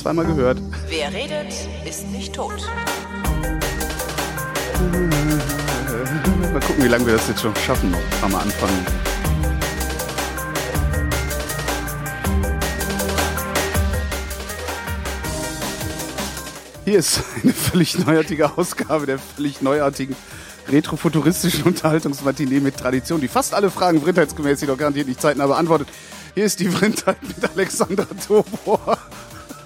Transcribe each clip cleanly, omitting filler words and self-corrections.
zweimal gehört. Wer redet, ist nicht tot. Mal gucken, wie lange wir das jetzt schon schaffen. Mal anfangen. Hier ist eine völlig neuartige Ausgabe der völlig neuartigen retrofuturistischen Unterhaltungsmatinee mit Tradition, die fast alle Fragen vrintheitsgemäß, jedoch garantiert nicht zeitnah beantwortet. Hier ist die Vrintheit mit Alexander Tobor.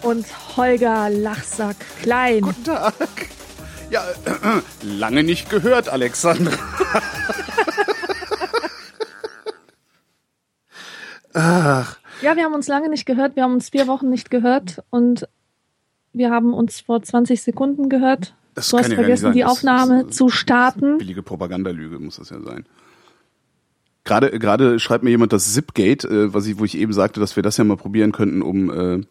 Und Holger Lachsack Klein. Guten Tag. Ja, lange nicht gehört, Alexander. Ach. Ja, wir haben uns lange nicht gehört. Wir haben uns 4 Wochen nicht gehört und wir haben uns vor 20 Sekunden gehört. Das du hast vergessen, die Aufnahme zu starten. Billige Propagandalüge muss das ja sein. Gerade schreibt mir jemand das Zipgate, wo ich eben sagte, dass wir das ja mal probieren könnten, um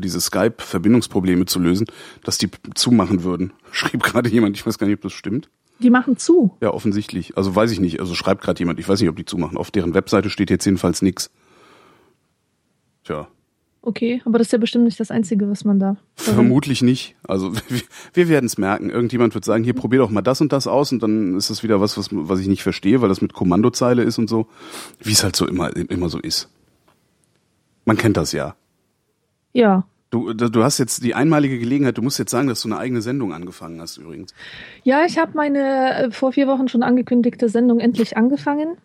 diese Skype-Verbindungsprobleme zu lösen, dass die zumachen würden. Schrieb gerade jemand, ich weiß gar nicht, ob das stimmt. Die machen zu? Ja, offensichtlich. Also weiß ich nicht. Also schreibt gerade jemand, ich weiß nicht, ob die zumachen. Auf deren Webseite steht jetzt jedenfalls nichts. Tja. Okay, aber das ist ja bestimmt nicht das Einzige, was man da... Vermutlich nicht. Also wir werden es merken. Irgendjemand wird sagen, hier, probier doch mal das und das aus und dann ist das wieder was ich nicht verstehe, weil das mit Kommandozeile ist und so. Wie es halt so immer so ist. Man kennt das ja. Ja. Du hast jetzt die einmalige Gelegenheit, du musst jetzt sagen, dass du eine eigene Sendung angefangen hast übrigens. Ja, ich habe meine vor 4 Wochen schon angekündigte Sendung endlich angefangen.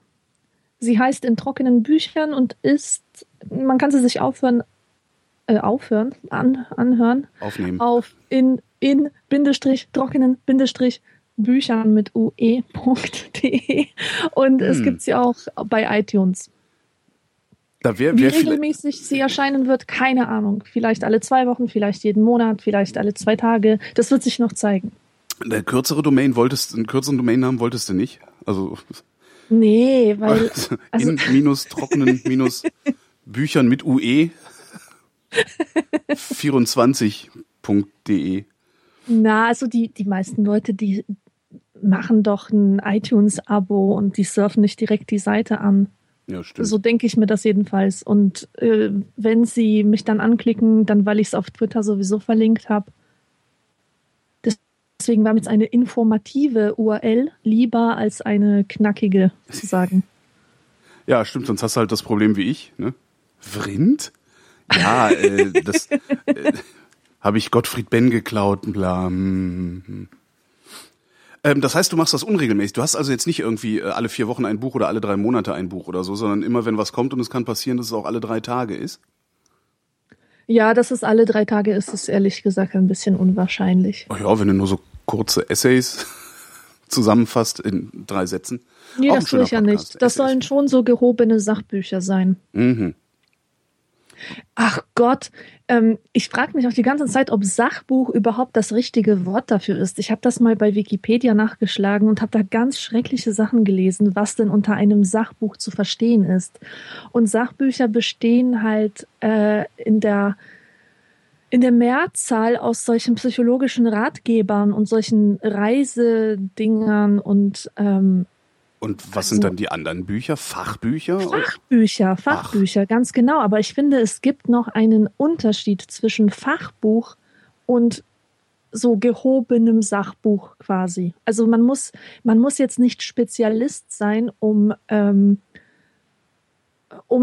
Sie heißt In trockenen Büchern und ist, man kann sie sich anhören. Aufnehmen. Auf in-trockenen-büchern mit ue.de und es gibt sie auch bei iTunes. Wie regelmäßig sie erscheinen wird, keine Ahnung. Vielleicht alle 2 Wochen, vielleicht jeden Monat, vielleicht alle 2 Tage. Das wird sich noch zeigen. Einen kürzeren Domainnamen wolltest du nicht? Also nee, weil... Also in-trockenen-büchern mit ue 24.de. Na, also die meisten Leute, die machen doch ein iTunes-Abo und die surfen nicht direkt die Seite an. Ja, stimmt. So denke ich mir das jedenfalls. Und wenn sie mich dann anklicken, dann weil ich es auf Twitter sowieso verlinkt habe. Deswegen war mir jetzt eine informative URL lieber als eine knackige zu sagen. Ja, stimmt, sonst hast du halt das Problem wie ich, ne? Vrind? Ja, das habe ich Gottfried Benn geklaut, bla. Das heißt, du machst das unregelmäßig. Du hast also jetzt nicht irgendwie alle 4 Wochen ein Buch oder alle 3 Monate ein Buch oder so, sondern immer, wenn was kommt und es kann passieren, dass es auch alle 3 Tage ist? Ja, dass es alle 3 Tage ist, ist ehrlich gesagt ein bisschen unwahrscheinlich. Oh ja, wenn du nur so kurze Essays zusammenfasst in 3 Sätzen. Nee, das will ich ja nicht. Das sollen schon so gehobene Sachbücher sein. Mhm. Ach Gott, ich frage mich auch die ganze Zeit, ob Sachbuch überhaupt das richtige Wort dafür ist. Ich habe das mal bei Wikipedia nachgeschlagen und habe da ganz schreckliche Sachen gelesen, was denn unter einem Sachbuch zu verstehen ist. Und Sachbücher bestehen halt in der Mehrzahl aus solchen psychologischen Ratgebern und solchen Reisedingern und und was sind dann die anderen Bücher? Fachbücher? Fachbücher, ganz genau. Aber ich finde, es gibt noch einen Unterschied zwischen Fachbuch und so gehobenem Sachbuch quasi. Also man muss jetzt nicht Spezialist sein, um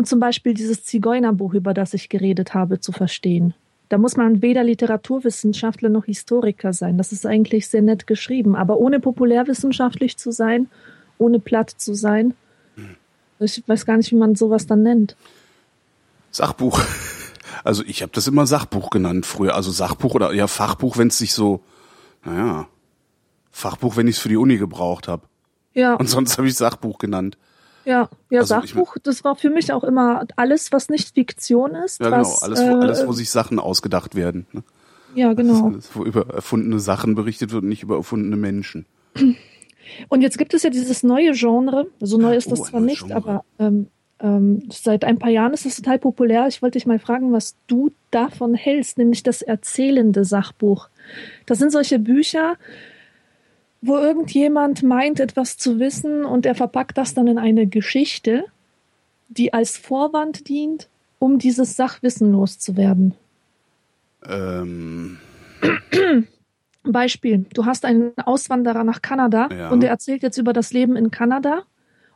zum Beispiel dieses Zigeunerbuch, über das ich geredet habe, zu verstehen. Da muss man weder Literaturwissenschaftler noch Historiker sein. Das ist eigentlich sehr nett geschrieben. Aber ohne populärwissenschaftlich zu sein... ohne platt zu sein. Ich weiß gar nicht, wie man sowas dann nennt. Sachbuch. Also ich habe das immer Sachbuch genannt früher. Also Sachbuch oder ja Fachbuch, wenn es sich so, naja, Fachbuch, wenn ich es für die Uni gebraucht habe. Ja. Und sonst habe ich Sachbuch genannt. Ja, also Sachbuch, das war für mich auch immer alles, was nicht Fiktion ist. Ja, genau, alles, wo sich Sachen ausgedacht werden. Ne? Ja, genau. Alles, wo über erfundene Sachen berichtet wird und nicht über erfundene Menschen. Und jetzt gibt es ja dieses neue Genre, so neu ist das zwar nicht, aber seit ein paar Jahren ist das total populär. Ich wollte dich mal fragen, was du davon hältst, nämlich das erzählende Sachbuch. Das sind solche Bücher, wo irgendjemand meint, etwas zu wissen und er verpackt das dann in eine Geschichte, die als Vorwand dient, um dieses Sachwissen loszuwerden? Beispiel, du hast einen Auswanderer nach Kanada und der erzählt jetzt über das Leben in Kanada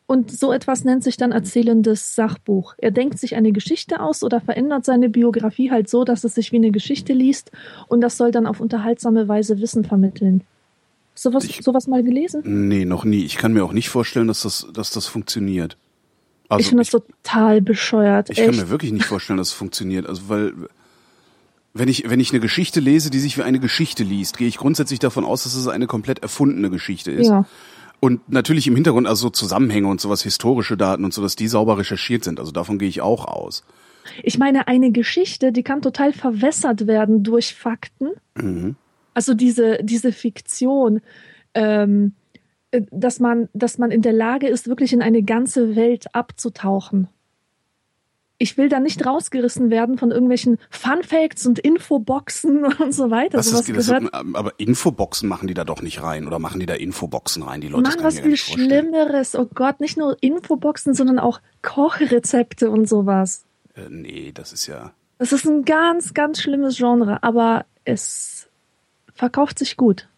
und so etwas nennt sich dann erzählendes Sachbuch. Er denkt sich eine Geschichte aus oder verändert seine Biografie halt so, dass es sich wie eine Geschichte liest und das soll dann auf unterhaltsame Weise Wissen vermitteln. Sowas mal gelesen? Nee, noch nie. Ich kann mir auch nicht vorstellen, dass das funktioniert. Also ich finde das total bescheuert. Ich kann mir wirklich nicht vorstellen, dass es funktioniert. Also weil... Wenn ich eine Geschichte lese, die sich wie eine Geschichte liest, gehe ich grundsätzlich davon aus, dass es eine komplett erfundene Geschichte ist. Ja. Und natürlich im Hintergrund also so Zusammenhänge und sowas, historische Daten und so, dass die sauber recherchiert sind. Also davon gehe ich auch aus. Ich meine, eine Geschichte, die kann total verwässert werden durch Fakten. Mhm. Also diese Fiktion, dass man in der Lage ist, wirklich in eine ganze Welt abzutauchen. Ich will da nicht rausgerissen werden von irgendwelchen Funfacts und Infoboxen und so weiter. Aber Infoboxen machen die da doch nicht rein. Oder machen die da Infoboxen rein? Die Leute, Mann, was viel Schlimmeres. Oh Gott, nicht nur Infoboxen, sondern auch Kochrezepte und sowas. Nee, das ist ja... Das ist ein ganz, ganz schlimmes Genre, aber es verkauft sich gut.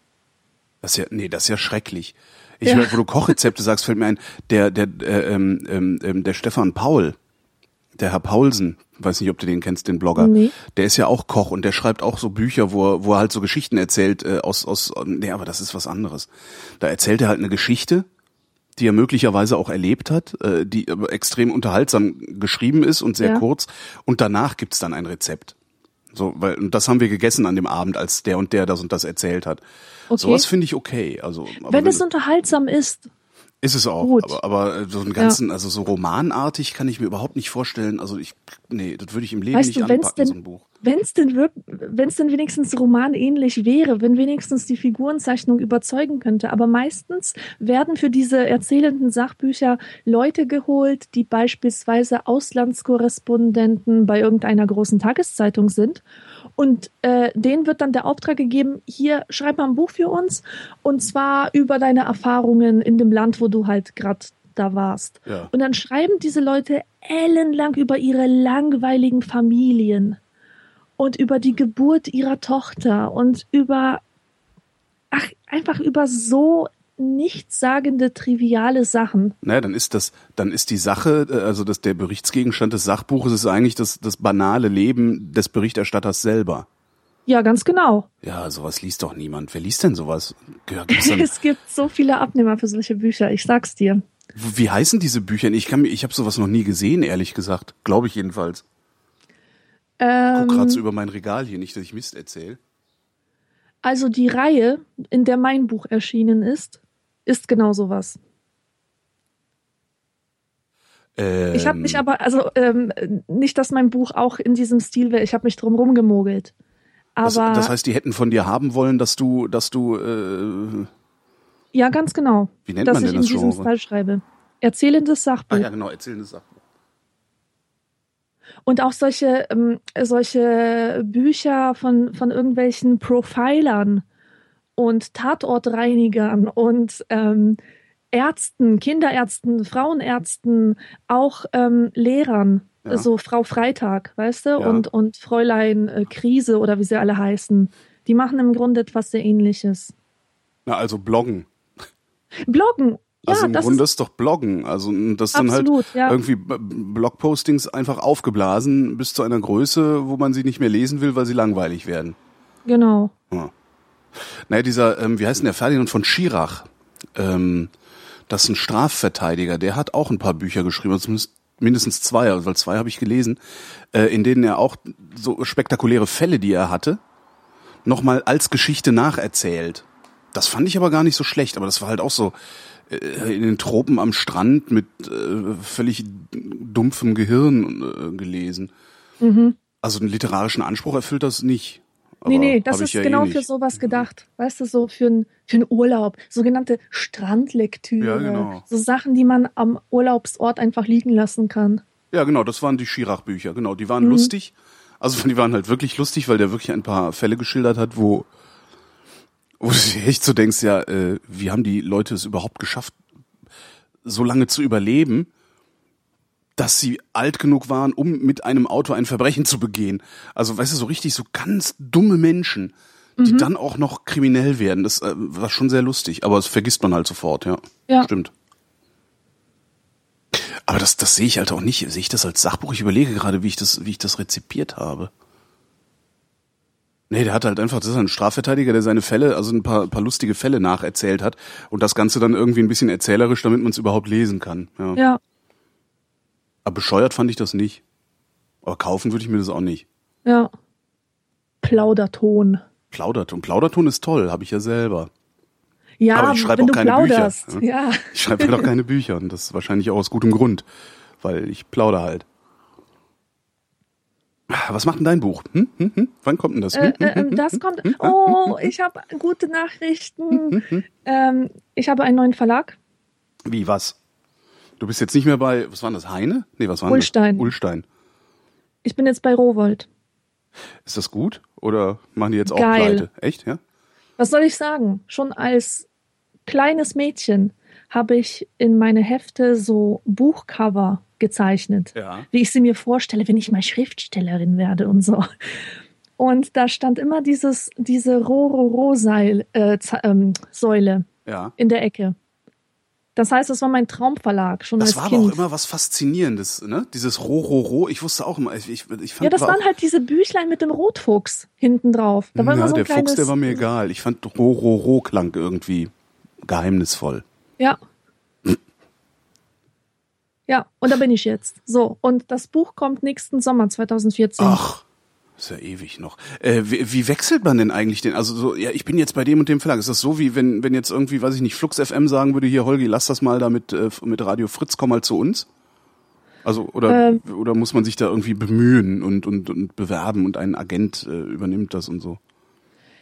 Das ist ja schrecklich. Wo du Kochrezepte sagst, fällt mir ein, der Stefan Paul... Der Herr Paulsen, weiß nicht, ob du den kennst, den Blogger, nee. Der ist ja auch Koch und der schreibt auch so Bücher, wo er halt so Geschichten erzählt aber das ist was anderes. Da erzählt er halt eine Geschichte, die er möglicherweise auch erlebt hat, die aber extrem unterhaltsam geschrieben ist und sehr kurz und danach gibt's dann ein Rezept. So, weil, und das haben wir gegessen an dem Abend, als der und der das und das erzählt hat. Okay. Sowas finde ich okay. Also, wenn es unterhaltsam ist. Ist es auch, aber so einen ganzen, also so romanartig kann ich mir überhaupt nicht vorstellen. Also das würde ich im Leben nicht anpacken, so ein Buch. Wenn es denn wenigstens romanähnlich wäre, wenn wenigstens die Figurenzeichnung überzeugen könnte. Aber meistens werden für diese erzählenden Sachbücher Leute geholt, die beispielsweise Auslandskorrespondenten bei irgendeiner großen Tageszeitung sind. Und denen wird dann der Auftrag gegeben, hier, schreib mal ein Buch für uns. Und zwar über deine Erfahrungen in dem Land, wo du halt gerade da warst. Ja. Und dann schreiben diese Leute ellenlang über ihre langweiligen Familien. Und über die Geburt ihrer Tochter und über so nichtssagende, triviale Sachen. Naja, dann ist die Sache, also der Berichtsgegenstand des Sachbuches ist eigentlich das banale Leben des Berichterstatters selber. Ja, ganz genau. Ja, sowas liest doch niemand. Wer liest denn sowas? Es gibt so viele Abnehmer für solche Bücher, ich sag's dir. Wie heißen diese Bücher? Ich habe sowas noch nie gesehen, ehrlich gesagt. Glaube ich jedenfalls. Ich gucke gerade so über mein Regal hier, nicht, dass ich Mist erzähle. Also die Reihe, in der mein Buch erschienen ist genau sowas. Ich habe mich aber, nicht, dass mein Buch auch in diesem Stil wäre, ich habe mich drum rumgemogelt. Aber das heißt, die hätten von dir haben wollen, dass du ja, ganz genau. Wie nennt man denn das Genre? Dass ich in diesem Style schreibe. Erzählendes Sachbuch. Ah ja, genau, erzählendes Sachbuch. Und auch solche Bücher von irgendwelchen Profilern und Tatortreinigern und Ärzten, Kinderärzten, Frauenärzten, auch Lehrern, so Frau Freitag, weißt du, und Fräulein Krise oder wie sie alle heißen. Die machen im Grunde etwas sehr Ähnliches. Na, also Bloggen. Bloggen. Also im Grunde ist doch Bloggen, also das dann halt irgendwie Blogpostings einfach aufgeblasen bis zu einer Größe, wo man sie nicht mehr lesen will, weil sie langweilig werden. Genau. Ja. Naja, dieser, wie heißt denn der, Ferdinand von Schirach, das ist ein Strafverteidiger, der hat auch ein paar Bücher geschrieben, zumindest mindestens zwei, weil zwei habe ich gelesen, in denen er auch so spektakuläre Fälle, die er hatte, nochmal als Geschichte nacherzählt. Das fand ich aber gar nicht so schlecht, aber das war halt auch so in den Tropen am Strand mit völlig dumpfem Gehirn gelesen. Mhm. Also einen literarischen Anspruch erfüllt das nicht. Aber nee, das ist genau für sowas gedacht. Weißt du, so für einen Urlaub. Sogenannte Strandlektüre. Ja, genau. So Sachen, die man am Urlaubsort einfach liegen lassen kann. Ja, genau, das waren die Schirach-Bücher. Genau, die waren lustig. Also die waren halt wirklich lustig, weil der wirklich ein paar Fälle geschildert hat, wo du dir echt so denkst, wie haben die Leute es überhaupt geschafft, so lange zu überleben, dass sie alt genug waren, um mit einem Auto ein Verbrechen zu begehen. Also, weißt du, so richtig so ganz dumme Menschen, die dann auch noch kriminell werden. Das war schon sehr lustig, aber das vergisst man halt sofort, ja. Ja. Stimmt. Aber das sehe ich halt auch nicht. Sehe ich das als Sachbuch? Ich überlege gerade, wie ich das rezipiert habe. Nee, der hat halt einfach, das ist ein Strafverteidiger, der seine Fälle, also ein paar lustige Fälle nacherzählt hat und das Ganze dann irgendwie ein bisschen erzählerisch, damit man es überhaupt lesen kann. Ja. Ja. Aber bescheuert fand ich das nicht. Aber kaufen würde ich mir das auch nicht. Ja. Plauderton. Plauderton ist toll, habe ich ja selber. Ja, aber ich schreibe auch keine plauderst. Bücher. Ja. Ich schreibe halt auch keine Bücher und das ist wahrscheinlich auch aus gutem Grund, weil ich plaudere halt. Was macht denn dein Buch? Wann kommt denn das? Das kommt... Oh, ich habe gute Nachrichten. Ich habe einen neuen Verlag. Wie, was? Du bist jetzt nicht mehr bei... Was war das? Heine? Nee, was war das? Ullstein. Ich bin jetzt bei Rowohlt. Ist das gut? Oder machen die jetzt auch Pleite? Echt, ja? Was soll ich sagen? Schon als kleines Mädchen habe ich in meine Hefte so Buchcover gezeichnet, ja, wie ich sie mir vorstelle, wenn ich mal Schriftstellerin werde und so. Und da stand immer diese Rororo-Säule ja, in der Ecke. Das heißt, das war mein Traumverlag schon als Kind. Das war aber auch immer was Faszinierendes, ne? Dieses Rororo. Ich wusste auch immer, ich fand, ja, das waren halt diese Büchlein mit dem Rotfuchs hinten drauf. Da war immer so ein kleines... Fuchs, der war mir egal. Ich fand Rororo klang irgendwie geheimnisvoll. Ja. Ja, und da bin ich jetzt. So, und das Buch kommt nächsten Sommer 2014. Ach, ist ja ewig noch. Wie wechselt man denn eigentlich den? Also so, ja, ich bin jetzt bei dem und dem Verlag. Ist das so, wie wenn jetzt irgendwie, weiß ich nicht, Flux FM sagen würde, hier, Holgi, lass das mal da mit Radio Fritz, komm mal zu uns? Also, oder muss man sich da irgendwie bemühen und bewerben und ein Agent übernimmt das und so?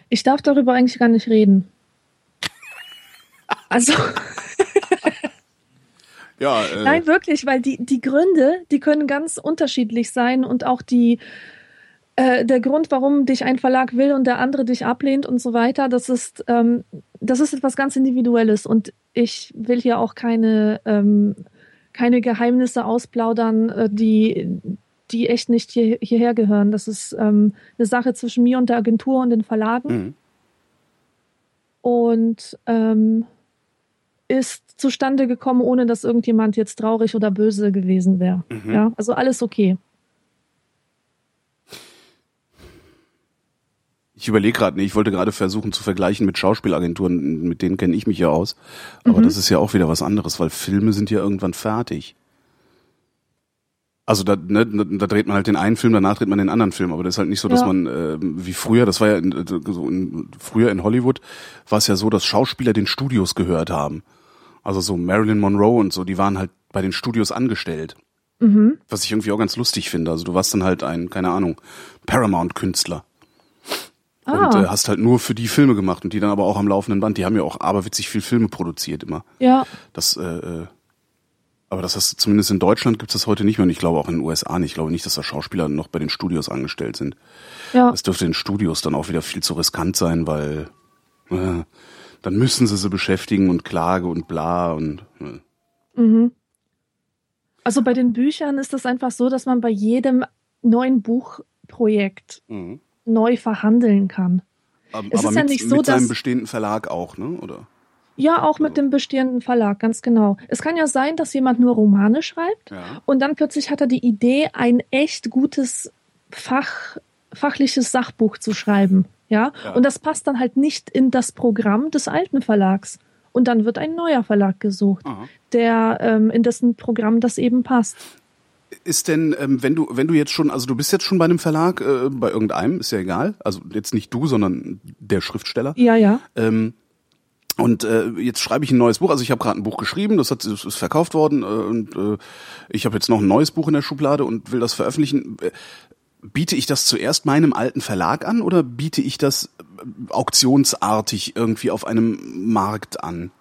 Ich darf darüber eigentlich gar nicht reden. Also... Ja, nein, wirklich, weil die Gründe, die können ganz unterschiedlich sein und auch der Grund, warum dich ein Verlag will und der andere dich ablehnt und so weiter, das ist etwas ganz Individuelles und ich will hier auch keine Geheimnisse ausplaudern, die echt nicht hierher gehören. Das ist eine Sache zwischen mir und der Agentur und den Verlagen. Und ist zustande gekommen, ohne dass irgendjemand jetzt traurig oder böse gewesen wäre. Ja, also alles okay. Ich überlege gerade, ich wollte gerade versuchen zu vergleichen mit Schauspielagenturen, mit denen kenne ich mich ja aus. Aber das ist ja auch wieder was anderes, weil Filme sind ja irgendwann fertig. Also da dreht man halt den einen Film, danach dreht man den anderen Film. Aber das ist halt nicht so, dass man wie früher, das war ja früher in Hollywood, war es ja so, dass Schauspieler den Studios gehört haben. Also so Marilyn Monroe und so, die waren halt bei den Studios angestellt. Was ich irgendwie auch ganz lustig finde. Also du warst dann halt ein, keine Ahnung, Paramount-Künstler. Und hast halt nur für die Filme gemacht und die dann aber auch am laufenden Band. Die haben ja auch aberwitzig viel Filme produziert immer. Ja. Aber das hast du zumindest in Deutschland, gibt es das heute nicht mehr und ich glaube auch in den USA nicht. Ich glaube nicht, dass da Schauspieler noch bei den Studios angestellt sind. Ja. Das dürfte den Studios dann auch wieder viel zu riskant sein, weil... dann müssen sie beschäftigen und Klage und bla und. Also bei den Büchern ist das einfach so, dass man bei jedem neuen Buchprojekt neu verhandeln kann. Aber mit seinem bestehenden Verlag auch, ne? Oder? Ja, auch mit dem bestehenden Verlag, ganz genau. Es kann ja sein, dass jemand nur Romane schreibt und dann plötzlich hat er die Idee, ein echt gutes fachliches Sachbuch zu schreiben. Ja, und das passt dann halt nicht in das Programm des alten Verlags. Und dann wird ein neuer Verlag gesucht, in dessen Programm das eben passt. Ist denn, wenn du jetzt schon, also du bist jetzt schon bei einem Verlag, bei irgendeinem, ist ja egal, also jetzt nicht du, sondern der Schriftsteller. Ja. Jetzt schreibe ich ein neues Buch. Also ich habe gerade ein Buch geschrieben, das ist verkauft worden. Und ich habe jetzt noch ein neues Buch in der Schublade und will das veröffentlichen. Biete ich das zuerst meinem alten Verlag an oder biete ich das auktionsartig irgendwie auf einem Markt an?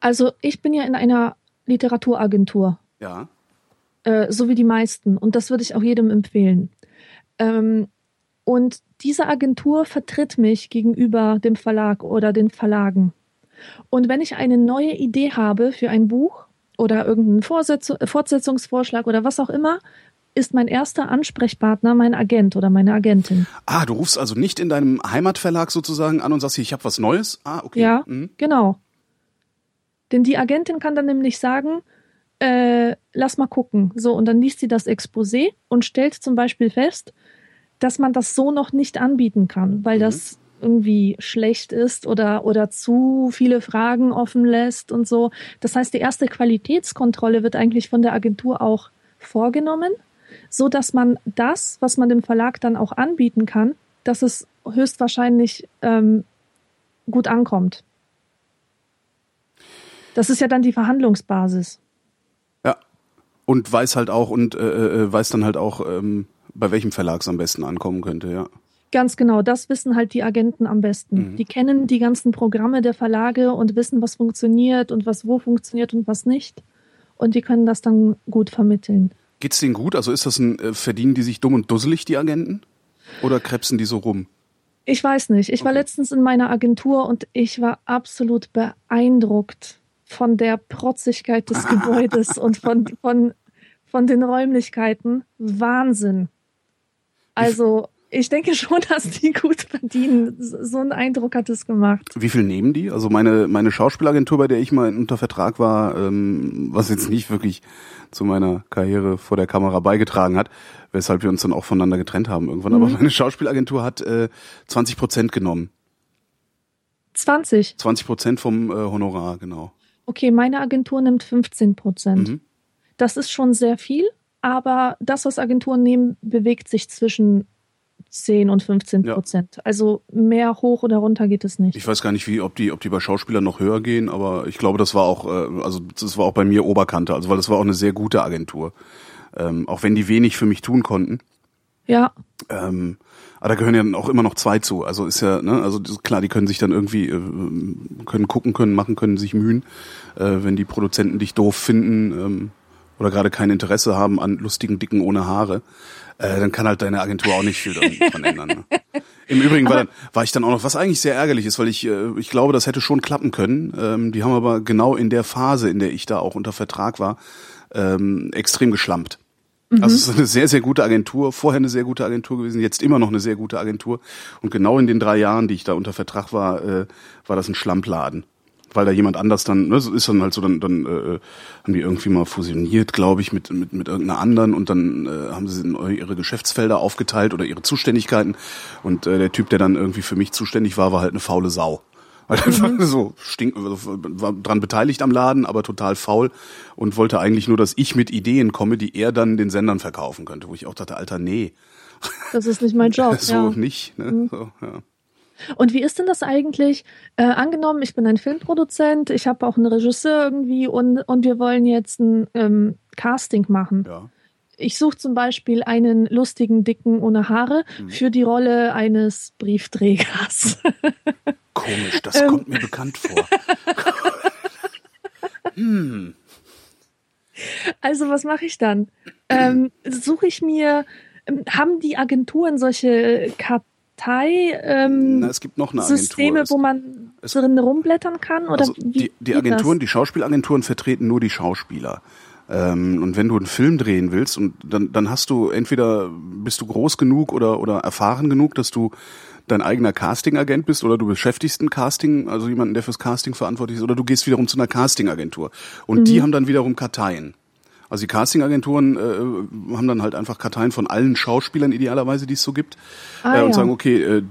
Also ich bin ja in einer Literaturagentur. Ja. So wie die meisten. Und das würde ich auch jedem empfehlen. Und diese Agentur vertritt mich gegenüber dem Verlag oder den Verlagen. Und wenn ich eine neue Idee habe für ein Buch oder irgendeinen Fortsetzungsvorschlag oder was auch immer, ist mein erster Ansprechpartner mein Agent oder meine Agentin. Ah, du rufst also nicht in deinem Heimatverlag sozusagen an und sagst, hier, ich habe was Neues? Ah, okay. Ja, Genau. Denn die Agentin kann dann nämlich sagen, lass mal gucken. So, und dann liest sie das Exposé und stellt zum Beispiel fest, dass man das so noch nicht anbieten kann, weil das irgendwie schlecht ist oder zu viele Fragen offen lässt und so. Das heißt, die erste Qualitätskontrolle wird eigentlich von der Agentur auch vorgenommen, so dass man das, was man dem Verlag dann auch anbieten kann, dass es höchstwahrscheinlich gut ankommt. Das ist ja dann die Verhandlungsbasis. Ja, und weiß halt auch bei welchem Verlag es am besten ankommen könnte, ja. Ganz genau, das wissen halt die Agenten am besten. Mhm. Die kennen die ganzen Programme der Verlage und wissen, was funktioniert und was wo funktioniert und was nicht. Und die können das dann gut vermitteln. Geht's denen gut? Also verdienen die sich dumm und dusselig, die Agenten? Oder krebsen die so rum? Ich weiß nicht. Ich war letztens in meiner Agentur und ich war absolut beeindruckt von der Protzigkeit des Gebäudes und von den Räumlichkeiten. Wahnsinn. Also ich denke schon, dass die gut verdienen. So einen Eindruck hat es gemacht. Wie viel nehmen die? Also meine Schauspielagentur, bei der ich mal unter Vertrag war, was jetzt nicht wirklich zu meiner Karriere vor der Kamera beigetragen hat, weshalb wir uns dann auch voneinander getrennt haben irgendwann. Aber meine Schauspielagentur hat 20% genommen. 20? 20% vom Honorar, genau. Okay, meine Agentur nimmt 15%. Mhm. Das ist schon sehr viel, aber das, was Agenturen nehmen, bewegt sich zwischen 10 und 15%. Ja. Also mehr hoch oder runter geht es nicht. Ich weiß gar nicht, ob die bei Schauspielern noch höher gehen, aber ich glaube, das war auch, bei mir Oberkante, also weil das war auch eine sehr gute Agentur. Auch wenn die wenig für mich tun konnten. Ja. Aber da gehören ja dann auch immer noch zwei zu. Also ist ja, ne, also klar, die können sich dann irgendwie, können gucken, können machen, können sich mühen, wenn die Produzenten dich doof finden, oder gerade kein Interesse haben an lustigen Dicken ohne Haare, dann kann halt deine Agentur auch nicht viel daran ändern. Ne? Im Übrigen war ich dann auch noch, was eigentlich sehr ärgerlich ist, weil ich glaube, das hätte schon klappen können. Die haben aber genau in der Phase, in der ich da auch unter Vertrag war, extrem geschlampt. Mhm. Also es ist eine sehr, sehr gute Agentur, vorher eine sehr gute Agentur gewesen, jetzt immer noch eine sehr gute Agentur. Und genau in den 3 Jahren, die ich da unter Vertrag war, war das ein Schlampladen. Weil da jemand anders dann, ne, so ist dann halt so, dann haben die irgendwie mal fusioniert, glaube ich, mit irgendeiner anderen und dann haben sie ihre Geschäftsfelder aufgeteilt oder ihre Zuständigkeiten und der Typ, der dann irgendwie für mich zuständig war, war halt eine faule Sau. So war dran beteiligt am Laden, aber total faul und wollte eigentlich nur, dass ich mit Ideen komme, die er dann den Sendern verkaufen könnte, wo ich auch dachte, Alter, nee. Das ist nicht mein Job. So ja. Nicht, ne? Mhm. So, ja. Und wie ist denn das eigentlich? Angenommen, ich bin ein Filmproduzent, ich habe auch einen Regisseur irgendwie und wir wollen jetzt ein Casting machen. Ja. Ich suche zum Beispiel einen lustigen Dicken ohne Haare für die Rolle eines Briefträgers. Komisch, das kommt mir bekannt vor. Also was mache ich dann? Suche ich mir, haben die Agenturen solche Karten? Es gibt noch eine Agentur. Systeme, wo man drin rumblättern kann? Oder also die Agenturen, das? Die Schauspielagenturen vertreten nur die Schauspieler. Und wenn du einen Film drehen willst, und dann hast du entweder bist du groß genug oder erfahren genug, dass du dein eigener Castingagent bist oder du beschäftigst einen Casting, also jemanden, der fürs Casting verantwortlich ist, oder du gehst wiederum zu einer Castingagentur. Und die haben dann wiederum Karteien. Also die Castingagenturen haben dann halt einfach Karteien von allen Schauspielern idealerweise, die es so gibt. Und sagen, okay,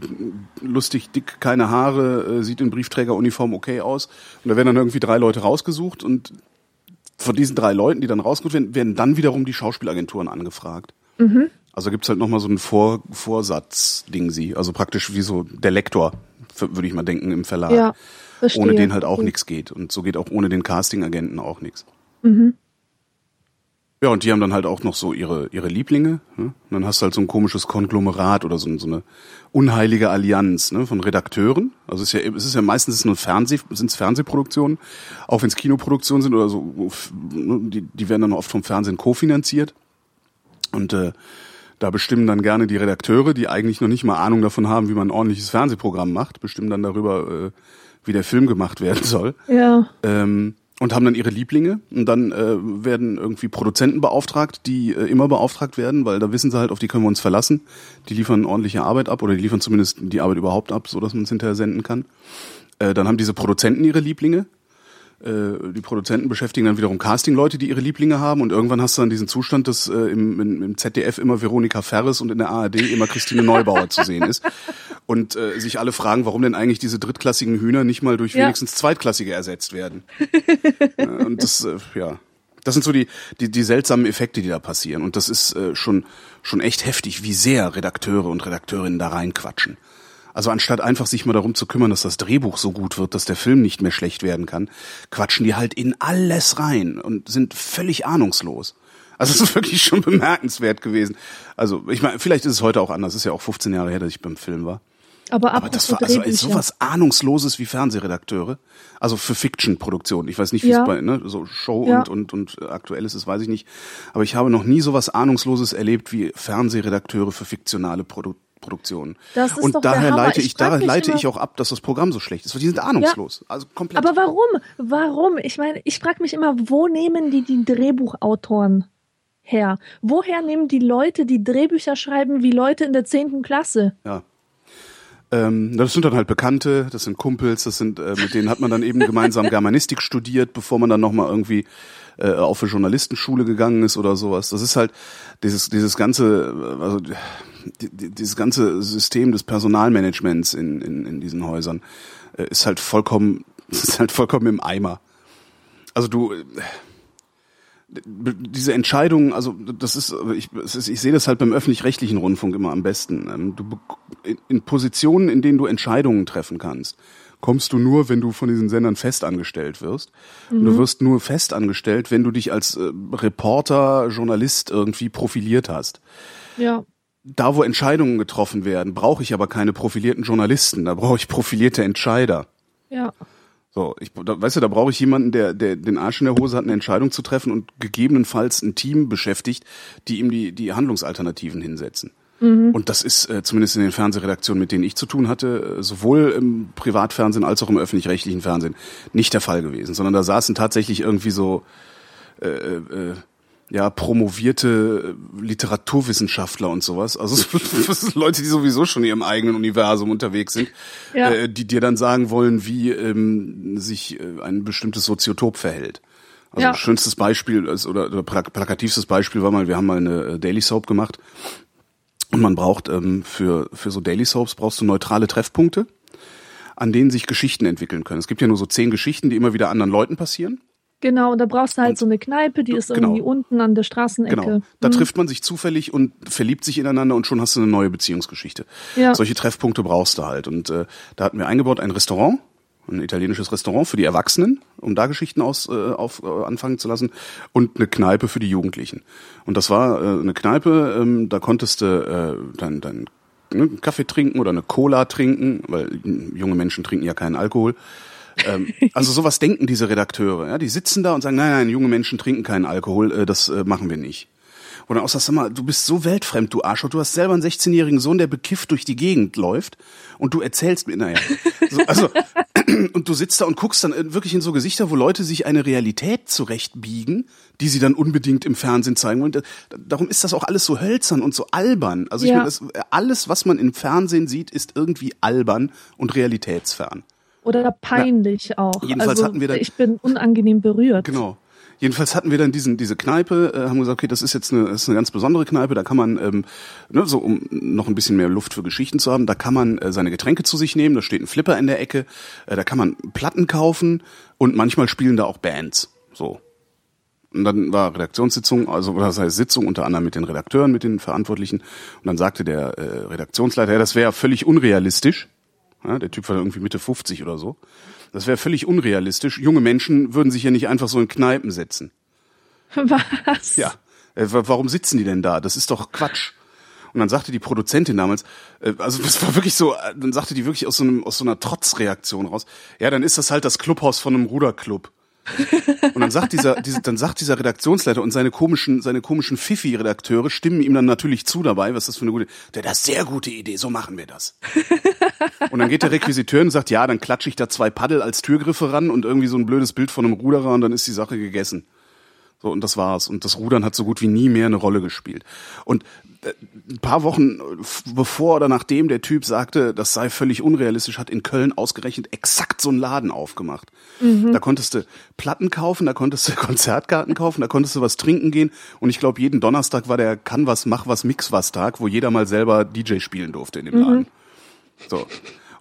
lustig, dick, keine Haare, sieht in Briefträgeruniform okay aus. Und da werden dann irgendwie 3 Leute rausgesucht. Und von diesen 3 Leuten, die dann rausgesucht werden, werden dann wiederum die Schauspielagenturen angefragt. Mhm. Also gibt's halt nochmal so ein Vorsatz-Ding. Also praktisch wie so der Lektor, würde ich mal denken, im Verlag. Ja, verstehe. Ohne den halt auch nichts geht. Und so geht auch ohne den Castingagenten auch nichts. Mhm. Ja, und die haben dann halt auch noch so ihre Lieblinge. Ne? Und dann hast du halt so ein komisches Konglomerat oder so eine unheilige Allianz, ne, von Redakteuren. Also es ist ja meistens nur Fernsehproduktionen, auch wenn es Kinoproduktionen sind oder so. Die werden dann oft vom Fernsehen kofinanziert. Und da bestimmen dann gerne die Redakteure, die eigentlich noch nicht mal Ahnung davon haben, wie man ein ordentliches Fernsehprogramm macht, bestimmen dann darüber, wie der Film gemacht werden soll. Ja. Und haben dann ihre Lieblinge und dann werden irgendwie Produzenten beauftragt, die immer beauftragt werden, weil da wissen sie halt, auf die können wir uns verlassen. Die liefern ordentliche Arbeit ab oder die liefern zumindest die Arbeit überhaupt ab, so dass man es hinterher senden kann. Dann haben diese Produzenten ihre Lieblinge. Die Produzenten beschäftigen dann wiederum Casting-Leute, die ihre Lieblinge haben und irgendwann hast du dann diesen Zustand, dass im ZDF immer Veronika Ferres und in der ARD immer Christine Neubauer zu sehen ist und sich alle fragen, warum denn eigentlich diese drittklassigen Hühner nicht mal durch wenigstens Zweitklassige ersetzt werden. Und das, das sind so die seltsamen Effekte, die da passieren und das ist schon echt heftig, wie sehr Redakteure und Redakteurinnen da reinquatschen. Also anstatt einfach sich mal darum zu kümmern, dass das Drehbuch so gut wird, dass der Film nicht mehr schlecht werden kann, quatschen die halt in alles rein und sind völlig ahnungslos. Also es ist wirklich schon bemerkenswert gewesen. Also ich meine, vielleicht ist es heute auch anders. Es ist ja auch 15 Jahre her, dass ich beim Film war. Aber das war also sowas Ahnungsloses wie Fernsehredakteure. Also für Fiction-Produktion. Ich weiß nicht, wie es bei so Show und Aktuelles ist, weiß ich nicht. Aber ich habe noch nie sowas Ahnungsloses erlebt wie Fernsehredakteure für fiktionale Produktionen. Und daher leite ich auch ab, dass das Programm so schlecht ist, weil die sind ahnungslos. Also komplett. Aber warum? Warum? Ich meine, ich frage mich immer, wo nehmen die Drehbuchautoren her? Woher nehmen die Leute, die Drehbücher schreiben, wie Leute in der 10. Klasse? Ja. Das sind dann halt Bekannte, das sind Kumpels, das sind mit denen hat man dann eben gemeinsam Germanistik studiert, bevor man dann nochmal irgendwie auf eine Journalistenschule gegangen ist oder sowas. Das ist halt dieses ganze, also dieses ganze System des Personalmanagements in diesen Häusern ist halt vollkommen im Eimer. Also diese Entscheidungen, also ich sehe das halt beim öffentlich-rechtlichen Rundfunk immer am besten. In Positionen, in denen du Entscheidungen treffen kannst, kommst du nur, wenn du von diesen Sendern festangestellt wirst. Mhm. Und du wirst nur festangestellt, wenn du dich als Reporter, Journalist irgendwie profiliert hast. Ja. Da, wo Entscheidungen getroffen werden, brauche ich aber keine profilierten Journalisten, da brauche ich profilierte Entscheider. Ja. So, da brauche ich jemanden, der den Arsch in der Hose hat, eine Entscheidung zu treffen und gegebenenfalls ein Team beschäftigt, die ihm die Handlungsalternativen hinsetzen. Mhm. Und das ist zumindest in den Fernsehredaktionen, mit denen ich zu tun hatte, sowohl im Privatfernsehen als auch im öffentlich-rechtlichen Fernsehen nicht der Fall gewesen, sondern da saßen tatsächlich irgendwie so promovierte Literaturwissenschaftler und sowas. Also das sind Leute, die sowieso schon in ihrem eigenen Universum unterwegs sind, die dir dann sagen wollen, wie sich ein bestimmtes Soziotop verhält. Also schönstes Beispiel oder plakativstes Beispiel war mal, wir haben mal eine Daily Soap gemacht und man braucht für so Daily Soaps brauchst du neutrale Treffpunkte, an denen sich Geschichten entwickeln können. Es gibt ja nur so 10 Geschichten, die immer wieder anderen Leuten passieren. Genau, und da brauchst du halt so eine Kneipe, die ist irgendwie unten an der Straßenecke. Genau, da trifft man sich zufällig und verliebt sich ineinander und schon hast du eine neue Beziehungsgeschichte. Ja. Solche Treffpunkte brauchst du halt. Und da hatten wir eingebaut ein Restaurant, ein italienisches Restaurant für die Erwachsenen, um da Geschichten anfangen zu lassen und eine Kneipe für die Jugendlichen. Und das war eine Kneipe, da konntest du einen Kaffee trinken oder eine Cola trinken, weil junge Menschen trinken ja keinen Alkohol. Also sowas denken diese Redakteure. Ja? Die sitzen da und sagen, nein, junge Menschen trinken keinen Alkohol, das machen wir nicht. Und dann auch sagst du mal, du bist so weltfremd, du Arschloch. Du hast selber einen 16-jährigen Sohn, der bekifft durch die Gegend läuft und du erzählst mir, und du sitzt da und guckst dann wirklich in so Gesichter, wo Leute sich eine Realität zurechtbiegen, die sie dann unbedingt im Fernsehen zeigen wollen. Darum ist das auch alles so hölzern und so albern. Also ich meine, alles, was man im Fernsehen sieht, ist irgendwie albern und realitätsfern. Oder peinlich auch. Jedenfalls also, hatten wir dann, ich bin unangenehm berührt. Genau. Jedenfalls hatten wir dann diese Kneipe, haben gesagt, okay, das ist eine ganz besondere Kneipe, da kann man, um noch ein bisschen mehr Luft für Geschichten zu haben, da kann man seine Getränke zu sich nehmen, da steht ein Flipper in der Ecke, da kann man Platten kaufen und manchmal spielen da auch Bands. So. Und dann war Redaktionssitzung, Sitzung unter anderem mit den Redakteuren, mit den Verantwortlichen. Und dann sagte der Redaktionsleiter, das wäre ja völlig unrealistisch. Ja, der Typ war irgendwie Mitte 50 oder so. Das wäre völlig unrealistisch. Junge Menschen würden sich ja nicht einfach so in Kneipen setzen. Was? Ja. Warum sitzen die denn da? Das ist doch Quatsch. Und dann sagte die Produzentin damals, das war wirklich so, dann sagte die wirklich aus so einer Trotzreaktion raus, ja, dann ist das halt das Clubhaus von einem Ruderclub. Und dann sagt dieser Redaktionsleiter und seine komischen Fifi-Redakteure stimmen ihm dann natürlich zu dabei, was ist das für eine gute, das ist sehr gute Idee, so machen wir das. Und dann geht der Requisiteur und sagt, ja, dann klatsche ich da zwei Paddel als Türgriffe ran und irgendwie so ein blödes Bild von einem Ruderer und dann ist die Sache gegessen. So, und das war's. Und das Rudern hat so gut wie nie mehr eine Rolle gespielt. Und ein paar Wochen bevor oder nachdem der Typ sagte, das sei völlig unrealistisch, hat in Köln ausgerechnet exakt so einen Laden aufgemacht. Mhm. Da konntest du Platten kaufen, da konntest du Konzertkarten kaufen, da konntest du was trinken gehen. Und ich glaube, jeden Donnerstag war der Kann-was, Mach-was, Mix-was-Tag, wo jeder mal selber DJ spielen durfte in dem Laden. So.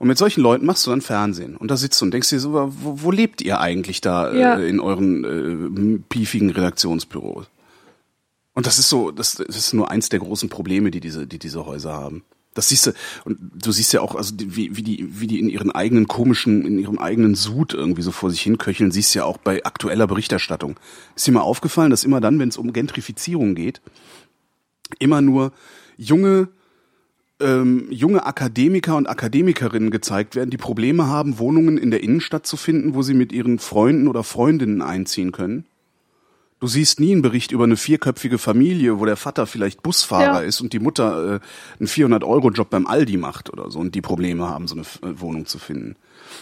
Und mit solchen Leuten machst du dann Fernsehen. Und da sitzt du und denkst dir so, wo lebt ihr eigentlich da in euren piefigen Redaktionsbüros? Und das ist so, das ist nur eins der großen Probleme, die diese Häuser haben. Das siehst du, und du siehst ja auch, also wie die in ihren eigenen in ihrem eigenen Sud irgendwie so vor sich hinköcheln, siehst du ja auch bei aktueller Berichterstattung. Ist dir mal aufgefallen, dass immer dann, wenn es um Gentrifizierung geht, immer nur junge Akademiker und Akademikerinnen gezeigt werden, die Probleme haben, Wohnungen in der Innenstadt zu finden, wo sie mit ihren Freunden oder Freundinnen einziehen können. Du siehst nie einen Bericht über eine vierköpfige Familie, wo der Vater vielleicht Busfahrer ist und die Mutter einen 400-Euro-Job beim Aldi macht oder so und die Probleme haben, so eine Wohnung zu finden.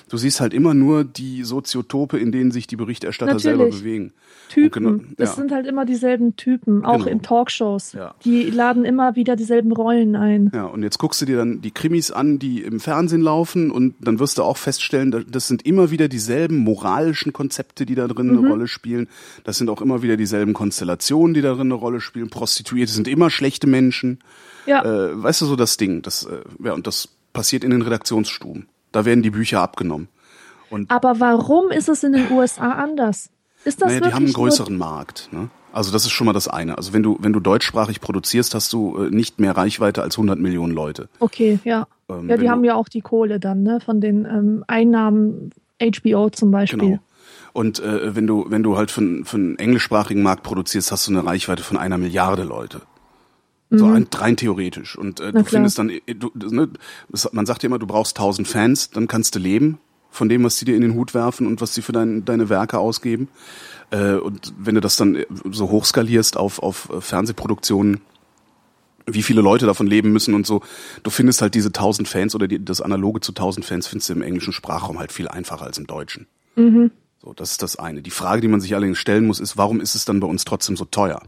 Du siehst halt immer nur die Soziotope, in denen sich die Berichterstatter selber bewegen. Typen, das sind halt immer dieselben Typen, auch in Talkshows. Ja. Die laden immer wieder dieselben Rollen ein. Ja, und jetzt guckst du dir dann die Krimis an, die im Fernsehen laufen und dann wirst du auch feststellen, das sind immer wieder dieselben moralischen Konzepte, die da drin eine Rolle spielen. Das sind auch immer wieder dieselben Konstellationen, die da drin eine Rolle spielen. Prostituierte sind immer schlechte Menschen. Ja. Weißt du, so das Ding. Und das passiert in den Redaktionsstuben. Da werden die Bücher abgenommen. Aber warum ist es in den USA anders? Ist das die haben einen größeren Markt. Ne? Also das ist schon mal das eine. Also wenn du deutschsprachig produzierst, hast du nicht mehr Reichweite als 100 Millionen Leute. Okay, ja. Die haben ja auch die Kohle dann, ne? Von den Einnahmen HBO zum Beispiel. Genau. Und wenn du halt für einen englischsprachigen Markt produzierst, hast du eine Reichweite von 1 Milliarde Leute. So rein theoretisch. Und du findest dann, man sagt ja immer, du brauchst 1000 Fans, dann kannst du leben von dem, was die dir in den Hut werfen und was die für deine Werke ausgeben. Und wenn du das dann so hochskalierst auf Fernsehproduktionen, wie viele Leute davon leben müssen und so, du findest halt diese 1000 Fans oder das Analoge zu 1000 Fans findest du im englischen Sprachraum halt viel einfacher als im deutschen. Mhm. So, das ist das eine. Die Frage, die man sich allerdings stellen muss, ist, warum ist es dann bei uns trotzdem so teuer?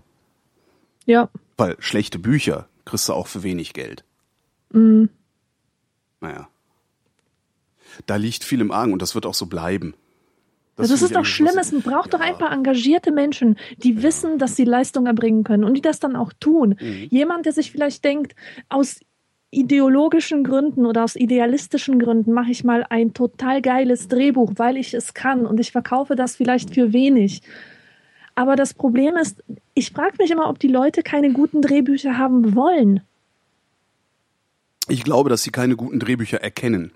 Ja. Weil schlechte Bücher kriegst du auch für wenig Geld. Mhm. Naja. Da liegt viel im Argen und das wird auch so bleiben. Das ist doch schlimm. Es braucht doch ein paar engagierte Menschen, die wissen, dass sie Leistung erbringen können und die das dann auch tun. Mhm. Jemand, der sich vielleicht denkt, aus ideologischen Gründen oder aus idealistischen Gründen mache ich mal ein total geiles Drehbuch, weil ich es kann und ich verkaufe das vielleicht für wenig. Aber das Problem ist, ich frage mich immer, ob die Leute keine guten Drehbücher haben wollen. Ich glaube, dass sie keine guten Drehbücher erkennen.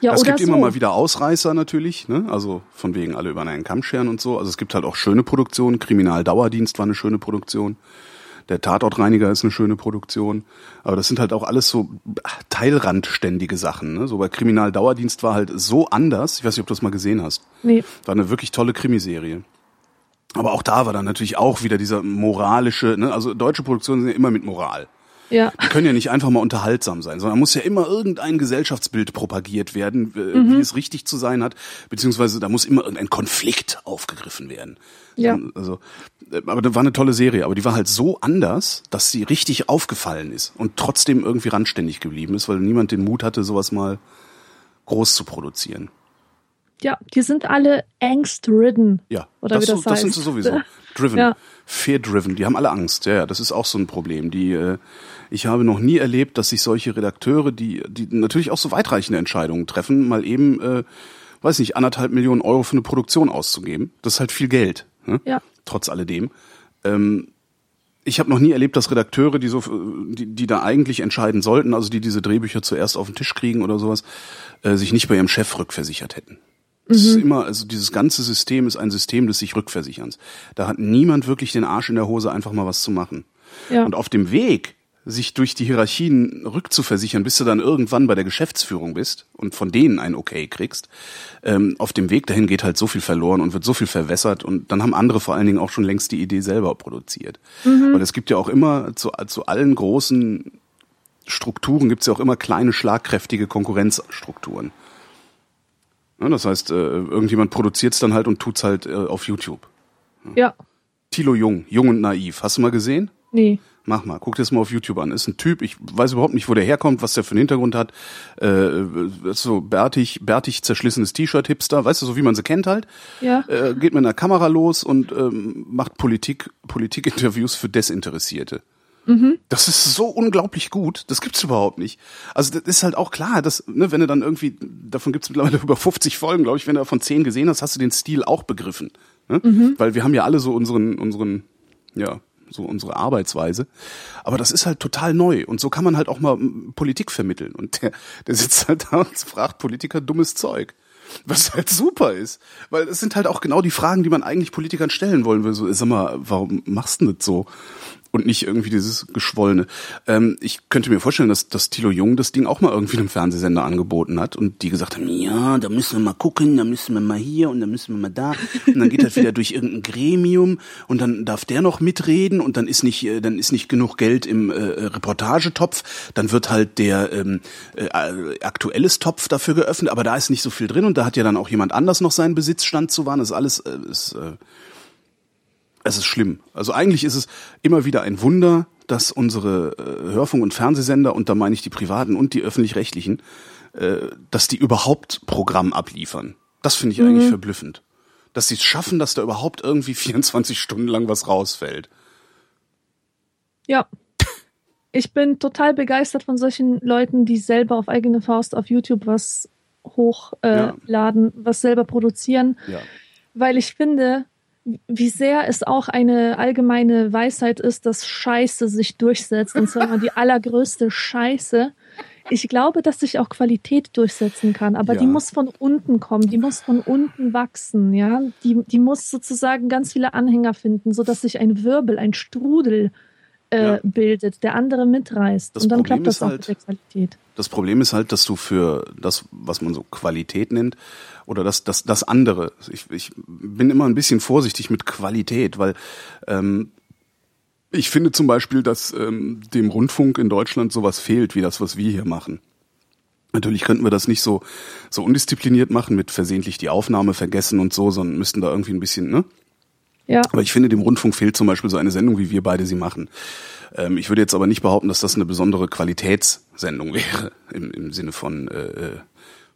Ja, es gibt immer mal wieder Ausreißer natürlich, ne? Also von wegen alle über einen Kamm scheren und so. Also es gibt halt auch schöne Produktionen. Kriminaldauerdienst war eine schöne Produktion. Der Tatortreiniger ist eine schöne Produktion. Aber das sind halt auch alles so teilrandständige Sachen. Ne? So bei Kriminaldauerdienst war halt so anders. Ich weiß nicht, ob du das mal gesehen hast. Nee. War eine wirklich tolle Krimiserie. Aber auch da war dann natürlich auch wieder dieser moralische, ne? Also deutsche Produktionen sind ja immer mit Moral. Ja. Die können ja nicht einfach mal unterhaltsam sein, sondern muss ja immer irgendein Gesellschaftsbild propagiert werden, wie es richtig zu sein hat, beziehungsweise da muss immer irgendein Konflikt aufgegriffen werden. Ja. Also, aber das war eine tolle Serie, aber die war halt so anders, dass sie richtig aufgefallen ist und trotzdem irgendwie randständig geblieben ist, weil niemand den Mut hatte, sowas mal groß zu produzieren. Ja, die sind alle angst-ridden. Ja, oder das sind sie sowieso. Driven, ja. Fear-driven, die haben alle Angst. Ja, das ist auch so ein Problem. Ich habe noch nie erlebt, dass sich solche Redakteure, die natürlich auch so weitreichende Entscheidungen treffen, mal eben, weiß nicht, 1,5 Millionen Euro für eine Produktion auszugeben. Das ist halt viel Geld, ne? Ja. Trotz alledem. Ich habe noch nie erlebt, dass Redakteure, die da eigentlich entscheiden sollten, also die diese Drehbücher zuerst auf den Tisch kriegen oder sowas, sich nicht bei ihrem Chef rückversichert hätten. Es ist immer, also dieses ganze System ist ein System des sich Rückversicherns. Da hat niemand wirklich den Arsch in der Hose, einfach mal was zu machen. Ja. Und auf dem Weg sich durch die Hierarchien rückzuversichern, bis du dann irgendwann bei der Geschäftsführung bist und von denen ein Okay kriegst, auf dem Weg dahin geht halt so viel verloren und wird so viel verwässert und dann haben andere vor allen Dingen auch schon längst die Idee selber produziert. Mhm. Und es gibt ja auch immer zu allen großen Strukturen gibt es ja auch immer kleine, schlagkräftige Konkurrenzstrukturen. Ja, das heißt, irgendjemand produziert es dann halt und tut's halt auf YouTube. Ja. Thilo Jung, Jung und Naiv. Hast du mal gesehen? Nee. Mach mal, guck dir das mal auf YouTube an. Ist ein Typ, ich weiß überhaupt nicht, wo der herkommt, was der für einen Hintergrund hat. So bärtig zerschlissenes T-Shirt-Hipster, weißt du, so wie man sie kennt halt. Ja. Geht mit einer Kamera los und macht Politikinterviews für Desinteressierte. Mhm. Das ist so unglaublich gut, das gibt's überhaupt nicht. Also das ist halt auch klar, dass, ne, wenn du dann irgendwie, davon gibt's mittlerweile über 50 Folgen, glaube ich, wenn du davon 10 gesehen hast, hast du den Stil auch begriffen. Ne? Mhm. Weil wir haben ja alle so unsere Arbeitsweise. Aber das ist halt total neu. Und so kann man halt auch mal Politik vermitteln. Und der sitzt halt da und fragt Politiker dummes Zeug. Was halt super ist. Weil es sind halt auch genau die Fragen, die man eigentlich Politikern stellen wollen will. So, sag mal, warum machst du denn das so? Und nicht irgendwie dieses Geschwollene. Ich könnte mir vorstellen, dass Thilo Jung das Ding auch mal irgendwie einem Fernsehsender angeboten hat und die gesagt haben, ja, da müssen wir mal gucken, da müssen wir mal hier und da müssen wir mal da. Und dann geht das wieder durch irgendein Gremium und dann darf der noch mitreden und dann ist nicht genug Geld im Reportagetopf. Dann wird halt der aktuelles Topf dafür geöffnet, aber da ist nicht so viel drin und da hat ja dann auch jemand anders noch seinen Besitzstand zu wahren. Das ist alles... Es ist schlimm. Also eigentlich ist es immer wieder ein Wunder, dass unsere Hörfunk- und Fernsehsender, und da meine ich die privaten und die öffentlich-rechtlichen, dass die überhaupt Programm abliefern. Das finde ich eigentlich verblüffend. Dass sie es schaffen, dass da überhaupt irgendwie 24 Stunden lang was rausfällt. Ja. Ich bin total begeistert von solchen Leuten, die selber auf eigene Faust auf YouTube was hochladen, was selber produzieren. Ja. Weil ich finde... wie sehr es auch eine allgemeine Weisheit ist, dass Scheiße sich durchsetzt. Und zwar die allergrößte Scheiße. Ich glaube, dass sich auch Qualität durchsetzen kann. Aber die muss von unten kommen. Die muss von unten wachsen. Ja, die muss sozusagen ganz viele Anhänger finden, sodass sich ein Wirbel, ein Strudel bildet, der andere mitreißt. Und dann klappt das auch mit der Qualität. Das Problem ist halt, dass du für das, was man so Qualität nennt, oder das andere. Ich bin immer ein bisschen vorsichtig mit Qualität, weil ich finde zum Beispiel, dass dem Rundfunk in Deutschland sowas fehlt, wie das, was wir hier machen. Natürlich könnten wir das nicht so undiszipliniert machen, mit versehentlich die Aufnahme vergessen und so, sondern müssten da irgendwie ein bisschen, ne? Ja. Aber ich finde, dem Rundfunk fehlt zum Beispiel so eine Sendung, wie wir beide sie machen. Ich würde jetzt aber nicht behaupten, dass das eine besondere Qualitätssendung wäre, im Sinne von,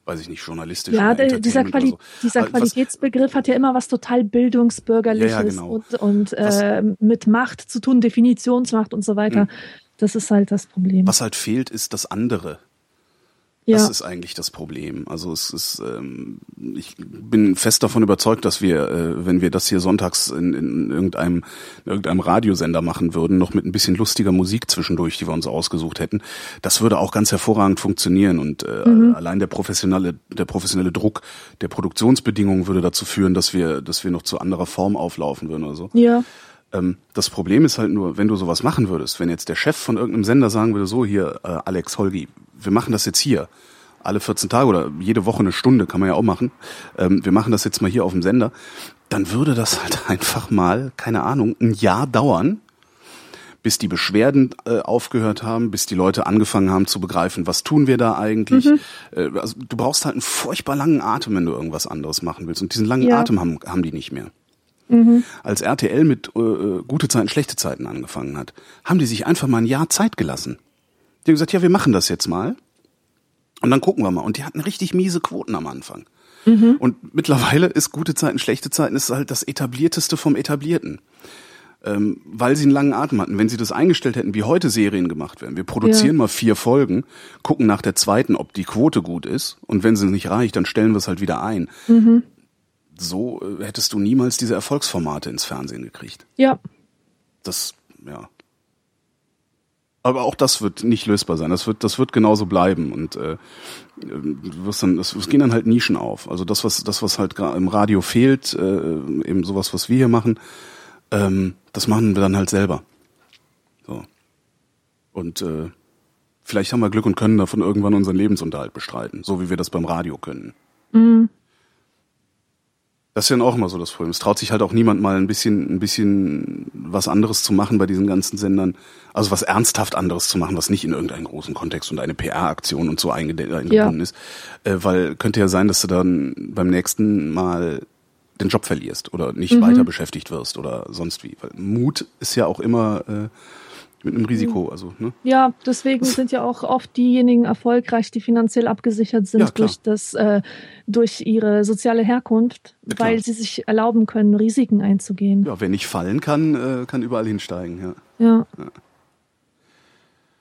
weiß ich nicht, journalistisch. Ja, dieser Qualitätsbegriff hat ja immer was total Bildungsbürgerliches genau. und mit Macht zu tun, Definitionsmacht und so weiter. Das ist halt das Problem. Was halt fehlt, ist das andere. Ja. Das ist eigentlich das Problem. Also es ist, ich bin fest davon überzeugt, dass wir, wenn wir das hier sonntags in irgendeinem Radiosender machen würden, noch mit ein bisschen lustiger Musik zwischendurch, die wir uns ausgesucht hätten, das würde auch ganz hervorragend funktionieren. Und allein der professionelle Druck der Produktionsbedingungen würde dazu führen, dass wir noch zu anderer Form auflaufen würden oder so. Ja. Das Problem ist halt nur, wenn du sowas machen würdest, wenn jetzt der Chef von irgendeinem Sender sagen würde, so hier, Alex, Holgi, wir machen das jetzt hier, alle 14 Tage oder jede Woche eine Stunde, kann man ja auch machen, wir machen das jetzt mal hier auf dem Sender, dann würde das halt einfach mal, keine Ahnung, ein Jahr dauern, bis die Beschwerden aufgehört haben, bis die Leute angefangen haben zu begreifen, was tun wir da eigentlich. Also du brauchst halt einen furchtbar langen Atem, wenn du irgendwas anderes machen willst, und diesen langen Atem haben die nicht mehr. Mhm. Als RTL mit Gute Zeiten, Schlechte Zeiten angefangen hat, haben die sich einfach mal ein Jahr Zeit gelassen. Die haben gesagt, ja, wir machen das jetzt mal und dann gucken wir mal. Und die hatten richtig miese Quoten am Anfang. Mhm. Und mittlerweile ist Gute Zeiten, Schlechte Zeiten ist halt das Etablierteste vom Etablierten. Weil sie einen langen Atem hatten. Wenn sie das eingestellt hätten, wie heute Serien gemacht werden. Wir produzieren mal 4 Folgen, gucken nach der zweiten, ob die Quote gut ist. Und wenn sie nicht reicht, dann stellen wir es halt wieder ein. Mhm. So hättest du niemals diese Erfolgsformate ins Fernsehen gekriegt. Ja. Aber auch das wird nicht lösbar sein. Das wird genauso bleiben. Und es gehen dann halt Nischen auf. Also das was halt im Radio fehlt, eben sowas, was wir hier machen, das machen wir dann halt selber. So. Und vielleicht haben wir Glück und können davon irgendwann unseren Lebensunterhalt bestreiten, so wie wir das beim Radio können. Mhm. Das ist ja auch immer so das Problem. Es traut sich halt auch niemand mal ein bisschen was anderes zu machen bei diesen ganzen Sendern. Also was ernsthaft anderes zu machen, was nicht in irgendeinen großen Kontext und eine PR-Aktion und so eingebunden ist. Weil könnte ja sein, dass du dann beim nächsten Mal den Job verlierst oder nicht weiter beschäftigt wirst oder sonst wie. Weil Mut ist ja auch immer mit einem Risiko. Also, ne? Ja, deswegen sind ja auch oft diejenigen erfolgreich, die finanziell abgesichert sind durch ihre soziale Herkunft, weil sie sich erlauben können, Risiken einzugehen. Ja, wer nicht fallen kann, kann überall hinsteigen. Ja. Ja.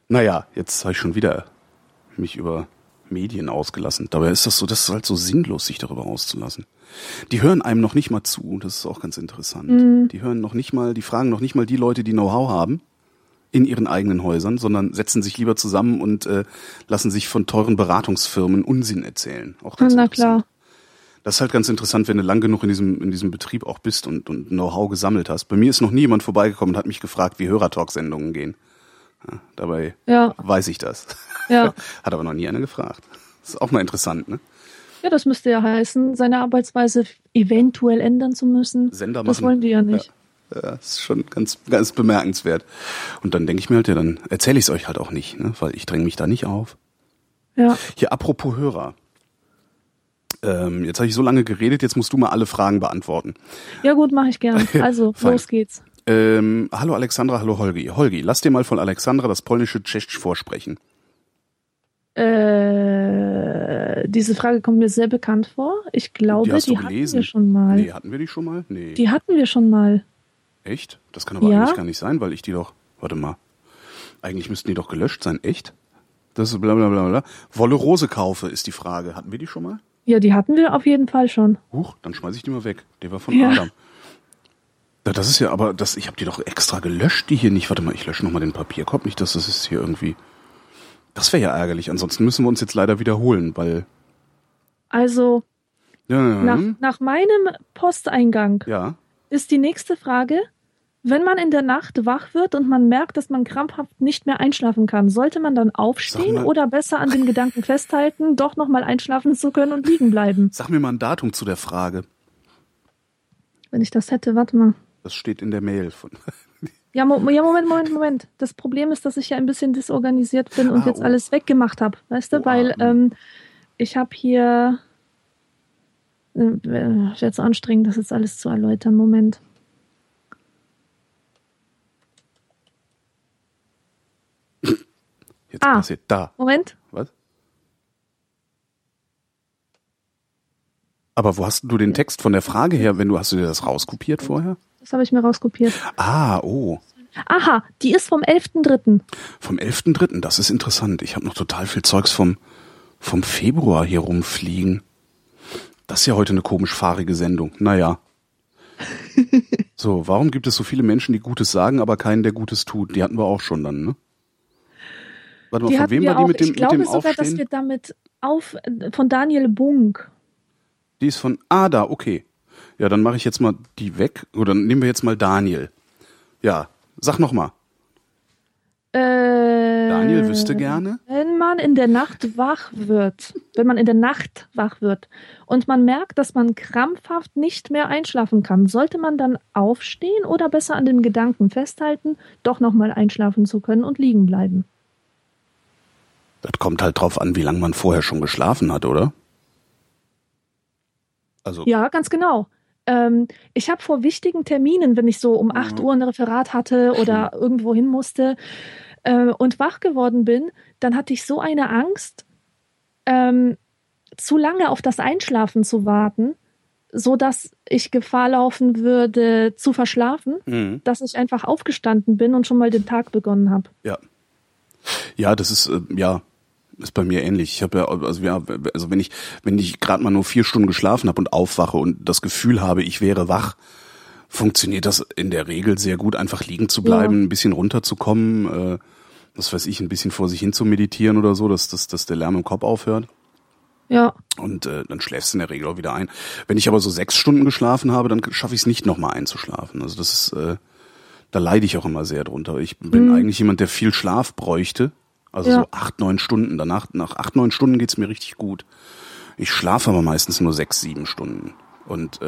Naja, jetzt habe ich schon wieder mich über Medien ausgelassen. Dabei ist das so, das ist halt so sinnlos, sich darüber auszulassen. Die hören einem noch nicht mal zu, das ist auch ganz interessant. Mhm. Die fragen noch nicht mal die Leute, die Know-how haben, in ihren eigenen Häusern, sondern setzen sich lieber zusammen und lassen sich von teuren Beratungsfirmen Unsinn erzählen. Auch ganz interessant. Na klar. Das ist halt ganz interessant, wenn du lang genug in diesem Betrieb auch bist und Know-how gesammelt hast. Bei mir ist noch nie jemand vorbeigekommen und hat mich gefragt, wie Hörertalk-Sendungen gehen. Ja, dabei weiß ich das. Ja. Hat aber noch nie einer gefragt. Das ist auch mal interessant, ne? Ja, das müsste ja heißen, seine Arbeitsweise eventuell ändern zu müssen. Sender machen. Das wollen die ja nicht. Ja. Das ist schon ganz, ganz bemerkenswert. Und dann denke ich mir halt, ja, dann erzähle ich es euch halt auch nicht, ne? Weil ich dränge mich da nicht auf. Ja. Hier, apropos Hörer. Jetzt habe ich so lange geredet, jetzt musst du mal alle Fragen beantworten. Ja gut, mache ich gern. Also, los geht's. Hallo Alexandra, hallo Holgi. Holgi, lass dir mal von Alexandra das polnische Tschechisch vorsprechen. Diese Frage kommt mir sehr bekannt vor. Ich glaube, die hatten wir schon mal. Nee, hatten wir die schon mal? Nee. Die hatten wir schon mal. Echt? Das kann aber eigentlich gar nicht sein, weil ich die doch... Warte mal. Eigentlich müssten die doch gelöscht sein. Echt? Das ist blablabla. Wolle Rose kaufe, ist die Frage. Hatten wir die schon mal? Ja, die hatten wir auf jeden Fall schon. Huch, dann schmeiße ich die mal weg. Der war von Adam. Das ist ja aber... Ich habe die doch extra gelöscht, die hier nicht. Warte mal, ich lösche nochmal den Papierkorb. Nicht, dass das ist hier irgendwie... Das wäre ja ärgerlich. Ansonsten müssen wir uns jetzt leider wiederholen, weil... Also, nach meinem Posteingang... Ja. Ist die nächste Frage, wenn man in der Nacht wach wird und man merkt, dass man krampfhaft nicht mehr einschlafen kann, sollte man dann aufstehen oder besser an dem Gedanken festhalten, doch nochmal einschlafen zu können und liegen bleiben? Sag mir mal ein Datum zu der Frage. Wenn ich das hätte, warte mal. Das steht in der Mail von... Ja, Moment. Das Problem ist, dass ich ja ein bisschen disorganisiert bin und jetzt alles weggemacht habe, weißt du? Weil ich habe hier... Wäre zu anstrengend, das jetzt alles zu erläutern. Moment. Jetzt passiert da. Moment. Was? Aber wo hast du den Text von der Frage her, hast du dir das rauskopiert vorher? Das habe ich mir rauskopiert. Aha, die ist vom 11.3. Vom 11.3., das ist interessant. Ich habe noch total viel Zeugs vom Februar hier rumfliegen. Das ist ja heute eine komisch fahrige Sendung. Naja. So, warum gibt es so viele Menschen, die Gutes sagen, aber keinen, der Gutes tut? Die hatten wir auch schon dann, ne? Warte mal, von wem war die mit dem Aufstehen? Ich glaube sogar, dass wir damit von Daniel Bunk. Die ist von da, okay. Ja, dann mache ich jetzt mal die weg. Oder nehmen wir jetzt mal Daniel. Ja, sag nochmal. Daniel wüsste gerne. Wenn man in der Nacht wach wird und man merkt, dass man krampfhaft nicht mehr einschlafen kann, sollte man dann aufstehen oder besser an dem Gedanken festhalten, doch nochmal einschlafen zu können und liegen bleiben? Das kommt halt drauf an, wie lange man vorher schon geschlafen hat, oder? Also. Ja, ganz genau. Ich habe vor wichtigen Terminen, wenn ich so um 8 Uhr ein Referat hatte oder irgendwo hin musste und wach geworden bin, dann hatte ich so eine Angst, zu lange auf das Einschlafen zu warten, sodass ich Gefahr laufen würde, zu verschlafen, dass ich einfach aufgestanden bin und schon mal den Tag begonnen habe. Ja. Ja, das ist, ist bei mir ähnlich. Ich habe wenn ich gerade mal nur 4 Stunden geschlafen habe und aufwache und das Gefühl habe, ich wäre wach, funktioniert das in der Regel sehr gut, einfach liegen zu bleiben, ein bisschen runterzukommen, was weiß ich, ein bisschen vor sich hin zu meditieren oder so, dass der Lärm im Kopf aufhört. Ja. Und dann schläfst du in der Regel auch wieder ein. Wenn ich aber so 6 Stunden geschlafen habe, dann schaffe ich es nicht nochmal einzuschlafen. Also das ist Da leide ich auch immer sehr drunter. Ich bin eigentlich jemand, der viel Schlaf bräuchte. Also so 8, 9 Stunden. Danach, nach 8, 9 Stunden geht's mir richtig gut. Ich schlafe aber meistens nur 6, 7 Stunden. Und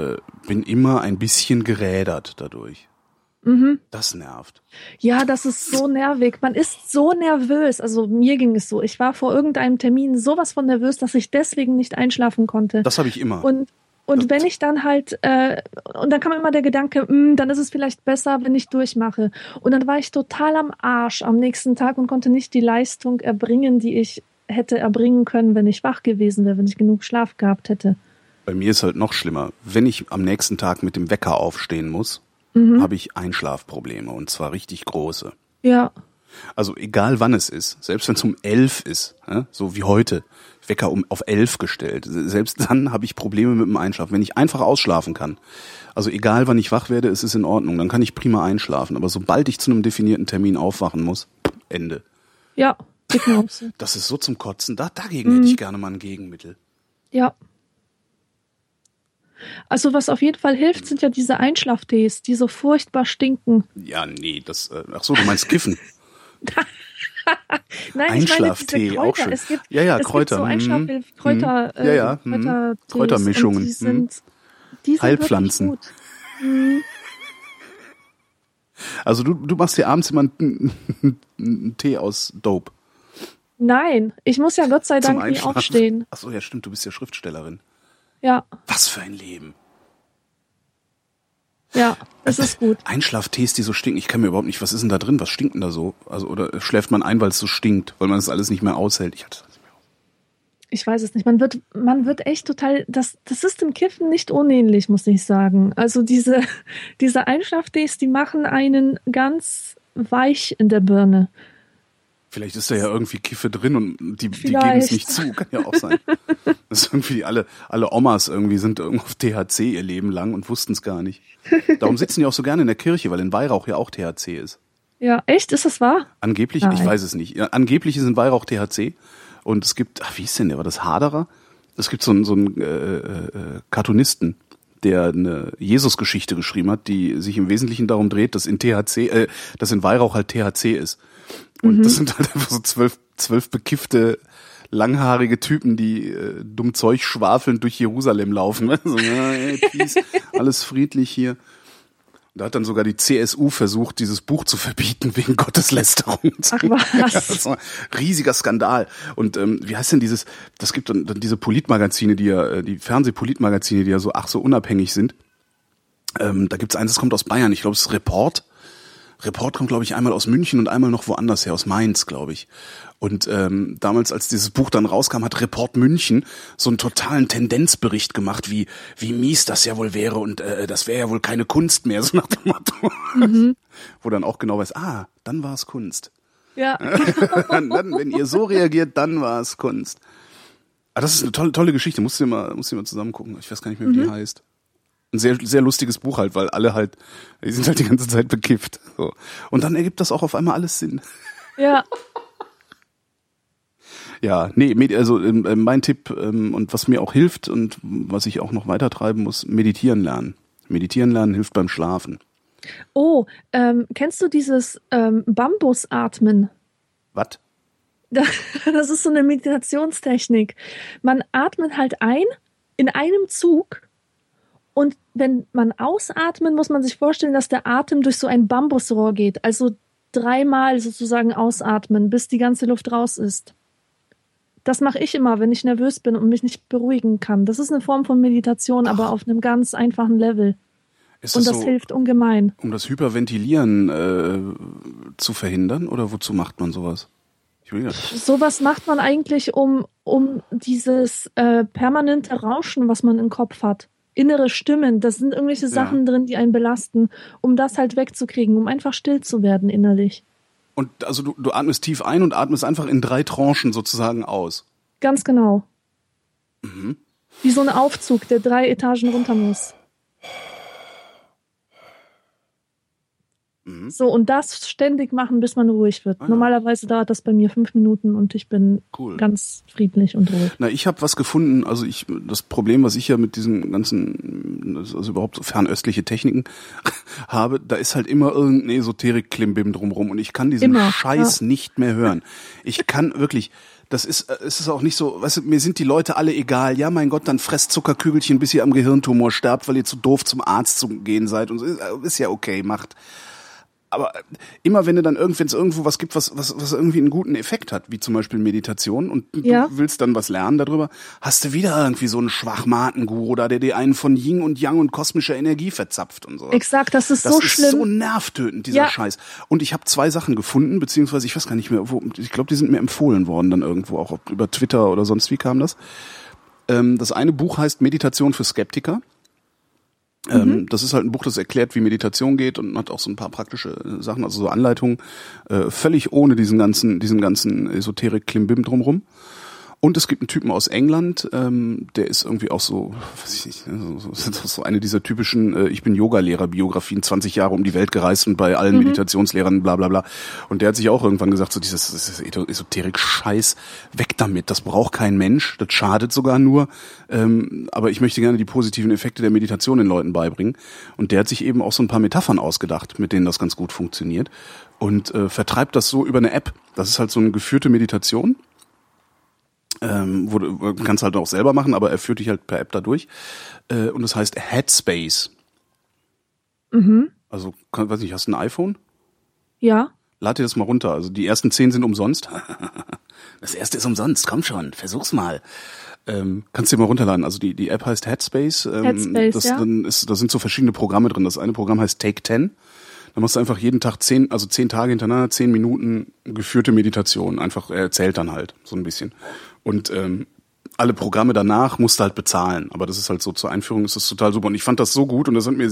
bin immer ein bisschen gerädert dadurch. Mhm. Das nervt. Ja, das ist so nervig. Man ist so nervös. Also mir ging es so. Ich war vor irgendeinem Termin sowas von nervös, dass ich deswegen nicht einschlafen konnte. Das habe ich immer. Und wenn ich dann halt, und dann kam immer der Gedanke, dann ist es vielleicht besser, wenn ich durchmache. Und dann war ich total am Arsch am nächsten Tag und konnte nicht die Leistung erbringen, die ich hätte erbringen können, wenn ich wach gewesen wäre, wenn ich genug Schlaf gehabt hätte. Bei mir ist halt noch schlimmer. Wenn ich am nächsten Tag mit dem Wecker aufstehen muss, habe ich Einschlafprobleme und zwar richtig große. Ja. Also egal wann es ist, selbst wenn es um 11 ist, so wie heute, Wecker auf 11 gestellt. Selbst dann habe ich Probleme mit dem Einschlafen. Wenn ich einfach ausschlafen kann, also egal wann ich wach werde, es ist in Ordnung, dann kann ich prima einschlafen. Aber sobald ich zu einem definierten Termin aufwachen muss, Ende. Ja, genau. Das ist so zum Kotzen. Dagegen hätte ich gerne mal ein Gegenmittel. Ja. Also was auf jeden Fall hilft, sind ja diese Einschlaftees, die so furchtbar stinken. Ja, nee, das... Ach so, du meinst Kiffen. Nein, Einschlaftee, ich meine, auch schön. Es gibt, es Kräuter. Gibt so Einschlaf-Kräuter, Kräutermischungen. Die sind Heilpflanzen. Also du machst dir abends immer einen Tee aus Dope. Nein, ich muss ja Gott sei Dank nie aufstehen. Ach so, ja stimmt, du bist ja Schriftstellerin. Ja. Was für ein Leben. Ja, das ist gut. Einschlaftees, die so stinken. Ich kann mir überhaupt nicht, was ist denn da drin? Was stinkt denn da so? Also, oder schläft man ein, weil es so stinkt, weil man das alles nicht mehr aushält? Ich weiß es nicht. Man wird echt total, das ist dem Kiffen nicht unähnlich, muss ich sagen. Also diese Einschlaftees, die machen einen ganz weich in der Birne. Vielleicht ist da ja irgendwie Kiffe drin und die geben es nicht zu. Kann ja auch sein. Das ist irgendwie alle Omas irgendwie sind irgendwo auf THC ihr Leben lang und wussten es gar nicht. Darum sitzen die auch so gerne in der Kirche, weil in Weihrauch ja auch THC ist. Ja, echt? Ist das wahr? Angeblich, nein. Ich weiß es nicht. Ja, angeblich ist in Weihrauch THC und es gibt, wie ist denn der, war das Haderer? Es gibt so einen Cartoonisten, der eine Jesus-Geschichte geschrieben hat, die sich im Wesentlichen darum dreht, dass dass in Weihrauch halt THC ist. Und das sind halt einfach so 12 bekiffte, langhaarige Typen, die dumm Zeug schwafelnd durch Jerusalem laufen. So, peace, alles friedlich hier. Da hat dann sogar die CSU versucht, dieses Buch zu verbieten wegen Gotteslästerung. Ach was. Ja, das war ein riesiger Skandal. Und wie heißt denn dieses, das gibt dann diese Politmagazine, die Fernsehpolitmagazine, die ja so ach so unabhängig sind. Da gibt's eins, das kommt aus Bayern, ich glaube es ist Report. Report kommt, glaube ich, einmal aus München und einmal noch woanders her, aus Mainz, glaube ich. Und damals, als dieses Buch dann rauskam, hat Report München so einen totalen Tendenzbericht gemacht, wie mies das ja wohl wäre und das wäre ja wohl keine Kunst mehr, so nach dem Motto. Wo dann auch genau weiß, dann war es Kunst. Ja. Dann, wenn ihr so reagiert, dann war es Kunst. Aber das ist eine tolle Geschichte, musst du dir mal zusammen gucken. Ich weiß gar nicht mehr, wie die heißt. Ein sehr, sehr lustiges Buch halt, weil alle halt, die sind halt die ganze Zeit bekifft. So. Und dann ergibt das auch auf einmal alles Sinn. Ja. Ja, nee, also mein Tipp und was mir auch hilft und was ich auch noch weitertreiben muss, meditieren lernen. Meditieren lernen hilft beim Schlafen. Oh, kennst du dieses Bambusatmen? Was? Das ist so eine Meditationstechnik. Man atmet halt ein, in einem Zug. Und wenn man ausatmen, muss man sich vorstellen, dass der Atem durch so ein Bambusrohr geht. Also 3-mal sozusagen ausatmen, bis die ganze Luft raus ist. Das mache ich immer, wenn ich nervös bin und mich nicht beruhigen kann. Das ist eine Form von Meditation, aber auf einem ganz einfachen Level. Und das so, hilft ungemein. Um das Hyperventilieren zu verhindern? Oder wozu macht man sowas? Sowas macht man eigentlich, um dieses permanente Rauschen, was man im Kopf hat. Innere Stimmen, das sind irgendwelche Sachen drin, die einen belasten, um das halt wegzukriegen, um einfach still zu werden innerlich. Und also du atmest tief ein und atmest einfach in 3 Tranchen sozusagen aus. Ganz genau. Mhm. Wie so ein Aufzug, der 3 Etagen runter muss. Mhm. So, und das ständig machen, bis man ruhig wird. Ah, ja. Normalerweise dauert das bei mir 5 Minuten und ich bin ganz friedlich und ruhig. Na, ich habe was gefunden, also das Problem, was ich ja mit diesen ganzen, also überhaupt so fernöstliche Techniken habe, da ist halt immer irgendein Esoterik-Klimbim drumrum und ich kann diesen Scheiß nicht mehr hören. Ich kann wirklich... es ist auch nicht so, weißt du, mir sind die Leute alle egal. Ja, mein Gott, dann fresst Zuckerkügelchen, bis ihr am Gehirntumor sterbt, weil ihr zu doof zum Arzt zu gehen seid. Und so. Ist ja okay, macht. Aber immer wenn du dann wenn es irgendwo was gibt, was irgendwie einen guten Effekt hat, wie zum Beispiel Meditation, und du willst dann was lernen darüber, hast du wieder irgendwie so einen Schwachmaten-Guru da, der dir einen von Yin und Yang und kosmischer Energie verzapft und so. Exakt, das ist so schlimm. Das ist so nervtötend, dieser Scheiß. Und ich habe 2 Sachen gefunden, beziehungsweise ich weiß gar nicht mehr, ich glaube, die sind mir empfohlen worden dann irgendwo, auch über Twitter oder sonst wie kam das. Das eine Buch heißt Meditation für Skeptiker. Das ist halt ein Buch, das erklärt, wie Meditation geht und hat auch so ein paar praktische Sachen, also so Anleitungen, völlig ohne diesen ganzen Esoterik-Klimbim drumrum. Und es gibt einen Typen aus England, der ist irgendwie auch so, weiß ich nicht, so eine dieser typischen ich bin Yoga-Lehrer-Biografien, 20 Jahre um die Welt gereist und bei allen Meditationslehrern bla bla bla. Und der hat sich auch irgendwann gesagt, so dieses Esoterik-Scheiß, weg damit, das braucht kein Mensch, das schadet sogar nur. Aber ich möchte gerne die positiven Effekte der Meditation den Leuten beibringen. Und der hat sich eben auch so ein paar Metaphern ausgedacht, mit denen das ganz gut funktioniert. Und vertreibt das so über eine App. Das ist halt so eine geführte Meditation. Du kannst halt auch selber machen, aber er führt dich halt per App da durch. Und das heißt Headspace. Mhm. Also, weiß nicht, hast du ein iPhone? Ja. Lad dir das mal runter. Also die ersten 10 sind umsonst. Das erste ist umsonst, komm schon, versuch's mal. Kannst du dir mal runterladen. Also die App heißt Headspace. Headspace, da sind so verschiedene Programme drin. Das eine Programm heißt Take 10. Dann machst du einfach jeden Tag 10 Tage hintereinander, 10 Minuten geführte Meditation. Einfach, er erzählt dann halt so ein bisschen. Und alle Programme danach musst du halt bezahlen. Aber das ist halt so, zur Einführung ist das total super. Und ich fand das so gut und das hat mir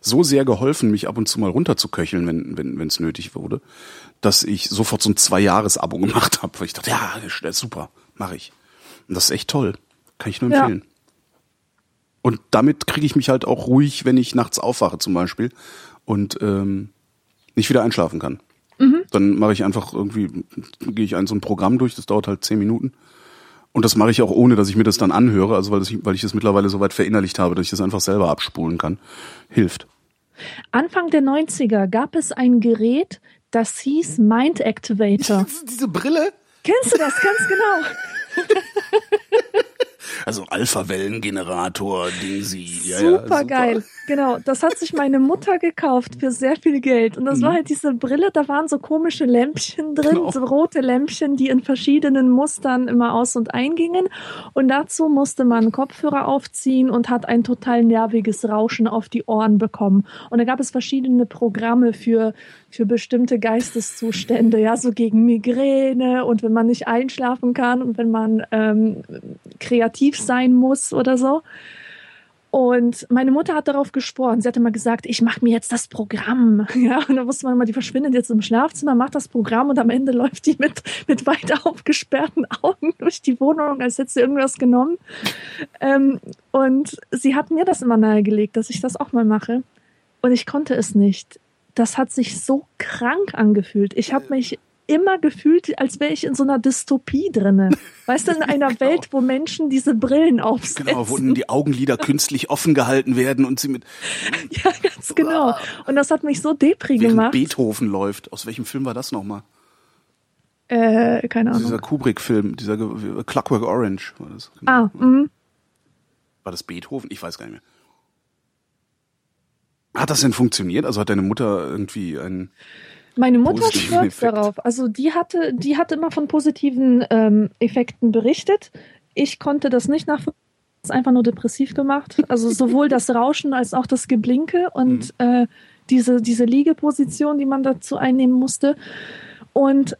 so sehr geholfen, mich ab und zu mal runterzuköcheln, wenn's nötig wurde, dass ich sofort so ein 2-Jahres-Abo gemacht habe. Weil ich dachte, ja, das ist super, mache ich. Und das ist echt toll. Kann ich nur empfehlen. Ja. Und damit kriege ich mich halt auch ruhig, wenn ich nachts aufwache zum Beispiel und nicht wieder einschlafen kann. Mhm. Dann mache ich einfach gehe ich so ein Programm durch, das dauert halt 10 Minuten. Und das mache ich auch ohne, dass ich mir das dann anhöre, also weil ich das mittlerweile so weit verinnerlicht habe, dass ich das einfach selber abspulen kann. Hilft. Anfang der 90er gab es ein Gerät, das hieß Mind Activator. Diese Brille? Kennst du das ganz genau? Also Alpha-Wellen-Generator, Dingsy. Supergeil. Super. Genau, das hat sich meine Mutter gekauft für sehr viel Geld. Und das war halt diese Brille, da waren so komische Lämpchen drin, so rote Lämpchen, die in verschiedenen Mustern immer aus- und eingingen. Und dazu musste man Kopfhörer aufziehen und hat ein total nerviges Rauschen auf die Ohren bekommen. Und da gab es verschiedene Programme für bestimmte Geisteszustände, ja, so gegen Migräne und wenn man nicht einschlafen kann und wenn man kreativ sein muss oder so. Und meine Mutter hat darauf geschworen. Sie hatte mal gesagt, ich mache mir jetzt das Programm. Ja, und da wusste man immer, die verschwindet jetzt im Schlafzimmer, macht das Programm und am Ende läuft die mit weit aufgesperrten Augen durch die Wohnung, als hätte sie irgendwas genommen. Und sie hat mir das immer nahegelegt, dass ich das auch mal mache. Und ich konnte es nicht. Das hat sich so krank angefühlt. Ich habe mich immer gefühlt, als wäre ich in so einer Dystopie drinne. Weißt du, in einer Welt, wo Menschen diese Brillen aufsetzen. Genau, wo die Augenlider künstlich offen gehalten werden und sie mit... Ja, ganz genau. Und das hat mich so depri gemacht. Beethoven läuft. Aus welchem Film war das nochmal? Keine Ahnung. Dieser Kubrick-Film, dieser Clockwork Orange war das. Genau. War das Beethoven? Ich weiß gar nicht mehr. Hat das denn funktioniert? Also hat deine Mutter irgendwie einen... Meine Mutter schwört darauf. Also die hat immer von positiven Effekten berichtet. Ich konnte das nicht nachvollziehen. Das hat einfach nur depressiv gemacht. Also sowohl das Rauschen als auch das Geblinke und diese Liegeposition, die man dazu einnehmen musste. Und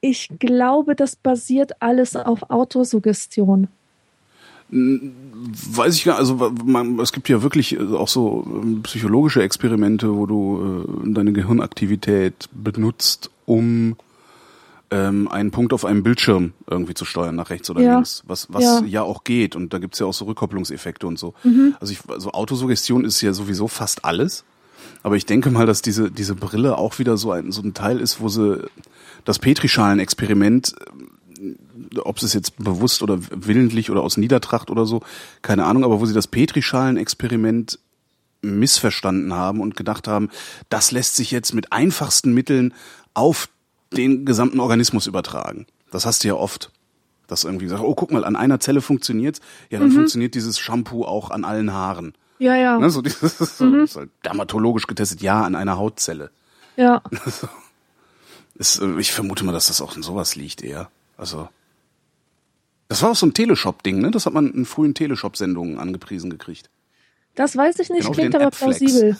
ich glaube, das basiert alles auf Autosuggestion. Weiß ich gar nicht, also es gibt ja wirklich auch so psychologische Experimente, wo du deine Gehirnaktivität benutzt, um einen Punkt auf einem Bildschirm irgendwie zu steuern, nach rechts oder links, was auch geht. Und da gibt's ja auch so Rückkopplungseffekte und so. Also Autosuggestion ist ja sowieso fast alles. Aber ich denke mal, dass diese Brille auch wieder so ein Teil ist, wo sie das Petrischalen-Experiment, ob sie es jetzt bewusst oder willentlich oder aus Niedertracht oder so, keine Ahnung, aber wo sie das Petrischalen-Experiment missverstanden haben und gedacht haben, das lässt sich jetzt mit einfachsten Mitteln auf den gesamten Organismus übertragen. Das hast du ja oft. Dass irgendwie gesagt, oh, guck mal, an einer Zelle funktioniert's. Ja, dann funktioniert dieses Shampoo auch an allen Haaren. Ja, ja. Ne, so dieses, ist halt dermatologisch getestet, ja, an einer Hautzelle. Ja. Ich vermute mal, dass das auch in sowas liegt eher. Also, das war auch so ein Teleshop-Ding, ne? Das hat man in frühen Teleshop-Sendungen angepriesen gekriegt. Das weiß ich nicht, genau, klingt aber Appflex. Plausibel.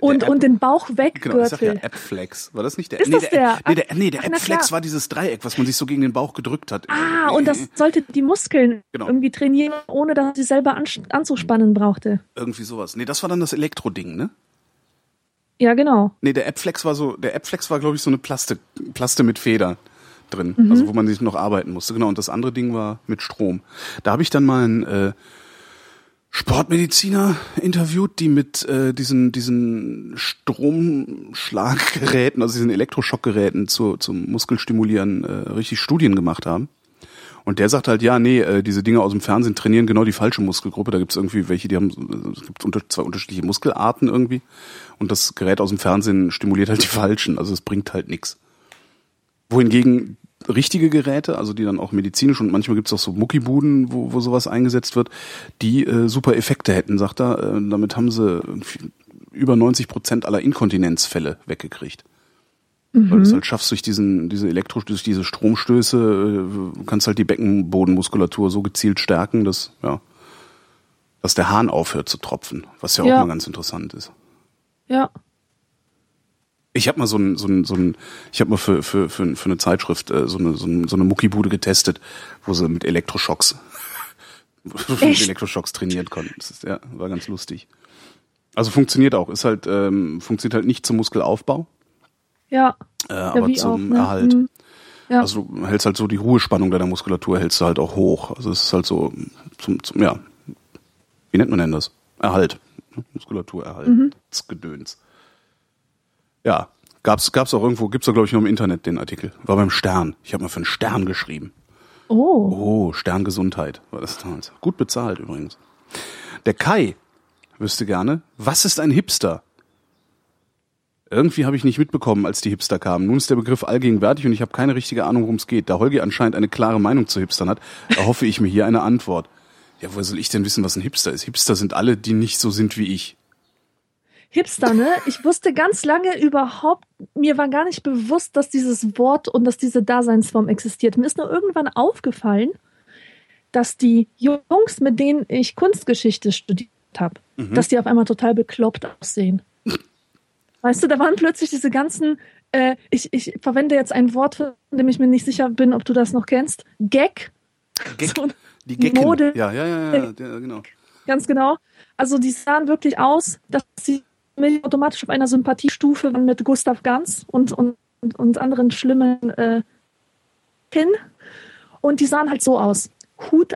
Und den Bauch weggürtel. Genau, ja, Appflex. War das nicht der? Ist das der? Der Appflex war dieses Dreieck, was man sich so gegen den Bauch gedrückt hat. Ah, und das sollte die Muskeln irgendwie trainieren, ohne dass sie selber anzuspannen brauchte. Irgendwie sowas. Nee, das war dann das Elektroding, ne? Ja, genau. Nee, der Appflex war, glaube ich, so eine Plaste mit Feder drin. Mhm. Also, wo man sich noch arbeiten musste. Genau, und das andere Ding war mit Strom. Da habe ich dann mal ein, Sportmediziner interviewt, die mit diesen Stromschlaggeräten, also diesen Elektroschockgeräten zum Muskelstimulieren richtig Studien gemacht haben. Und der sagt halt, ja, nee, diese Dinge aus dem Fernsehen trainieren genau die falsche Muskelgruppe. Da gibt's irgendwie welche, es gibt zwei unterschiedliche Muskelarten irgendwie. Und das Gerät aus dem Fernsehen stimuliert halt die falschen. Also es bringt halt nichts. Wohingegen richtige Geräte, also die dann auch medizinisch und manchmal gibt's auch so Muckibuden, wo sowas eingesetzt wird, die super Effekte hätten, sagt er. Damit haben sie über 90% aller Inkontinenzfälle weggekriegt. Mhm. Weil du es halt schaffst, durch diese Stromstöße, kannst halt die Beckenbodenmuskulatur so gezielt stärken, dass der Hahn aufhört zu tropfen, was ja auch mal ganz interessant ist. Ja. Ich habe mal für eine Zeitschrift so eine Muckibude getestet, wo sie mit Elektroschocks trainieren konnten. Das ist, war ganz lustig. Also funktioniert auch, ist halt funktioniert halt nicht zum Muskelaufbau. Ja. Aber zum Erhalt. Mhm. Ja. Also du hältst halt so die Ruhespannung deiner Muskulatur hältst du halt auch hoch. Also es ist halt so zum wie nennt man denn das? Erhalt. Muskulaturerhalt. Mhm. Das Gedöns. Ja, gab's auch irgendwo, gibt's da glaube ich noch im Internet den Artikel. War beim Stern. Ich habe mal für den Stern geschrieben. Oh, Stern Gesundheit war das damals. Gut bezahlt übrigens. Der Kai wüsste gerne, was ist ein Hipster? Irgendwie habe ich nicht mitbekommen, als die Hipster kamen. Nun ist der Begriff allgegenwärtig und ich habe keine richtige Ahnung, worum es geht. Da Holgi anscheinend eine klare Meinung zu Hipstern hat, erhoffe ich mir hier eine Antwort. Ja, woher soll ich denn wissen, was ein Hipster ist? Hipster sind alle, die nicht so sind wie ich. Hipster, ne? Ich wusste ganz lange mir war gar nicht bewusst, dass dieses Wort und dass diese Daseinsform existiert. Mir ist nur irgendwann aufgefallen, dass die Jungs, mit denen ich Kunstgeschichte studiert habe, dass die auf einmal total bekloppt aussehen. Weißt du, da waren plötzlich diese ganzen, ich verwende jetzt ein Wort, von dem ich mir nicht sicher bin, ob du das noch kennst, Gag. So die Gecken. Mode. Ja, genau. Ganz genau. Also die sahen wirklich aus, dass sie mich automatisch auf einer Sympathiestufe mit Gustav Ganz und anderen schlimmen hin. Und die sahen halt so aus. Hut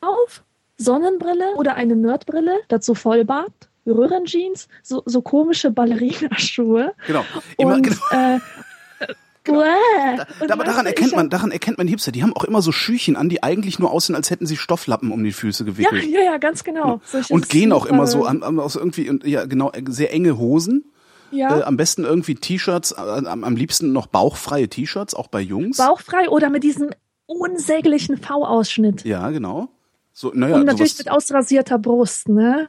auf, Sonnenbrille oder eine Nerdbrille, dazu Vollbart, Röhrenjeans, so komische Ballerinaschuhe. Genau. Genau. Aber daran erkennt man Hipster. Die haben auch immer so Schüchen an, die eigentlich nur aussehen, als hätten sie Stofflappen um die Füße gewickelt. Ja, ganz genau. Und gehen auch immer so aus irgendwie, ja genau, sehr enge Hosen. Ja. Am besten irgendwie T-Shirts, am liebsten noch bauchfreie T-Shirts, auch bei Jungs. Bauchfrei oder mit diesem unsäglichen V-Ausschnitt. Ja, genau. So, und natürlich mit ausrasierter Brust, ne?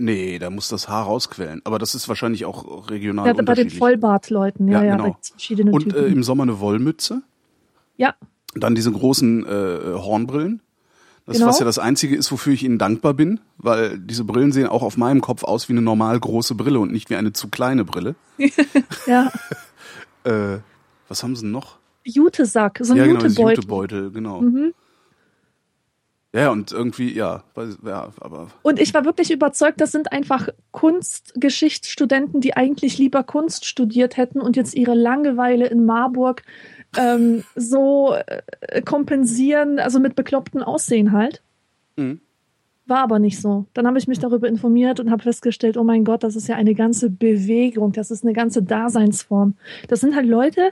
Nee, da muss das Haar rausquellen. Aber das ist wahrscheinlich auch regional unterschiedlich. Bei den Vollbartleuten, ja, genau. Verschiedene und Typen. Im Sommer eine Wollmütze. Ja. Dann diese großen Hornbrillen. Was ja das Einzige ist, wofür ich Ihnen dankbar bin, weil diese Brillen sehen auch auf meinem Kopf aus wie eine normal große Brille und nicht wie eine zu kleine Brille. Ja. Was haben sie noch? Jutesack, so ein Jutebeutel. Jutebeutel, genau. Mhm. Ja, und irgendwie, aber. Und ich war wirklich überzeugt, das sind einfach Kunstgeschichtsstudenten, die eigentlich lieber Kunst studiert hätten und jetzt ihre Langeweile in Marburg kompensieren, also mit beklopptem Aussehen halt. Mhm. War aber nicht so. Dann habe ich mich darüber informiert und habe festgestellt, oh mein Gott, das ist ja eine ganze Bewegung, das ist eine ganze Daseinsform. Das sind halt Leute,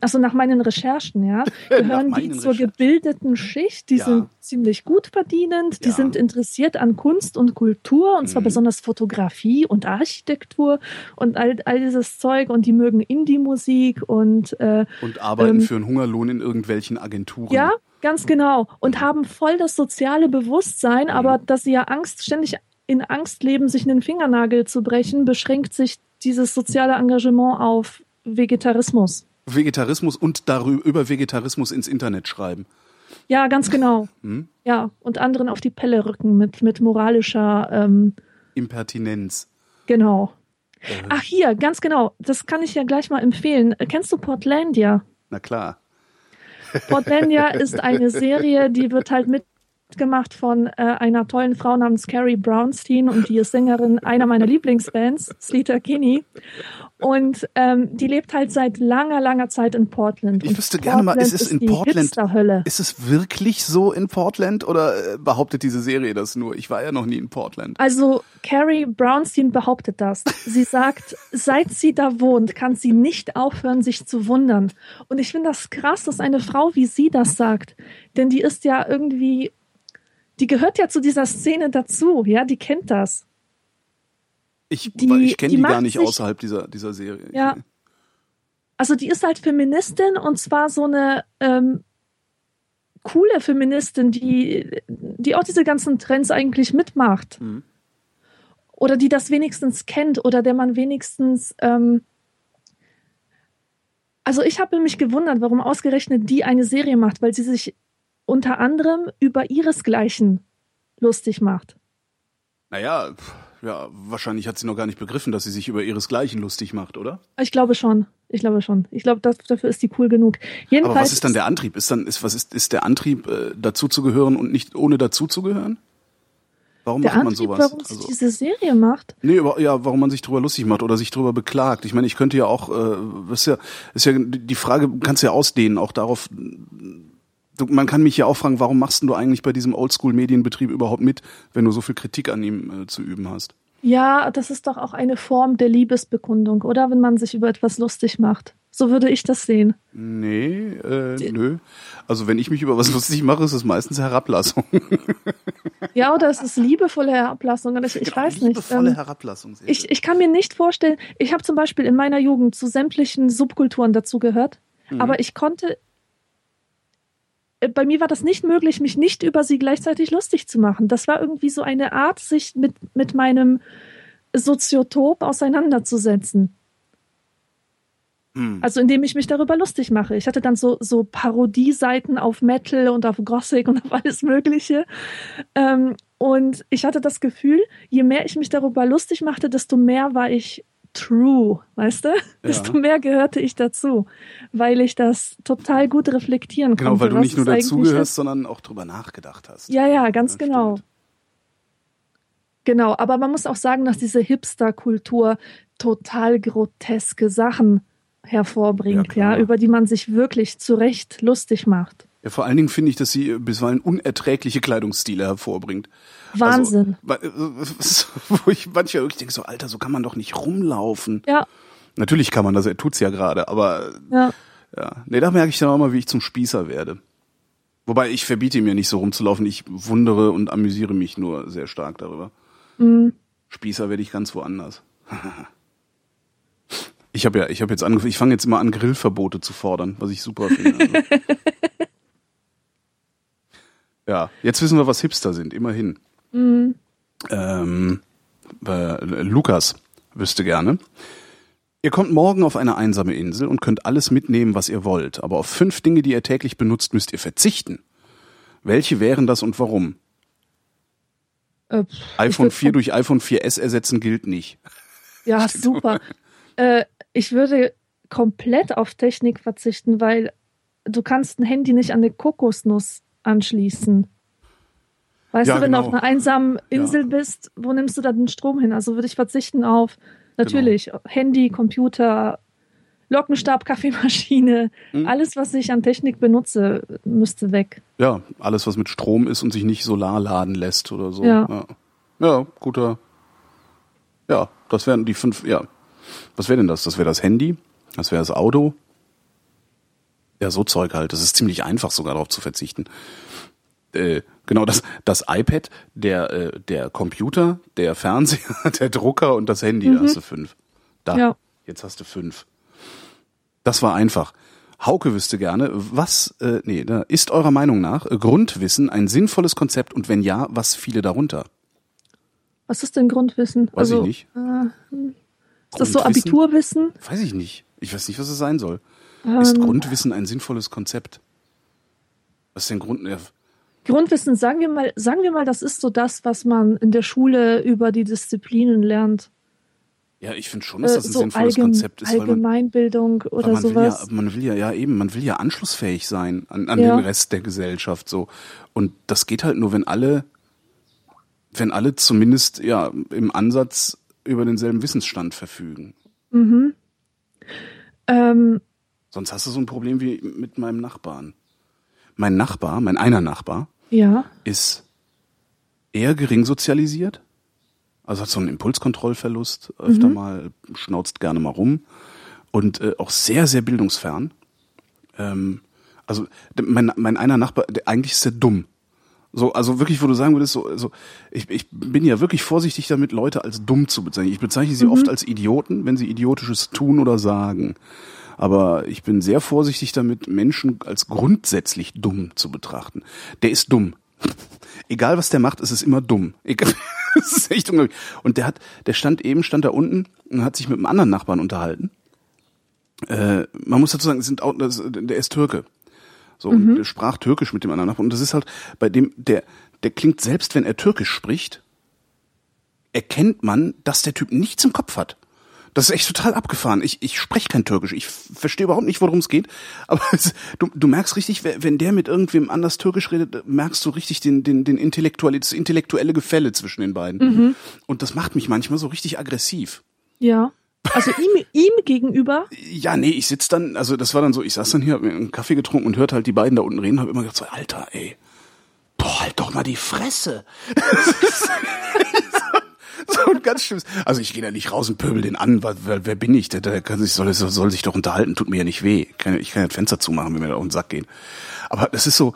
also nach meinen Recherchen, ja, gehören die zur gebildeten Schicht, die sind ziemlich gut verdienend, die sind interessiert an Kunst und Kultur und zwar besonders Fotografie und Architektur und all dieses Zeug und die mögen Indie-Musik und arbeiten für einen Hungerlohn in irgendwelchen Agenturen. Ja, ganz genau. Und haben voll das soziale Bewusstsein, aber dass sie ja ständig in Angst leben, sich einen Fingernagel zu brechen, beschränkt sich dieses soziale Engagement auf Vegetarismus. Vegetarismus und darüber über Vegetarismus ins Internet schreiben. Ja, ganz genau. Ja, und anderen auf die Pelle rücken mit moralischer Impertinenz. Genau. Ach hier, ganz genau. Das kann ich ja gleich mal empfehlen. Kennst du Portlandia? Na klar. Portlandia ist eine Serie, die wird halt mitgemacht von einer tollen Frau namens Carrie Brownstein und die ist Sängerin einer meiner Lieblingsbands, Sleater Kinney. Und die lebt halt seit langer, langer Zeit in Portland. Ich wüsste gerne mal, ist es in Portland? Ist es wirklich so in Portland oder behauptet diese Serie das nur? Ich war ja noch nie in Portland. Also Carrie Brownstein behauptet das. Sie sagt, seit sie da wohnt, kann sie nicht aufhören, sich zu wundern. Und ich finde das krass, dass eine Frau wie sie das sagt. Denn die ist ja irgendwie, die gehört ja zu dieser Szene dazu. Ja, die kennt das. Ich kenne die gar nicht außerhalb dieser Serie. Ja. Also die ist halt Feministin und zwar so eine coole Feministin, die auch diese ganzen Trends eigentlich mitmacht. Mhm. Oder die das wenigstens kennt oder der man wenigstens... Also ich habe mich gewundert, warum ausgerechnet die eine Serie macht, weil sie sich unter anderem über ihresgleichen lustig macht. Naja... Ja, wahrscheinlich hat sie noch gar nicht begriffen, dass sie sich über ihresgleichen lustig macht, oder? Ich glaube schon. Ich glaube, dafür ist die cool genug. Jedenfalls aber was ist dann der Antrieb? Ist der Antrieb, dazu zu gehören und nicht ohne dazu zu gehören? Warum macht man sowas? Warum sie diese Serie macht? Nee, warum man sich drüber lustig macht oder sich drüber beklagt. Ich meine, ich könnte ja auch, ist ja die Frage, kannst du ja ausdehnen, auch darauf. Man kann mich ja auch fragen, warum machst du eigentlich bei diesem Oldschool-Medienbetrieb überhaupt mit, wenn du so viel Kritik an ihm zu üben hast? Ja, das ist doch auch eine Form der Liebesbekundung, oder? Wenn man sich über etwas lustig macht. So würde ich das sehen. Nee, nö. Also wenn ich mich über was lustig mache, ist es meistens Herablassung. Ja, oder es ist liebevolle Herablassung. Ich weiß nicht. Liebevolle Herablassung. Ich kann mir nicht vorstellen, ich habe zum Beispiel in meiner Jugend zu sämtlichen Subkulturen dazugehört, aber bei mir war das nicht möglich, mich nicht über sie gleichzeitig lustig zu machen. Das war irgendwie so eine Art, sich mit meinem Soziotop auseinanderzusetzen. Also indem ich mich darüber lustig mache. Ich hatte dann so Parodieseiten auf Metal und auf Gothic und auf alles Mögliche. Und ich hatte das Gefühl, je mehr ich mich darüber lustig machte, desto mehr war ich true, weißt du? Ja. Desto mehr gehörte ich dazu, weil ich das total gut reflektieren konnte. Genau, weil du nicht nur dazugehörst, sondern auch drüber nachgedacht hast. Ja, ganz genau. Stimmt. Genau, aber man muss auch sagen, dass diese Hipster-Kultur total groteske Sachen hervorbringt, über die man sich wirklich zu Recht lustig macht. Ja, vor allen Dingen finde ich, dass sie bisweilen unerträgliche Kleidungsstile hervorbringt. Wahnsinn. Also, wo ich manchmal wirklich denke, so Alter, so kann man doch nicht rumlaufen. Ja. Natürlich kann man das, er tut's ja gerade, aber ja. Nee, da merke ich dann auch mal, wie ich zum Spießer werde. Wobei ich verbiete mir nicht so rumzulaufen, ich wundere und amüsiere mich nur sehr stark darüber. Mhm. Spießer werde ich ganz woanders. Ich fange jetzt immer an, Grillverbote zu fordern, was ich super finde. Also. Ja, jetzt wissen wir, was Hipster sind, immerhin. Mhm. Lukas wüsste gerne. Ihr kommt morgen auf eine einsame Insel und könnt alles mitnehmen, was ihr wollt. Aber auf 5 Dinge, die ihr täglich benutzt, müsst ihr verzichten. Welche wären das und warum? iPhone 4 durch iPhone 4S ersetzen gilt nicht. Ja, super. Ich würde komplett auf Technik verzichten, weil du kannst ein Handy nicht an eine Kokosnuss anschließen. Weißt du, wenn du auf einer einsamen Insel bist, wo nimmst du da den Strom hin? Also würde ich verzichten auf natürlich Handy, Computer, Lockenstab, Kaffeemaschine, alles, was ich an Technik benutze, müsste weg. Ja, alles, was mit Strom ist und sich nicht Solar laden lässt oder so. Ja, ja guter. Ja, das wären die 5, ja. Was wäre denn das? Das wäre das Handy, das wäre das Auto. Ja, so Zeug halt. Das ist ziemlich einfach, sogar darauf zu verzichten. Genau, das iPad, der Computer, der Fernseher, der Drucker und das Handy, da hast du 5. Da, ja. Jetzt hast du 5. Das war einfach. Hauke wüsste gerne, was ist eurer Meinung nach Grundwissen ein sinnvolles Konzept und wenn ja, was fiele darunter? Was ist denn Grundwissen? Weiß ich nicht. Ist das so Abiturwissen? Weiß ich nicht. Ich weiß nicht, was es sein soll. Ist Grundwissen ein sinnvolles Konzept? Was ist denn Grundwissen, sagen wir mal, das ist so das, was man in der Schule über die Disziplinen lernt. Ja, ich finde schon, dass das ein sinnvolles Konzept ist. Allgemeinbildung oder sowas. Man will ja anschlussfähig sein an den Rest der Gesellschaft. So. Und das geht halt nur, wenn alle zumindest ja im Ansatz über denselben Wissensstand verfügen. Mhm. Sonst hast du so ein Problem wie mit meinem Nachbarn. Mein einer Nachbar, ja, ist eher gering sozialisiert. Also hat so einen Impulskontrollverlust, öfter mal, schnauzt gerne mal rum und auch sehr, sehr bildungsfern. Also mein einer Nachbar, eigentlich ist der dumm. So, also wirklich, wo du sagen würdest, so ich bin ja wirklich vorsichtig damit, Leute als dumm zu bezeichnen. Ich bezeichne sie oft als Idioten, wenn sie Idiotisches tun oder sagen. Aber ich bin sehr vorsichtig damit, Menschen als grundsätzlich dumm zu betrachten. Der ist dumm. Egal, was der macht, es ist immer dumm. Das ist echt unglaublich. Und der stand da unten und hat sich mit einem anderen Nachbarn unterhalten. Man muss dazu sagen, der ist Türke. So, und er sprach Türkisch mit dem anderen Nachbarn. Und das ist halt bei dem, der klingt, selbst wenn er Türkisch spricht, erkennt man, dass der Typ nichts im Kopf hat. Das ist echt total abgefahren. Ich spreche kein Türkisch. Ich verstehe überhaupt nicht, worum es geht. Aber du merkst richtig, wenn der mit irgendwem anders Türkisch redet, merkst du richtig das intellektuelle Gefälle zwischen den beiden. Mhm. Und das macht mich manchmal so richtig aggressiv. Ja. Also ihm gegenüber? Ja, nee, ich saß dann hier, hab mir einen Kaffee getrunken und hörte halt die beiden da unten reden, habe immer gedacht so, Alter, ey, boah, halt doch mal die Fresse. So ein ganz schlimmes. Also ich gehe da nicht raus und pöbel den an, weil wer bin ich? Der soll sich doch unterhalten, tut mir ja nicht weh. Ich kann ja das Fenster zumachen, wenn mir da auf den Sack gehen. Aber das ist so,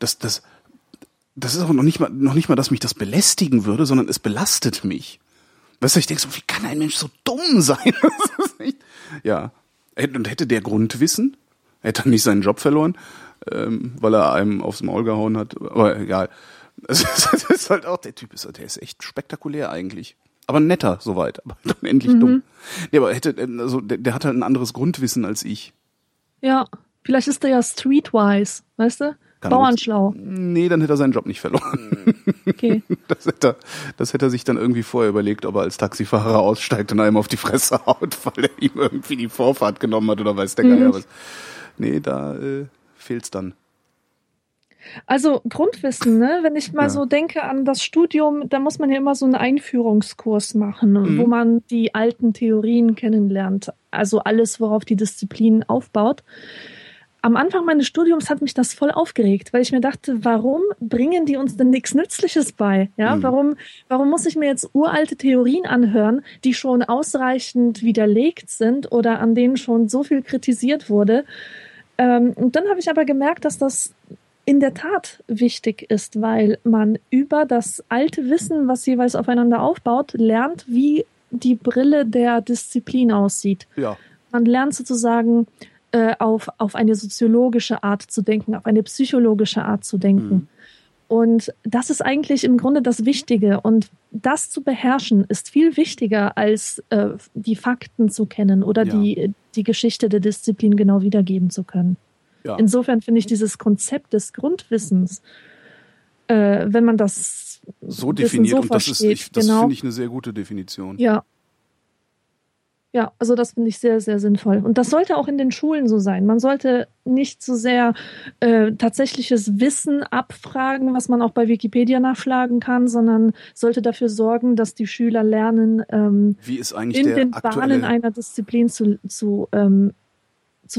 das ist auch noch nicht mal, dass mich das belästigen würde, sondern es belastet mich. Weißt du, ich denke so, wie kann ein Mensch so dumm sein? Das ist echt, ja. Und hätte der Grundwissen, hätte er nicht seinen Job verloren, weil er einem aufs Maul gehauen hat. Aber egal. Also, das ist halt auch, der Typ ist, der ist echt spektakulär eigentlich. Aber netter, soweit. Aber unendlich dumm. Nee, aber der hat halt ein anderes Grundwissen als ich. Ja, vielleicht ist der ja streetwise, weißt du? Bauernschlau. Nee, dann hätte er seinen Job nicht verloren. Okay. Das hätte er sich dann irgendwie vorher überlegt, ob er als Taxifahrer aussteigt und einem auf die Fresse haut, weil er ihm irgendwie die Vorfahrt genommen hat oder weiß der Geier was. Nee, da fehlt's dann. Also Grundwissen, ne? Wenn ich mal so denke an das Studium, da muss man ja immer so einen Einführungskurs machen, wo man die alten Theorien kennenlernt. Also alles, worauf die Disziplin aufbaut. Am Anfang meines Studiums hat mich das voll aufgeregt, weil ich mir dachte, warum bringen die uns denn nichts Nützliches bei? Ja, warum muss ich mir jetzt uralte Theorien anhören, die schon ausreichend widerlegt sind oder an denen schon so viel kritisiert wurde? Und dann habe ich aber gemerkt, dass das in der Tat wichtig ist, weil man über das alte Wissen, was jeweils aufeinander aufbaut, lernt, wie die Brille der Disziplin aussieht. Ja. Man lernt sozusagen auf eine soziologische Art zu denken, auf eine psychologische Art zu denken. Mhm. Und das ist eigentlich im Grunde das Wichtige. Und das zu beherrschen ist viel wichtiger, als die Fakten zu kennen oder die Geschichte der Disziplin genau wiedergeben zu können. Ja. Insofern finde ich dieses Konzept des Grundwissens, wenn man das so definiert, das finde ich eine sehr gute Definition. Ja. Ja, also das finde ich sehr, sehr sinnvoll. Und das sollte auch in den Schulen so sein. Man sollte nicht so sehr tatsächliches Wissen abfragen, was man auch bei Wikipedia nachschlagen kann, sondern sollte dafür sorgen, dass die Schüler lernen, wie ist eigentlich in den Bahnen einer Disziplin zu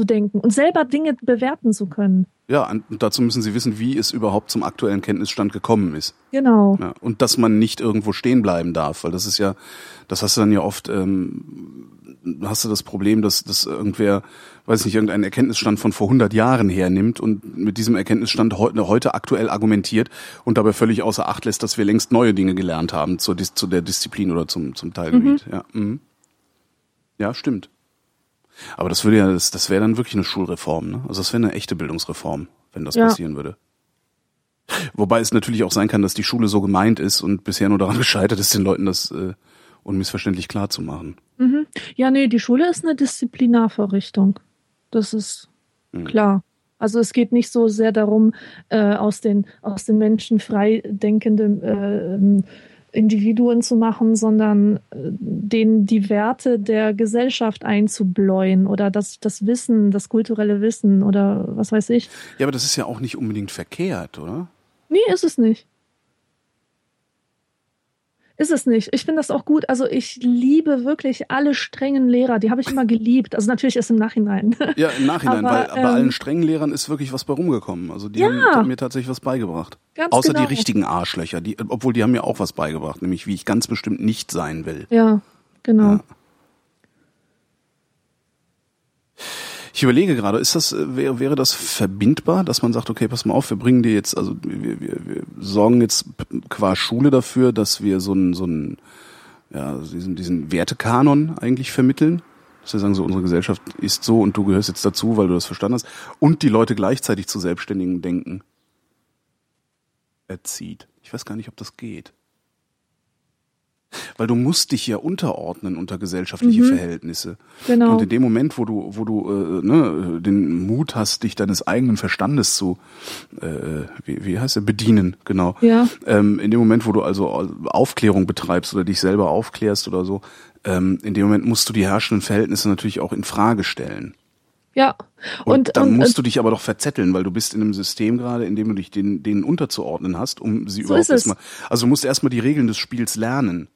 denken und selber Dinge bewerten zu können. Ja, und dazu müssen sie wissen, wie es überhaupt zum aktuellen Kenntnisstand gekommen ist. Genau. Ja, und dass man nicht irgendwo stehen bleiben darf, weil das ist ja, das hast du dann ja oft, hast du das Problem, dass irgendwer, weiß nicht, irgendeinen Erkenntnisstand von vor 100 Jahren hernimmt und mit diesem Erkenntnisstand heute aktuell argumentiert und dabei völlig außer Acht lässt, dass wir längst neue Dinge gelernt haben zu der Disziplin oder zum Teilgebiet. Mhm. Ja, ja, stimmt. Aber das würde ja, das wäre dann wirklich eine Schulreform, ne? Also das wäre eine echte Bildungsreform, wenn das passieren würde. Wobei es natürlich auch sein kann, dass die Schule so gemeint ist und bisher nur daran gescheitert ist, den Leuten das unmissverständlich klar zu machen. Mhm. Ja, nee, die Schule ist eine Disziplinarvorrichtung. Das ist klar. Also es geht nicht so sehr darum, aus den Menschen frei denkende Individuen zu machen, sondern denen die Werte der Gesellschaft einzubläuen oder das Wissen, das kulturelle Wissen oder was weiß ich. Ja, aber das ist ja auch nicht unbedingt verkehrt, oder? Nee, ist es nicht. Ist es nicht. Ich finde das auch gut. Also ich liebe wirklich alle strengen Lehrer. Die habe ich immer geliebt. Also natürlich erst im Nachhinein. Ja, im Nachhinein, aber, weil bei allen strengen Lehrern ist wirklich was bei rumgekommen. Also die haben mir tatsächlich was beigebracht. Ganz außer genau. Die richtigen Arschlöcher. Obwohl die haben mir auch was beigebracht. Nämlich, wie ich ganz bestimmt nicht sein will. Ja, genau. Ja. Ich überlege gerade, wäre das verbindbar, dass man sagt, okay, pass mal auf, wir bringen dir jetzt, also wir sorgen jetzt qua Schule dafür, dass wir diesen Wertekanon eigentlich vermitteln. Dass wir sagen, so unsere Gesellschaft ist so und du gehörst jetzt dazu, weil du das verstanden hast. Und die Leute gleichzeitig zu selbstständigem Denken erzieht. Ich weiß gar nicht, ob das geht. Weil du musst dich ja unterordnen unter gesellschaftliche Verhältnisse. Genau. Und in dem Moment, wo du den Mut hast, dich deines eigenen Verstandes zu bedienen, genau. Ja. In dem Moment, wo du also Aufklärung betreibst oder dich selber aufklärst oder so, in dem Moment musst du die herrschenden Verhältnisse natürlich auch in Frage stellen. Ja. Und dann musst du dich aber doch verzetteln, weil du bist in einem System gerade, in dem du dich denen unterzuordnen hast, um sie überhaupt erstmal. Also du musst erstmal die Regeln des Spiels lernen.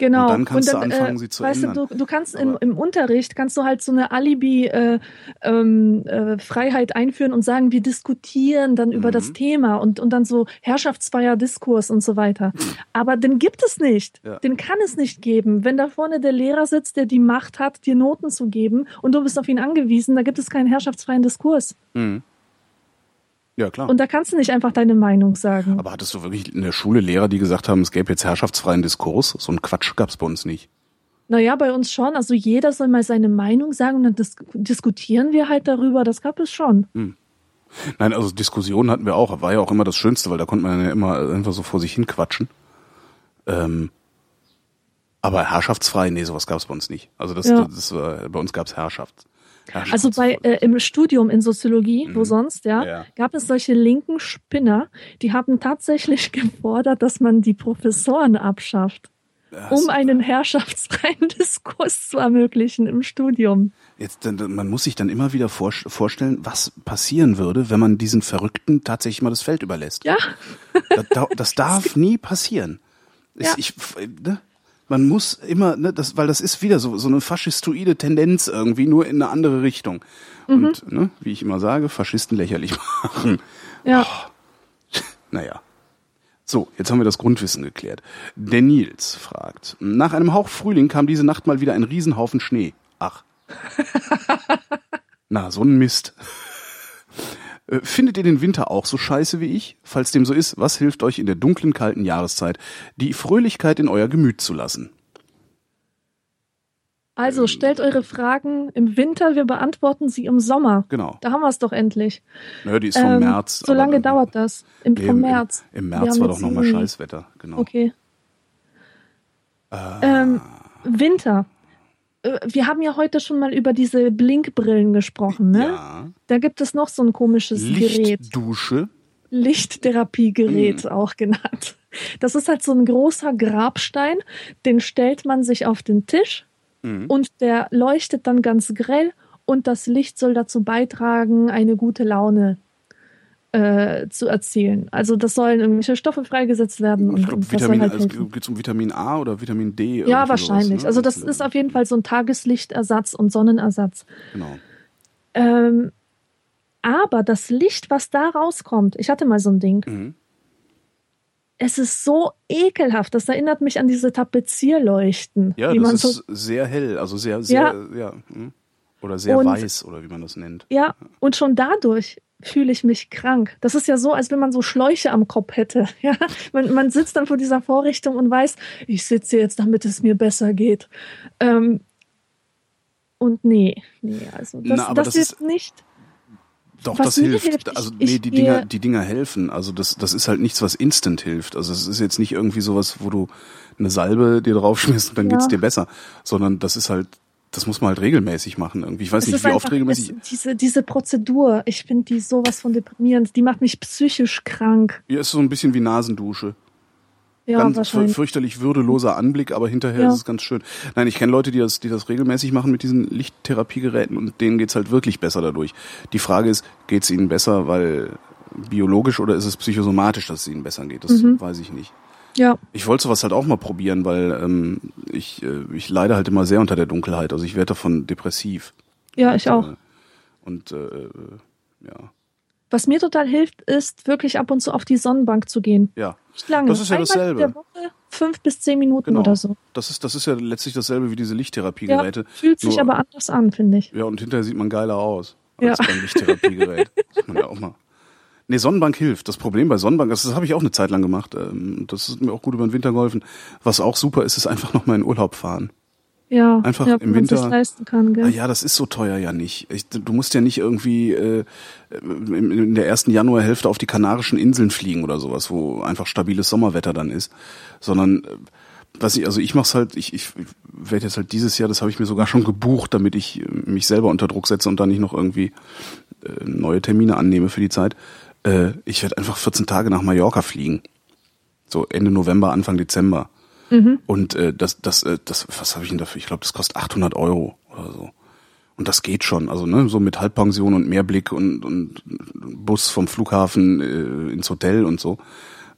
Genau. Und dann kannst du anfangen, sie zu ändern. Weißt du kannst im Unterricht, kannst du halt so eine Alibi-Freiheit einführen und sagen, wir diskutieren dann über das Thema und dann so herrschaftsfreier Diskurs und so weiter. Aber den gibt es nicht. Ja. Den kann es nicht geben. Wenn da vorne der Lehrer sitzt, der die Macht hat, dir Noten zu geben und du bist auf ihn angewiesen, da gibt es keinen herrschaftsfreien Diskurs. Mhm. Ja, klar. Und da kannst du nicht einfach deine Meinung sagen. Aber hattest du wirklich in der Schule Lehrer, die gesagt haben, es gäbe jetzt herrschaftsfreien Diskurs? So ein Quatsch gab's bei uns nicht. Naja, bei uns schon. Also jeder soll mal seine Meinung sagen und dann diskutieren wir halt darüber. Das gab es schon. Hm. Nein, also Diskussionen hatten wir auch. War ja auch immer das Schönste, weil da konnte man ja immer einfach so vor sich hin quatschen. Aber herrschaftsfrei, nee, sowas gab's bei uns nicht. Also bei uns gab's Herrschaft. Also im Studium in Soziologie, wo sonst, gab es solche linken Spinner, die haben tatsächlich gefordert, dass man die Professoren abschafft, um einen herrschaftsfreien Diskurs zu ermöglichen im Studium. Jetzt, man muss sich dann immer wieder vorstellen, was passieren würde, wenn man diesen Verrückten tatsächlich mal das Feld überlässt. Ja. Das darf nie passieren. Ja. Man muss immer, weil das ist wieder so eine faschistoide Tendenz irgendwie, nur in eine andere Richtung. Mhm. Und, wie ich immer sage, Faschisten lächerlich machen. Ja. Oh. Naja. So, jetzt haben wir das Grundwissen geklärt. Der Nils fragt, nach einem Hauch Frühling kam diese Nacht mal wieder ein Riesenhaufen Schnee. Ach. Na, so ein Mist. Findet ihr den Winter auch so scheiße wie ich? Falls dem so ist, was hilft euch in der dunklen, kalten Jahreszeit, die Fröhlichkeit in euer Gemüt zu lassen? Also stellt eure Fragen im Winter, wir beantworten sie im Sommer. Genau. Da haben wir es doch endlich. Naja, die ist vom März. So lange dauert das. Vom März. Im März war doch nochmal Scheißwetter. Genau. Okay. Winter. Wir haben ja heute schon mal über diese Blinkbrillen gesprochen, ne? Ja. Da gibt es noch so ein komisches Gerät. Lichtdusche. Lichttherapiegerät auch genannt. Das ist halt so ein großer Grabstein, den stellt man sich auf den Tisch und der leuchtet dann ganz grell und das Licht soll dazu beitragen, eine gute Laune zu erzielen. Also das sollen irgendwelche Stoffe freigesetzt werden. Ich glaube, geht es um Vitamin A oder Vitamin D? Ja, wahrscheinlich. Sowas, ne? Also das ist auf jeden Fall so ein Tageslichtersatz und Sonnenersatz. Genau. Aber das Licht, was da rauskommt, ich hatte mal so ein Ding, es ist so ekelhaft. Das erinnert mich an diese Tapezierleuchten. Ja, die das man ist so sehr hell, also sehr oder sehr weiß oder wie man das nennt. Ja, und schon dadurch fühle ich mich krank. Das ist ja so, als wenn man so Schläuche am Kopf hätte. Ja? Man sitzt dann vor dieser Vorrichtung und weiß, ich sitze jetzt, damit es mir besser geht. Und nee, also das hilft nicht. Doch, das hilft. Also die Dinger helfen. Also das ist halt nichts, was instant hilft. Also es ist jetzt nicht irgendwie sowas, wo du eine Salbe dir draufschmierst und dann geht's dir besser. Sondern das ist halt, das muss man halt regelmäßig machen irgendwie. Ich weiß nicht, wie oft regelmäßig. Diese Prozedur, ich finde die sowas von deprimierend. Die macht mich psychisch krank. Ja, ist so ein bisschen wie Nasendusche. Ja, ganz fürchterlich würdeloser Anblick, aber hinterher ist es ganz schön. Nein, ich kenne Leute, die das regelmäßig machen mit diesen Lichttherapiegeräten und denen geht's halt wirklich besser dadurch. Die Frage ist, geht's ihnen besser, weil biologisch oder ist es psychosomatisch, dass es ihnen besser geht? Das weiß ich nicht. Ja. Ich wollte sowas halt auch mal probieren, weil ich leide halt immer sehr unter der Dunkelheit. Also ich werde davon depressiv. Ja, ich auch. Und was mir total hilft, ist wirklich ab und zu auf die Sonnenbank zu gehen. Ja, nicht lange. Das ist ja einmal dasselbe. In der Woche 5 bis 10 Minuten oder so. Das ist ja letztlich dasselbe wie diese Lichttherapiegeräte. Ja, fühlt sich aber anders an, finde ich. Ja, und hinterher sieht man geiler aus als beim Lichttherapiegerät. Das kann man ja auch mal. Nee, Sonnenbank hilft. Das Problem bei Sonnenbank, das habe ich auch eine Zeit lang gemacht. Das ist mir auch gut über den Winter geholfen. Was auch super ist, ist einfach nochmal in Urlaub fahren. Ja, einfach im Winter. Wenn man es leisten kann, gell? Ja, das ist so teuer ja nicht. Du musst ja nicht irgendwie in der ersten Januarhälfte auf die Kanarischen Inseln fliegen oder sowas, wo einfach stabiles Sommerwetter dann ist, sondern ich mach's halt, ich werde jetzt halt dieses Jahr, das habe ich mir sogar schon gebucht, damit ich mich selber unter Druck setze und dann nicht noch irgendwie neue Termine annehme für die Zeit. Ich werde einfach 14 Tage nach Mallorca fliegen. So Ende November, Anfang Dezember. Mhm. Und das, was habe ich denn dafür? Ich glaube, das kostet 800 €, oder so. Und das geht schon, also ne, so mit Halbpension und Mehrblick und Bus vom Flughafen ins Hotel und so.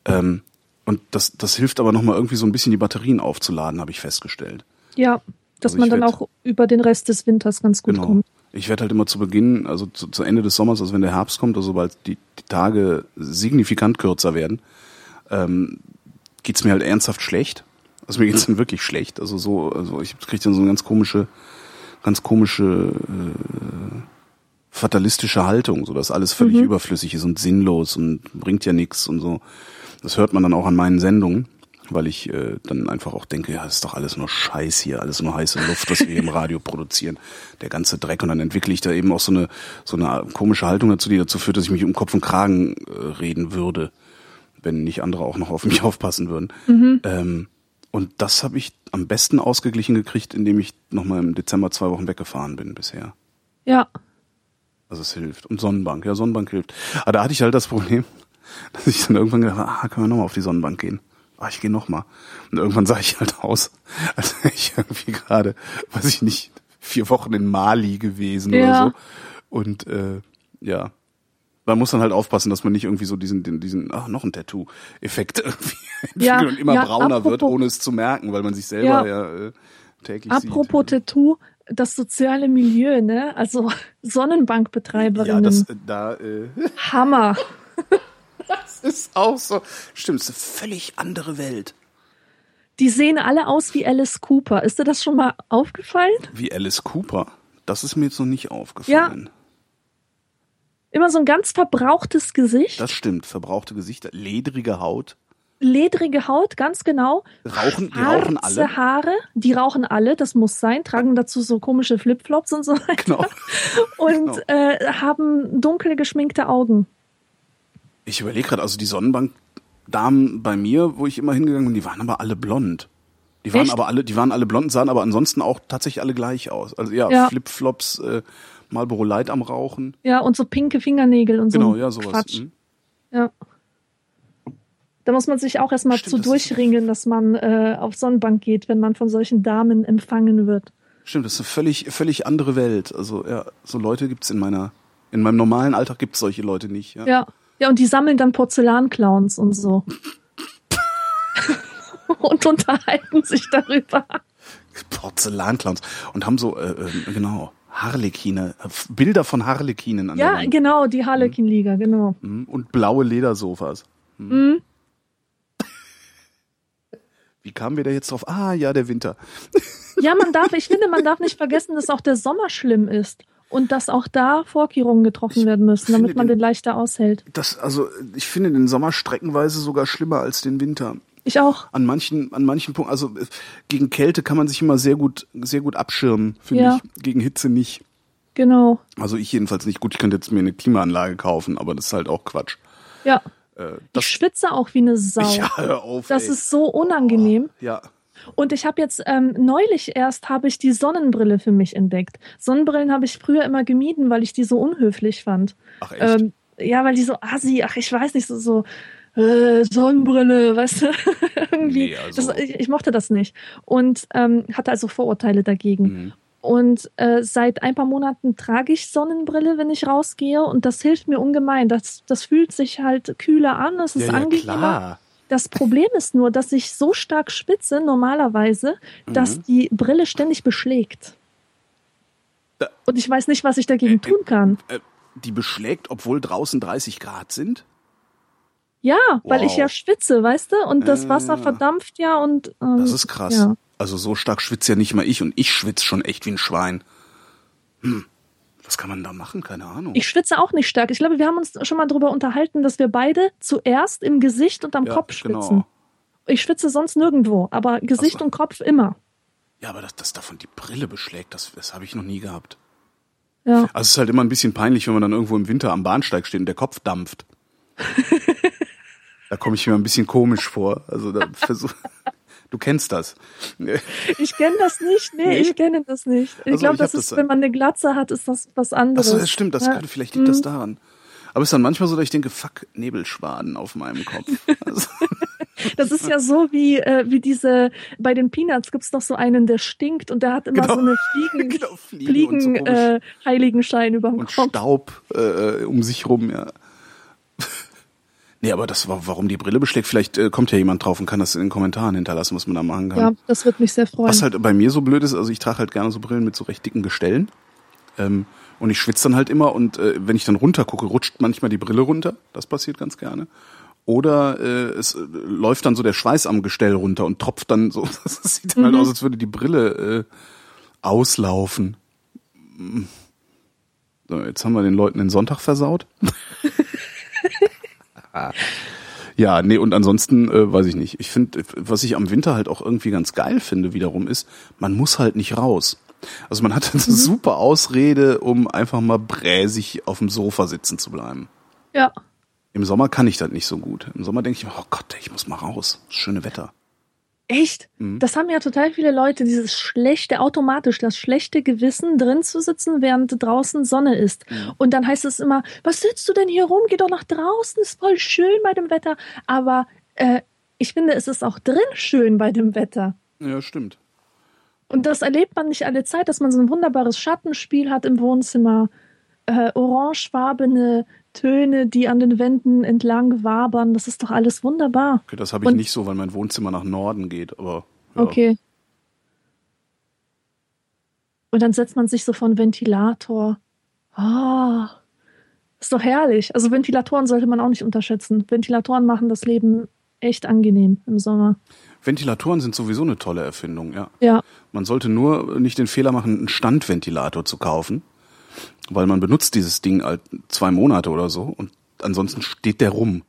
Und das hilft aber nochmal irgendwie so ein bisschen die Batterien aufzuladen, habe ich festgestellt. Ja, dass also man dann auch über den Rest des Winters ganz gut kommt. Ich werde halt immer zu Beginn, also zu Ende des Sommers, also wenn der Herbst kommt, also sobald die Tage signifikant kürzer werden, geht's mir halt ernsthaft schlecht. Also mir geht's dann wirklich schlecht. Also ich kriege dann so eine ganz komische fatalistische Haltung, so dass alles völlig überflüssig ist und sinnlos und bringt ja nichts und so. Das hört man dann auch an meinen Sendungen, weil ich dann einfach auch denke, ja, ist doch alles nur Scheiß hier, alles nur heiße Luft, was wir hier im Radio produzieren, der ganze Dreck. Und dann entwickle ich da eben auch so eine komische Haltung dazu, die dazu führt, dass ich mich um Kopf und Kragen reden würde, wenn nicht andere auch noch auf mich aufpassen würden. Mhm. Und das habe ich am besten ausgeglichen gekriegt, indem ich nochmal im Dezember 2 Wochen weggefahren bin bisher. Ja. Also es hilft. Und Sonnenbank. Ja, Sonnenbank hilft. Aber da hatte ich halt das Problem, dass ich dann irgendwann gedacht habe, können wir nochmal auf die Sonnenbank gehen? Ich gehe nochmal. Und irgendwann sah ich halt aus, als wäre ich irgendwie gerade, weiß ich nicht, 4 Wochen in Mali gewesen oder so. Und man muss dann halt aufpassen, dass man nicht irgendwie so diesen noch ein Tattoo-Effekt irgendwie und immer brauner wird, ohne es zu merken, weil man sich selber täglich sieht. Apropos Tattoo, das soziale Milieu, ne? Also Sonnenbankbetreiberinnen. Ja, Hammer. Das ist auch so. Stimmt, ist eine völlig andere Welt. Die sehen alle aus wie Alice Cooper. Ist dir das schon mal aufgefallen? Wie Alice Cooper? Das ist mir jetzt noch nicht aufgefallen. Ja. Immer so ein ganz verbrauchtes Gesicht. Das stimmt, verbrauchte Gesichter, ledrige Haut. Ledrige Haut, ganz genau. Die rauchen alle. Schwarze Haare, die rauchen alle, das muss sein. Tragen dazu so komische Flipflops und so weiter. Genau. Und haben dunkel geschminkte Augen. Ich überlege gerade, also die Sonnenbankdamen bei mir, wo ich immer hingegangen bin, die waren aber alle blond. Die waren alle blond, sahen aber ansonsten auch tatsächlich alle gleich aus. Also Flipflops, Marlboro Light am Rauchen. Ja, und so pinke Fingernägel und so. Genau, ja, sowas. Quatsch. Mhm. Ja. Da muss man sich auch erstmal durchringen, dass man auf Sonnenbank geht, wenn man von solchen Damen empfangen wird. Stimmt, das ist eine völlig andere Welt. Also ja, so Leute gibt's in meinem normalen Alltag gibt's solche Leute nicht. Ja, ja und die sammeln dann Porzellanclowns und so. Und unterhalten sich darüber. Porzellanclowns. Und haben so, genau, Harlekine, Bilder von Harlekinen an der Wand. Ja, genau, die Harlekinliga, genau. Und blaue Ledersofas. Mhm. Wie kamen wir da jetzt drauf? Ah, ja, der Winter. Ja, ich finde, man darf nicht vergessen, dass auch der Sommer schlimm ist. Und dass auch da Vorkehrungen getroffen werden müssen, damit man den leichter aushält. Ich finde den Sommer streckenweise sogar schlimmer als den Winter. Ich auch. An manchen Punkten, also gegen Kälte kann man sich immer sehr gut abschirmen, finde ich. Gegen Hitze nicht. Genau. Also ich jedenfalls nicht. Gut, ich könnte jetzt mir eine Klimaanlage kaufen, aber das ist halt auch Quatsch. Ja. Ich schwitze auch wie eine Sau. Ja, hör auf, das ist so unangenehm. Oh, ja. Und ich habe jetzt neulich erst habe ich die Sonnenbrille für mich entdeckt. Sonnenbrillen habe ich früher immer gemieden, weil ich die so unhöflich fand. Ach echt? Ja, weil die so assi, ich weiß nicht, so Sonnenbrille, weißt du, irgendwie. Nee, also. Ich mochte das nicht und hatte also Vorurteile dagegen. Mhm. Und seit ein paar Monaten trage ich Sonnenbrille, wenn ich rausgehe und das hilft mir ungemein. Das fühlt sich halt kühler an, es ist angenehmer. Klar. Das Problem ist nur, dass ich so stark schwitze normalerweise, dass die Brille ständig beschlägt. Und ich weiß nicht, was ich dagegen tun kann. Die beschlägt, obwohl draußen 30 Grad sind? Ja, weil ich ja schwitze, weißt du? Und das Wasser verdampft ja und... das ist krass. Ja. Also so stark schwitze ja nicht mal ich und ich schwitze schon echt wie ein Schwein. Was kann man da machen? Keine Ahnung. Ich schwitze auch nicht stark. Ich glaube, wir haben uns schon mal darüber unterhalten, dass wir beide zuerst im Gesicht und am Kopf schwitzen. Genau. Ich schwitze sonst nirgendwo, aber Gesicht und Kopf immer. Ja, aber dass davon die Brille beschlägt, das habe ich noch nie gehabt. Ja. Also es ist halt immer ein bisschen peinlich, wenn man dann irgendwo im Winter am Bahnsteig steht und der Kopf dampft. Da komme ich mir ein bisschen komisch vor. Also da du kennst das. Ich kenne das nicht. Nee, ich kenne das nicht. Ich glaube, das ist, wenn man eine Glatze hat, ist das was anderes. Achso, das stimmt. Vielleicht liegt das daran. Aber es ist dann manchmal so, dass ich denke, fuck, Nebelschwaden auf meinem Kopf. Also. Das ist ja so wie diese, bei den Peanuts gibt's noch so einen, der stinkt und der hat immer so eine Heiligenschein über dem Kopf. Und Staub um sich rum, ja. Nee, aber das war, warum die Brille beschlägt. Vielleicht kommt ja jemand drauf und kann das in den Kommentaren hinterlassen, was man da machen kann. Ja, das würde mich sehr freuen. Was halt bei mir so blöd ist, also ich trage halt gerne so Brillen mit so recht dicken Gestellen. Und ich schwitze dann halt immer und wenn ich dann runter gucke, rutscht manchmal die Brille runter. Das passiert ganz gerne. Oder es läuft dann so der Schweiß am Gestell runter und tropft dann so. Das sieht dann halt aus, als würde die Brille auslaufen. So, jetzt haben wir den Leuten den Sonntag versaut. Ja, nee, und ansonsten, weiß ich nicht. Ich finde, was ich am Winter halt auch irgendwie ganz geil finde wiederum ist, man muss halt nicht raus. Also man hat eine super Ausrede, um einfach mal bräsig auf dem Sofa sitzen zu bleiben. Ja. Im Sommer kann ich das nicht so gut. Im Sommer denke ich mir, oh Gott, ich muss mal raus. Das schöne Wetter. Echt? Mhm. Das haben ja total viele Leute, dieses schlechte, automatisch das schlechte Gewissen, drin zu sitzen, während draußen Sonne ist. Und dann heißt es immer, was sitzt du denn hier rum? Geh doch nach draußen, ist voll schön bei dem Wetter. Aber ich finde, es ist auch drin schön bei dem Wetter. Ja, stimmt. Und das erlebt man nicht alle Zeit, dass man so ein wunderbares Schattenspiel hat im Wohnzimmer. Orangefarbene Töne, die an den Wänden entlang wabern. Das ist doch alles wunderbar. Okay, das habe ich nicht so, weil mein Wohnzimmer nach Norden geht. Aber ja. Okay. Und dann setzt man sich so vor einen Ventilator. Ah, ist doch herrlich. Also Ventilatoren sollte man auch nicht unterschätzen. Ventilatoren machen das Leben echt angenehm im Sommer. Ventilatoren sind sowieso eine tolle Erfindung, ja. Ja. Man sollte nur nicht den Fehler machen, einen Standventilator zu kaufen. Weil man benutzt dieses Ding halt 2 Monate oder so und ansonsten steht der rum.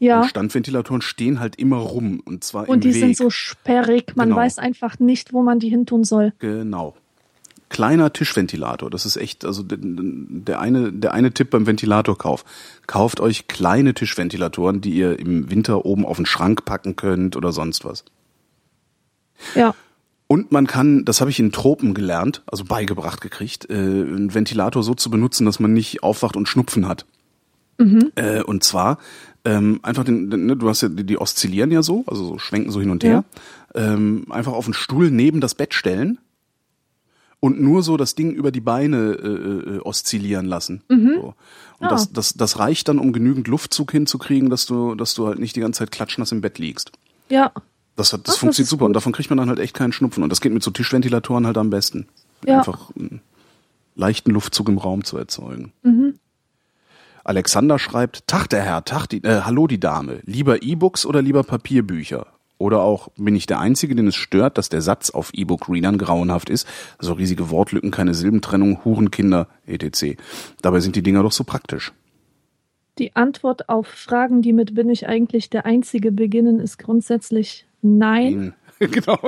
Ja. Und Standventilatoren stehen halt immer rum und zwar im Weg. Und die sind so sperrig, man weiß einfach nicht, wo man die hintun soll. Genau. Kleiner Tischventilator, das ist echt, also der eine Tipp beim Ventilatorkauf. Kauft euch kleine Tischventilatoren, die ihr im Winter oben auf den Schrank packen könnt oder sonst was. Ja. Und man kann, das habe ich in Tropen gelernt, also beigebracht gekriegt, einen Ventilator so zu benutzen, dass man nicht aufwacht und Schnupfen hat. Mhm. Und zwar einfach, du hast ja, die oszillieren ja so, also so schwenken so hin und her, einfach auf den Stuhl neben das Bett stellen und nur so das Ding über die Beine oszillieren lassen. Mhm. So. Und das reicht dann, um genügend Luftzug hinzukriegen, dass du halt nicht die ganze Zeit klatschnass im Bett liegst. Ja. Das funktioniert super und davon kriegt man dann halt echt keinen Schnupfen. Und das geht mit so Tischventilatoren halt am besten. Ja. Einfach einen leichten Luftzug im Raum zu erzeugen. Mhm. Alexander schreibt, Tag der Herr, hallo die Dame, lieber E-Books oder lieber Papierbücher? Oder auch, bin ich der Einzige, den es stört, dass der Satz auf E-Book-Readern grauenhaft ist? Also riesige Wortlücken, keine Silbentrennung, Hurenkinder, etc. Dabei sind die Dinger doch so praktisch. Die Antwort auf Fragen, die mit bin ich eigentlich der Einzige beginnen, ist grundsätzlich nein. Genau.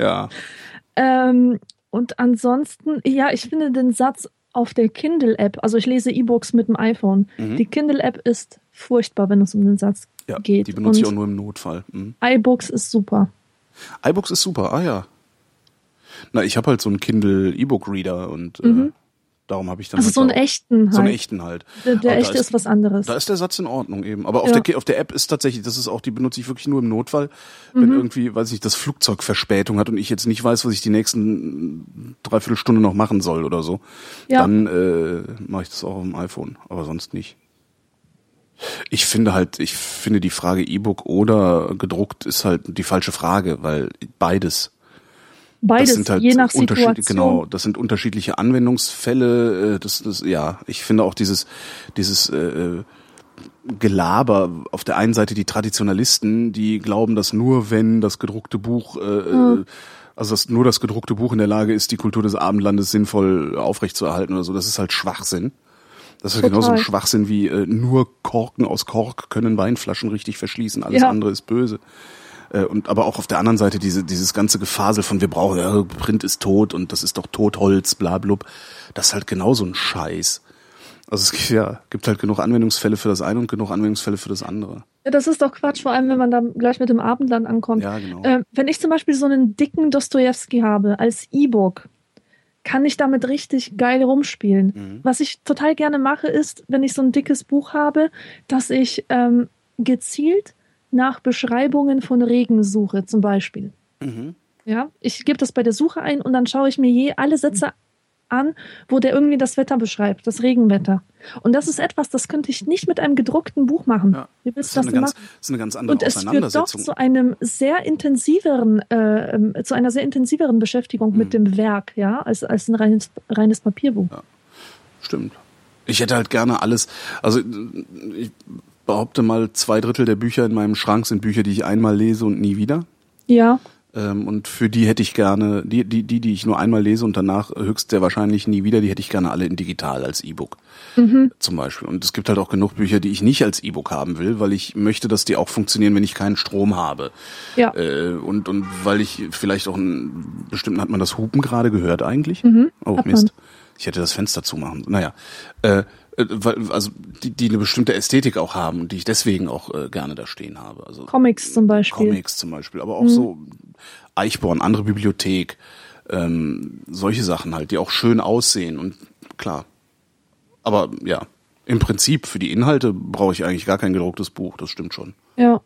Ja. Und ansonsten, ja, ich finde den Satz auf der Kindle-App, also ich lese E-Books mit dem iPhone. Mhm. Die Kindle-App ist furchtbar, wenn es um den Satz geht. Die benutze ich auch nur im Notfall. Mhm. iBooks ist super. iBooks ist super, ah ja. Na, ich habe halt so einen Kindle-E-Book-Reader und darum habe ich dann... Also halt so einen echten halt. So einen echten halt. Der echte ist was anderes. Da ist der Satz in Ordnung eben. Aber auf der App ist tatsächlich, das ist auch, die benutze ich wirklich nur im Notfall, wenn irgendwie, weiß ich nicht, das Flugzeug Verspätung hat und ich jetzt nicht weiß, was ich die nächsten 3/4 Stunde noch machen soll oder so. Ja. Dann mache ich das auch auf dem iPhone, aber sonst nicht. Ich finde die Frage E-Book oder gedruckt ist halt die falsche Frage, weil beides, das sind halt je nach Situation. Genau, das sind unterschiedliche Anwendungsfälle. Ich finde auch dieses Gelaber auf der einen Seite die Traditionalisten, die glauben, dass nur wenn das gedruckte Buch, also dass nur das gedruckte Buch in der Lage ist, die Kultur des Abendlandes sinnvoll aufrechtzuerhalten oder so. Das ist halt Schwachsinn. Das ist halt genauso ein Schwachsinn wie nur Korken aus Kork können Weinflaschen richtig verschließen. Alles andere ist böse. Und aber auch auf der anderen Seite dieses ganze Gefasel von wir brauchen, Print ist tot und das ist doch Totholz, blablub. Das ist halt genauso ein Scheiß. Also es gibt halt genug Anwendungsfälle für das eine und genug Anwendungsfälle für das andere. Ja, das ist doch Quatsch, vor allem wenn man dann gleich mit dem Abendland ankommt. Ja, genau. Wenn ich zum Beispiel so einen dicken Dostojewski habe als E-Book, kann ich damit richtig geil rumspielen. Mhm. Was ich total gerne mache ist, wenn ich so ein dickes Buch habe, dass ich gezielt nach Beschreibungen von Regen suche, zum Beispiel. Mhm. Ja, ich gebe das bei der Suche ein und dann schaue ich mir je alle Sätze an, wo der irgendwie das Wetter beschreibt, das Regenwetter. Und das ist etwas, das könnte ich nicht mit einem gedruckten Buch machen. Ja. Wie willst du das denn machen? Das ist eine ganz andere Auseinandersetzung. Und es führt doch zu einer sehr intensiveren Beschäftigung mit dem Werk, ja, als ein reines Papierbuch. Ja. Stimmt. Ich hätte halt gerne alles, also ich behaupte mal, 2/3 der Bücher in meinem Schrank sind Bücher, die ich einmal lese und nie wieder. Ja. Und für die hätte ich gerne, die ich nur einmal lese und danach höchst sehr wahrscheinlich nie wieder, die hätte ich gerne alle in digital als E-Book. Mhm. Zum Beispiel. Und es gibt halt auch genug Bücher, die ich nicht als E-Book haben will, weil ich möchte, dass die auch funktionieren, wenn ich keinen Strom habe. Ja. Und weil ich vielleicht auch hat man das Hupen gerade gehört eigentlich? Mhm. Oh Mist. Ich hätte das Fenster zumachen. Naja. Also die eine bestimmte Ästhetik auch haben und die ich deswegen auch gerne da stehen habe. Also Comics zum Beispiel, aber auch so Eichborn, andere Bibliothek, solche Sachen halt, die auch schön aussehen und klar. Aber ja, im Prinzip für die Inhalte brauche ich eigentlich gar kein gedrucktes Buch, das stimmt schon. Ja.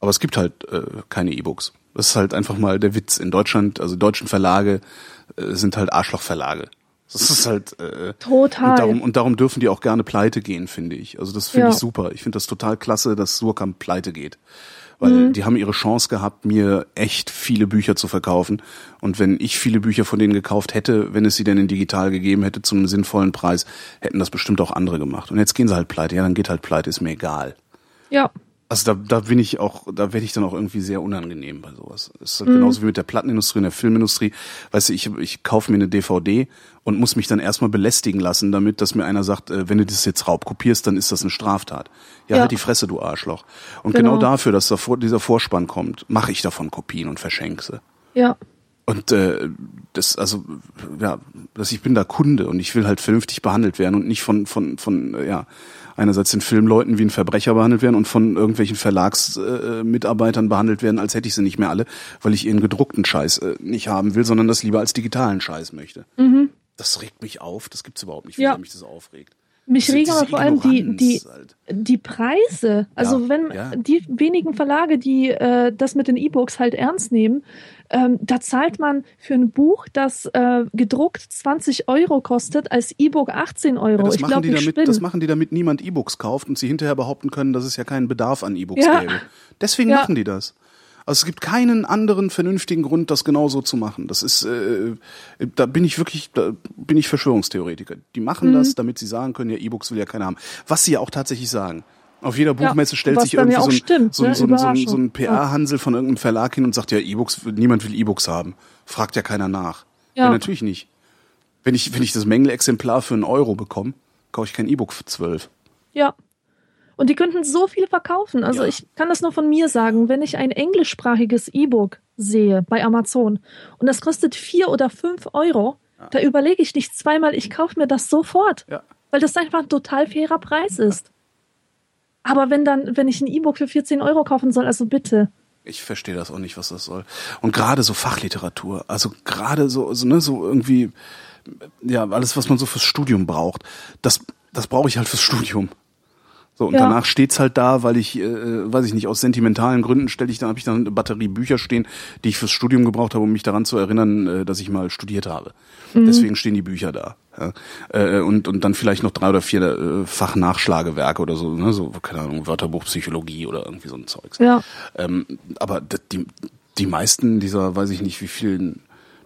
Aber es gibt halt keine E-Books. Das ist halt einfach mal der Witz in Deutschland, also deutschen Verlage sind halt Arschlochverlage. Das ist halt total. Und darum dürfen die auch gerne pleite gehen, finde ich. Also das finde ich super. Ich finde das total klasse, dass Suhrkamp pleite geht. Weil die haben ihre Chance gehabt, mir echt viele Bücher zu verkaufen. Und wenn ich viele Bücher von denen gekauft hätte, wenn es sie denn in digital gegeben hätte zu einem sinnvollen Preis, hätten das bestimmt auch andere gemacht. Und jetzt gehen sie halt pleite. Ja, dann geht halt pleite, ist mir egal. Ja. Also da werde ich dann auch irgendwie sehr unangenehm bei sowas. Es ist halt genauso wie mit der Plattenindustrie und der Filmindustrie. Weißt du, ich kaufe mir eine DVD und muss mich dann erstmal belästigen lassen damit, dass mir einer sagt, wenn du das jetzt raubkopierst, dann ist das eine Straftat. Ja, halt die Fresse, du Arschloch. Und genau dafür, dass dieser Vorspann kommt, mache ich davon Kopien und verschenke sie. Ja. Und ich bin da Kunde und ich will halt vernünftig behandelt werden und nicht von einerseits den Filmleuten wie ein Verbrecher behandelt werden und von irgendwelchen Verlagsmitarbeitern behandelt werden, als hätte ich sie nicht mehr alle, weil ich ihren gedruckten Scheiß nicht haben will, sondern das lieber als digitalen Scheiß möchte. Mhm. Das regt mich auf, das gibt's überhaupt nicht, wie mich das aufregt. Mich regen aber vor allem die Preise. Also ja, wenn die wenigen Verlage, die das mit den E-Books halt ernst nehmen, da zahlt man für ein Buch, das gedruckt 20 Euro kostet, als E-Book 18 Euro. Ja, ich glaube, das machen die, damit niemand E-Books kauft und sie hinterher behaupten können, dass es ja keinen Bedarf an E-Books gäbe. Deswegen machen die das. Also es gibt keinen anderen vernünftigen Grund, das genauso zu machen. Das ist, da bin ich Verschwörungstheoretiker. Die machen das, damit sie sagen können, ja, E-Books will ja keiner haben. Was sie ja auch tatsächlich sagen. Auf jeder Buchmesse stellt sich irgendwie so ein PR-Hansel von irgendeinem Verlag hin und sagt, ja, E-Books, niemand will E-Books haben. Fragt ja keiner nach. Ja, natürlich nicht. Wenn ich das Mängelexemplar für €1 bekomme, kaufe ich kein E-Book für 12. Ja. Und die könnten so viel verkaufen. Also ich kann das nur von mir sagen. Wenn ich ein englischsprachiges E-Book sehe bei Amazon und das kostet 4 oder 5 €, da überlege ich nicht zweimal, ich kaufe mir das sofort. Ja. Weil das einfach ein total fairer Preis ist. Aber wenn ich ein E-Book für 14 € kaufen soll, also bitte. Ich verstehe das auch nicht, was das soll. Und gerade so Fachliteratur, also gerade so irgendwie, ja, alles, was man so fürs Studium braucht, das brauche ich halt fürs Studium. So, und danach steht's halt da, weil ich, weiß ich nicht, aus sentimentalen Gründen habe ich dann eine Batterie Bücher stehen, die ich fürs Studium gebraucht habe, um mich daran zu erinnern, dass ich mal studiert habe. Mhm. Deswegen stehen die Bücher da. Ja? Und dann vielleicht noch 3 oder 4 Fachnachschlagewerke oder so, ne? So, keine Ahnung, Wörterbuch Psychologie oder irgendwie so ein Zeugs. Ja. Aber die meisten dieser, weiß ich nicht, wie vielen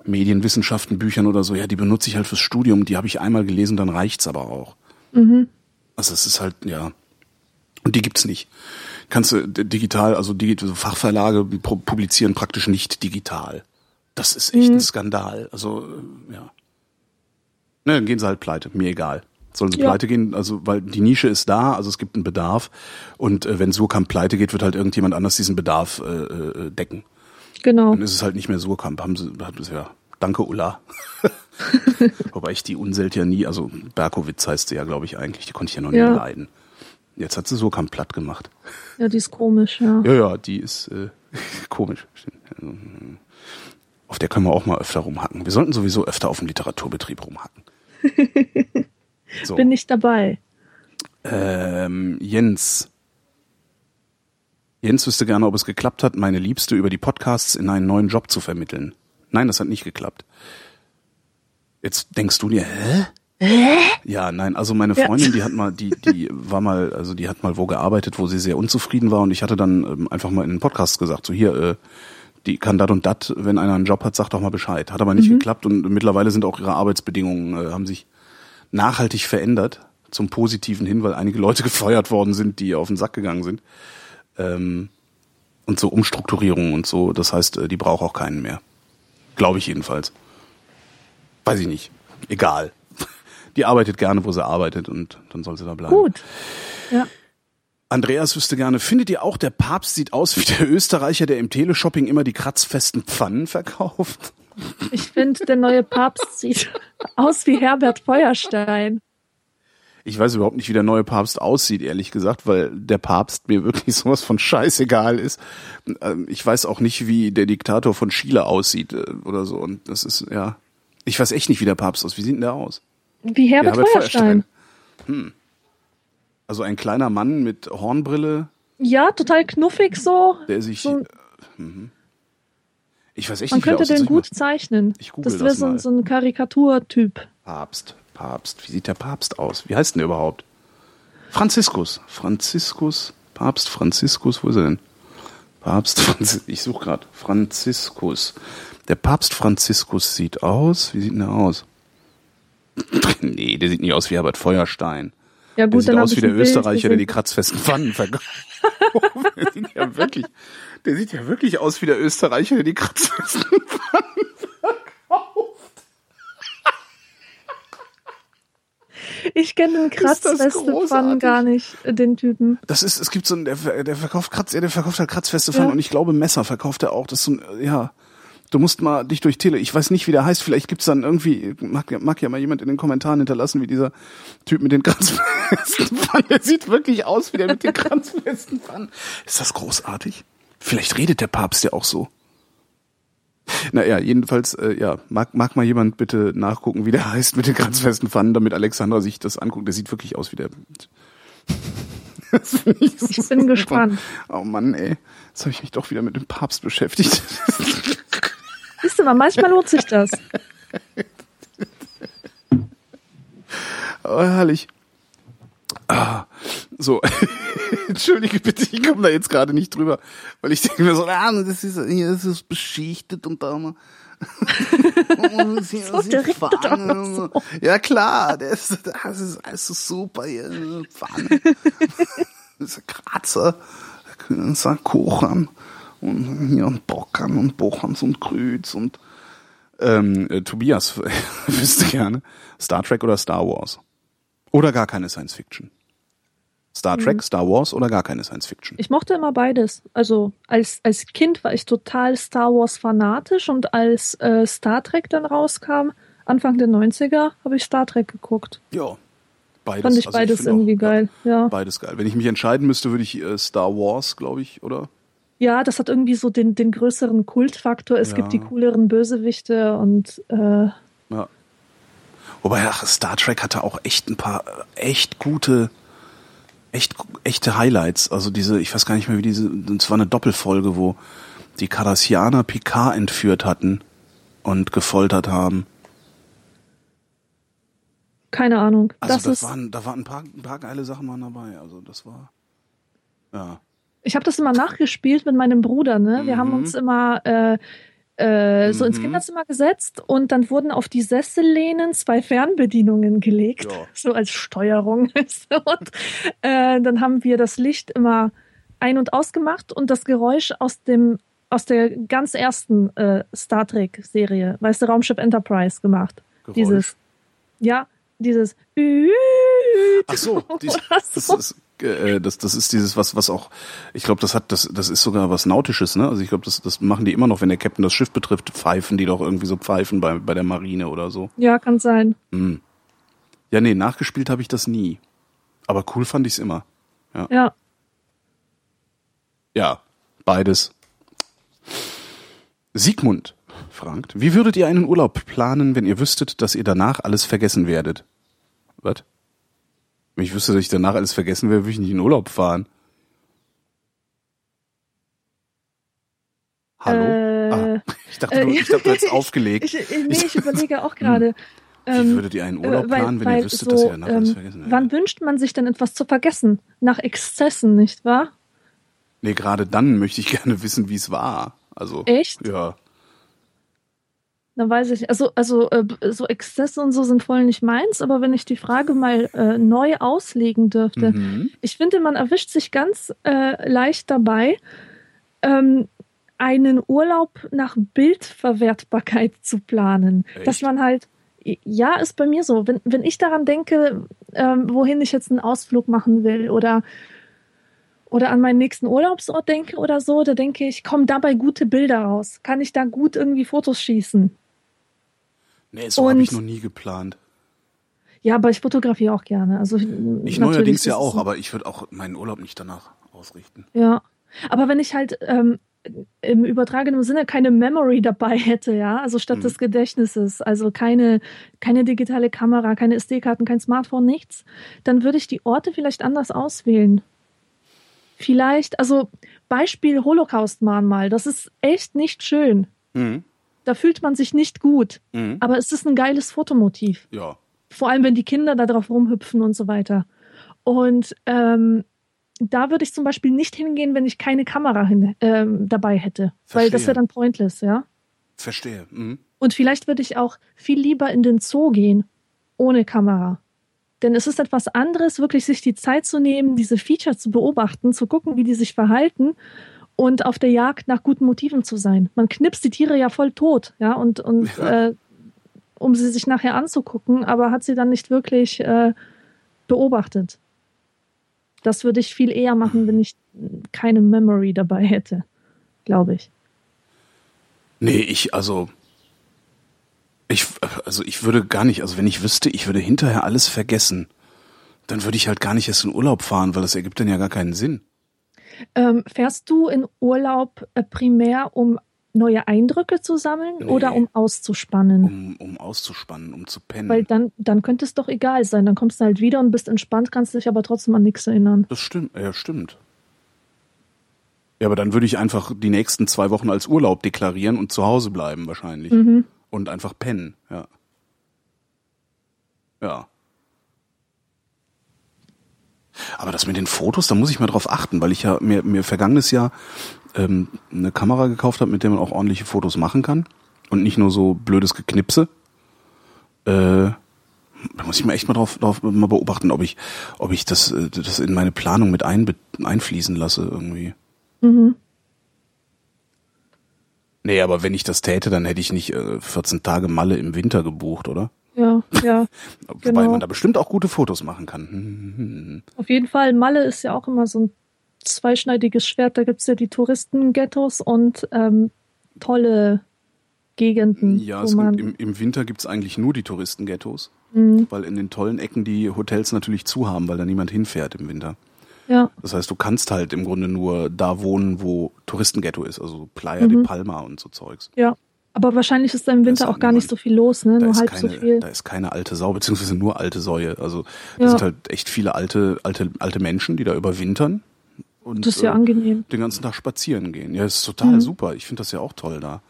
Medienwissenschaften, Büchern oder so, ja, die benutze ich halt fürs Studium, die habe ich einmal gelesen, dann reicht's aber auch. Mhm. Also es ist halt, ja. Und die gibt's nicht. Kannst du digital, also Fachverlage publizieren praktisch nicht digital. Das ist echt ein Skandal. Also, ja. Na, dann gehen sie halt pleite. Mir egal. Sollen sie pleite gehen? Also, weil die Nische ist da, also es gibt einen Bedarf. Und wenn Suhrkamp pleite geht, wird halt irgendjemand anders diesen Bedarf decken. Genau. Dann ist es halt nicht mehr Suhrkamp. Haben sie ja. Danke, Ulla. Wobei ich die Unselt ja nie, also Berkowitz heißt sie ja, glaube ich, eigentlich. Die konnte ich ja noch nie leiden. Jetzt hat sie Suhrkamp platt gemacht. Ja, die ist komisch, ja. Ja, die ist komisch. Auf der können wir auch mal öfter rumhacken. Wir sollten sowieso öfter auf dem Literaturbetrieb rumhacken. So. Bin nicht dabei. Jens wüsste gerne, ob es geklappt hat, meine Liebste über die Podcasts in einen neuen Job zu vermitteln. Nein, das hat nicht geklappt. Jetzt denkst du dir, hä? Ja, nein, also meine Freundin, die hat mal wo gearbeitet, wo sie sehr unzufrieden war und ich hatte dann einfach mal in den Podcast gesagt, so hier, die kann dat und dat, wenn einer einen Job hat, sagt doch mal Bescheid. Hat aber nicht geklappt und mittlerweile sind auch ihre Arbeitsbedingungen, haben sich nachhaltig verändert, zum Positiven hin, weil einige Leute gefeuert worden sind, die auf den Sack gegangen sind. Und so Umstrukturierungen und so, das heißt, die braucht auch keinen mehr. Glaube ich jedenfalls. Weiß ich nicht. Egal. Die arbeitet gerne, wo sie arbeitet und dann soll sie da bleiben. Gut. Ja. Andreas wüsste gerne, findet ihr auch, der Papst sieht aus wie der Österreicher, der im Teleshopping immer die kratzfesten Pfannen verkauft? Ich finde, der neue Papst sieht aus wie Herbert Feuerstein. Ich weiß überhaupt nicht, wie der neue Papst aussieht, ehrlich gesagt, weil der Papst mir wirklich sowas von scheißegal ist. Ich weiß auch nicht, wie der Diktator von Chile aussieht oder so. Und das ist, ja. Ich weiß echt nicht, wie der Papst aussieht. Wie sieht denn der aus? Wie Herbert Feuerstein. Also ein kleiner Mann mit Hornbrille. Ja, total knuffig so. Der sich. So ich weiß echt nicht, wie man könnte den gut zeichnen. Ich google das wäre so ein Karikaturtyp. Papst. Wie sieht der Papst aus? Wie heißt denn der überhaupt? Franziskus. Papst Franziskus. Wo ist er denn? Papst Franziskus. Ich suche gerade. Franziskus. Der Papst Franziskus sieht aus. Wie sieht denn der aus? Nee, der sieht nicht aus wie Herbert Feuerstein. Ja, gut, der sieht aus wie der Österreicher, der die kratzfesten Pfannen verkauft. Der sieht ja wirklich aus wie der Österreicher, der die kratzfesten Pfannen verkauft. Ich kenne den kratzfesten Pfannen gar nicht, den Typen. Das ist, es gibt so einen, der verkauft halt kratzfeste Pfannen und ich glaube Messer verkauft er auch. Das ist so ein, ja. Du musst mal dich durch ich weiß nicht, wie der heißt, vielleicht gibt's dann irgendwie, mag ja mal jemand in den Kommentaren hinterlassen, wie dieser Typ mit den kratzfesten Pfannen, der sieht wirklich aus wie der mit den kratzfesten Pfannen. Ist das großartig? Vielleicht redet der Papst ja auch so. Naja, jedenfalls, ja, mag mal jemand bitte nachgucken, wie der heißt, mit den ganz festen Pfannen, damit Alexandra sich das anguckt. Der sieht wirklich aus wie der. Ich bin gespannt. Oh Mann, ey. Jetzt habe ich mich doch wieder mit dem Papst beschäftigt. Siehst du mal, manchmal lohnt sich das. Oh, herrlich. Ah, so. Entschuldige bitte, ich komme da jetzt gerade nicht drüber, weil ich denke mir so, das ist beschichtet und da mal. So, der Pfanne. Doch noch so. Ja klar, das ist alles so super hier. Pfanne. Das ist ein Kratzer. Da können sie kochen. Und hier ein Bockern und Bochams und Krütz und Tobias wüsste gerne. Star Trek oder Star Wars? Oder gar keine Science Fiction? Star Trek, Star Wars oder gar keine Science Fiction? Ich mochte immer beides. Also als Kind war ich total Star Wars fanatisch und als Star Trek dann rauskam, Anfang der 90er, habe ich Star Trek geguckt. Ja, beides. Fand ich also beides irgendwie geil. Ja. Beides geil. Wenn ich mich entscheiden müsste, würde ich Star Wars, glaube ich, oder? Ja, das hat irgendwie so den größeren Kultfaktor. Es gibt die cooleren Bösewichte und ja. Wobei, Star Trek hatte auch echt ein paar echt gute, echte Highlights. Also diese, ich weiß gar nicht mehr, wie diese, es war eine Doppelfolge, wo die Cardassianer Picard entführt hatten und gefoltert haben. Keine Ahnung. Also da waren ein paar geile Sachen waren dabei. Also das war, ja. Ich habe das immer nachgespielt mit meinem Bruder, ne? Wir haben uns immer so ins Kinderzimmer gesetzt und dann wurden auf die Sessellehnen 2 Fernbedienungen gelegt, so als Steuerung. Und dann haben wir das Licht immer ein- und ausgemacht und das Geräusch aus der ganz ersten Star Trek-Serie, weißt du, Raumschiff Enterprise gemacht. Geräusch. Dieses Ach so, das ist dieses, was auch, ich glaube, das ist sogar was Nautisches, ne? Also ich glaube, das machen die immer noch, wenn der Captain das Schiff betrifft, pfeifen die doch irgendwie so Pfeifen bei der Marine oder so. Ja, kann sein. Hm. Ja, nee, nachgespielt habe ich das nie. Aber cool fand ich es immer. Ja. Ja, beides. Sigmund fragt, wie würdet ihr einen Urlaub planen, wenn ihr wüsstet, dass ihr danach alles vergessen werdet? Was? Wenn ich wüsste, dass ich danach alles vergessen wäre, würde ich nicht in Urlaub fahren. Hallo? Ich dachte, du hättest aufgelegt. Ich überlege auch gerade. Wie würdet ihr einen Urlaub planen, wenn ihr wüsstet, so, dass ihr danach alles vergessen wäre? Wann wünscht man sich denn etwas zu vergessen? Nach Exzessen, nicht wahr? Nee, gerade dann möchte ich gerne wissen, wie es war. Also, echt? Ja. Dann weiß ich, also so Exzesse und so sind voll nicht meins, aber wenn ich die Frage mal neu auslegen dürfte, ich finde, man erwischt sich ganz leicht dabei, einen Urlaub nach Bildverwertbarkeit zu planen. Echt? Dass man halt, ja, ist bei mir so, wenn ich daran denke, wohin ich jetzt einen Ausflug machen will oder an meinen nächsten Urlaubsort denke oder so, da denke ich, kommen dabei gute Bilder raus? Kann ich da gut irgendwie Fotos schießen? Nee, so habe ich noch nie geplant. Ja, aber ich fotografiere auch gerne. Also ich neuerdings ja auch, aber ich würde auch meinen Urlaub nicht danach ausrichten. Ja, aber wenn ich halt im übertragenen Sinne keine Memory dabei hätte, ja, also statt des Gedächtnisses, also keine digitale Kamera, keine SD-Karten, kein Smartphone, nichts, dann würde ich die Orte vielleicht anders auswählen. Vielleicht, also Beispiel Holocaust-Mahnmal, das ist echt nicht schön. Mhm. Da fühlt man sich nicht gut. Mhm. Aber es ist ein geiles Fotomotiv. Ja. Vor allem, wenn die Kinder da drauf rumhüpfen und so weiter. Und da würde ich zum Beispiel nicht hingehen, wenn ich keine Kamera dabei hätte. Verstehe. Weil das wäre dann pointless, ja? Verstehe. Mhm. Und vielleicht würde ich auch viel lieber in den Zoo gehen, ohne Kamera. Denn es ist etwas anderes, wirklich sich die Zeit zu nehmen, diese Features zu beobachten, zu gucken, wie die sich verhalten und auf der Jagd nach guten Motiven zu sein. Man knipst die Tiere ja voll tot, ja, und um sie sich nachher anzugucken, aber hat sie dann nicht wirklich beobachtet. Das würde ich viel eher machen, wenn ich keine Memory dabei hätte, glaube ich. Nee, Ich würde gar nicht, also wenn ich wüsste, ich würde hinterher alles vergessen, dann würde ich halt gar nicht erst in Urlaub fahren, weil das ergibt dann ja gar keinen Sinn. Fährst du in Urlaub primär, um neue Eindrücke zu sammeln, nee, oder um auszuspannen? Um auszuspannen, um zu pennen. Weil dann könnte es doch egal sein. Dann kommst du halt wieder und bist entspannt, kannst dich aber trotzdem an nichts erinnern. Das stimmt, ja, stimmt. Ja, aber dann würde ich einfach die nächsten 2 Wochen als Urlaub deklarieren und zu Hause bleiben wahrscheinlich. Mhm. Und einfach pennen, ja. Ja. Aber das mit den Fotos, da muss ich mal drauf achten, weil ich ja mir vergangenes Jahr eine Kamera gekauft habe, mit der man auch ordentliche Fotos machen kann und nicht nur so blödes Geknipse. Da muss ich mir echt mal drauf mal beobachten, ob ich das in meine Planung mit einfließen lasse irgendwie. Mhm. Nee, aber wenn ich das täte, dann hätte ich nicht 14 Tage Malle im Winter gebucht, oder? Ja. Wobei man da bestimmt auch gute Fotos machen kann. Auf jeden Fall, Malle ist ja auch immer so ein zweischneidiges Schwert. Da gibt es ja die Touristenghettos und tolle Gegenden. Ja, im Winter gibt es eigentlich nur die Touristenghettos, weil in den tollen Ecken die Hotels natürlich zu haben, weil da niemand hinfährt im Winter. Ja. Das heißt, du kannst halt im Grunde nur da wohnen, wo Touristenghetto ist, also Playa de Palma und so Zeugs. Ja. Aber wahrscheinlich ist da im Winter auch gar nicht so viel los, ne? Nur halb so viel. Da ist keine alte Sau, beziehungsweise nur alte Säue. Also da sind halt echt viele alte Menschen, die da überwintern und das ist ja angenehm. Den ganzen Tag spazieren gehen. Ja, das ist total super. Ich finde das ja auch toll da.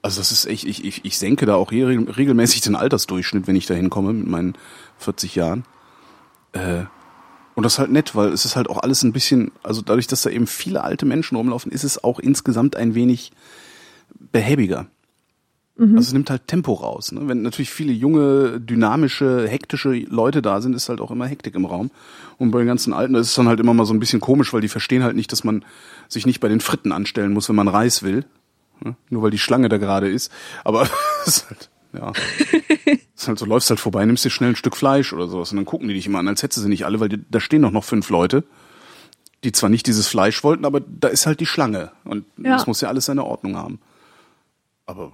Also das ist echt, ich senke da auch regelmäßig den Altersdurchschnitt, wenn ich da hinkomme mit meinen 40 Jahren. Und das ist halt nett, weil es ist halt auch alles ein bisschen, also dadurch, dass da eben viele alte Menschen rumlaufen, ist es auch insgesamt ein wenig behäbiger. Also es nimmt halt Tempo raus. Ne? Wenn natürlich viele junge, dynamische, hektische Leute da sind, ist halt auch immer Hektik im Raum. Und bei den ganzen Alten, das ist dann halt immer mal so ein bisschen komisch, weil die verstehen halt nicht, dass man sich nicht bei den Fritten anstellen muss, wenn man Reis will. Ne? Nur weil die Schlange da gerade ist. Aber ist halt, ja. Ist halt so, läufst halt vorbei, nimmst dir schnell ein Stück Fleisch oder sowas. Und dann gucken die dich immer an, als hättest du sie nicht alle, weil da stehen doch noch 5 Leute, die zwar nicht dieses Fleisch wollten, aber da ist halt die Schlange. Und das muss ja alles seine Ordnung haben. Aber...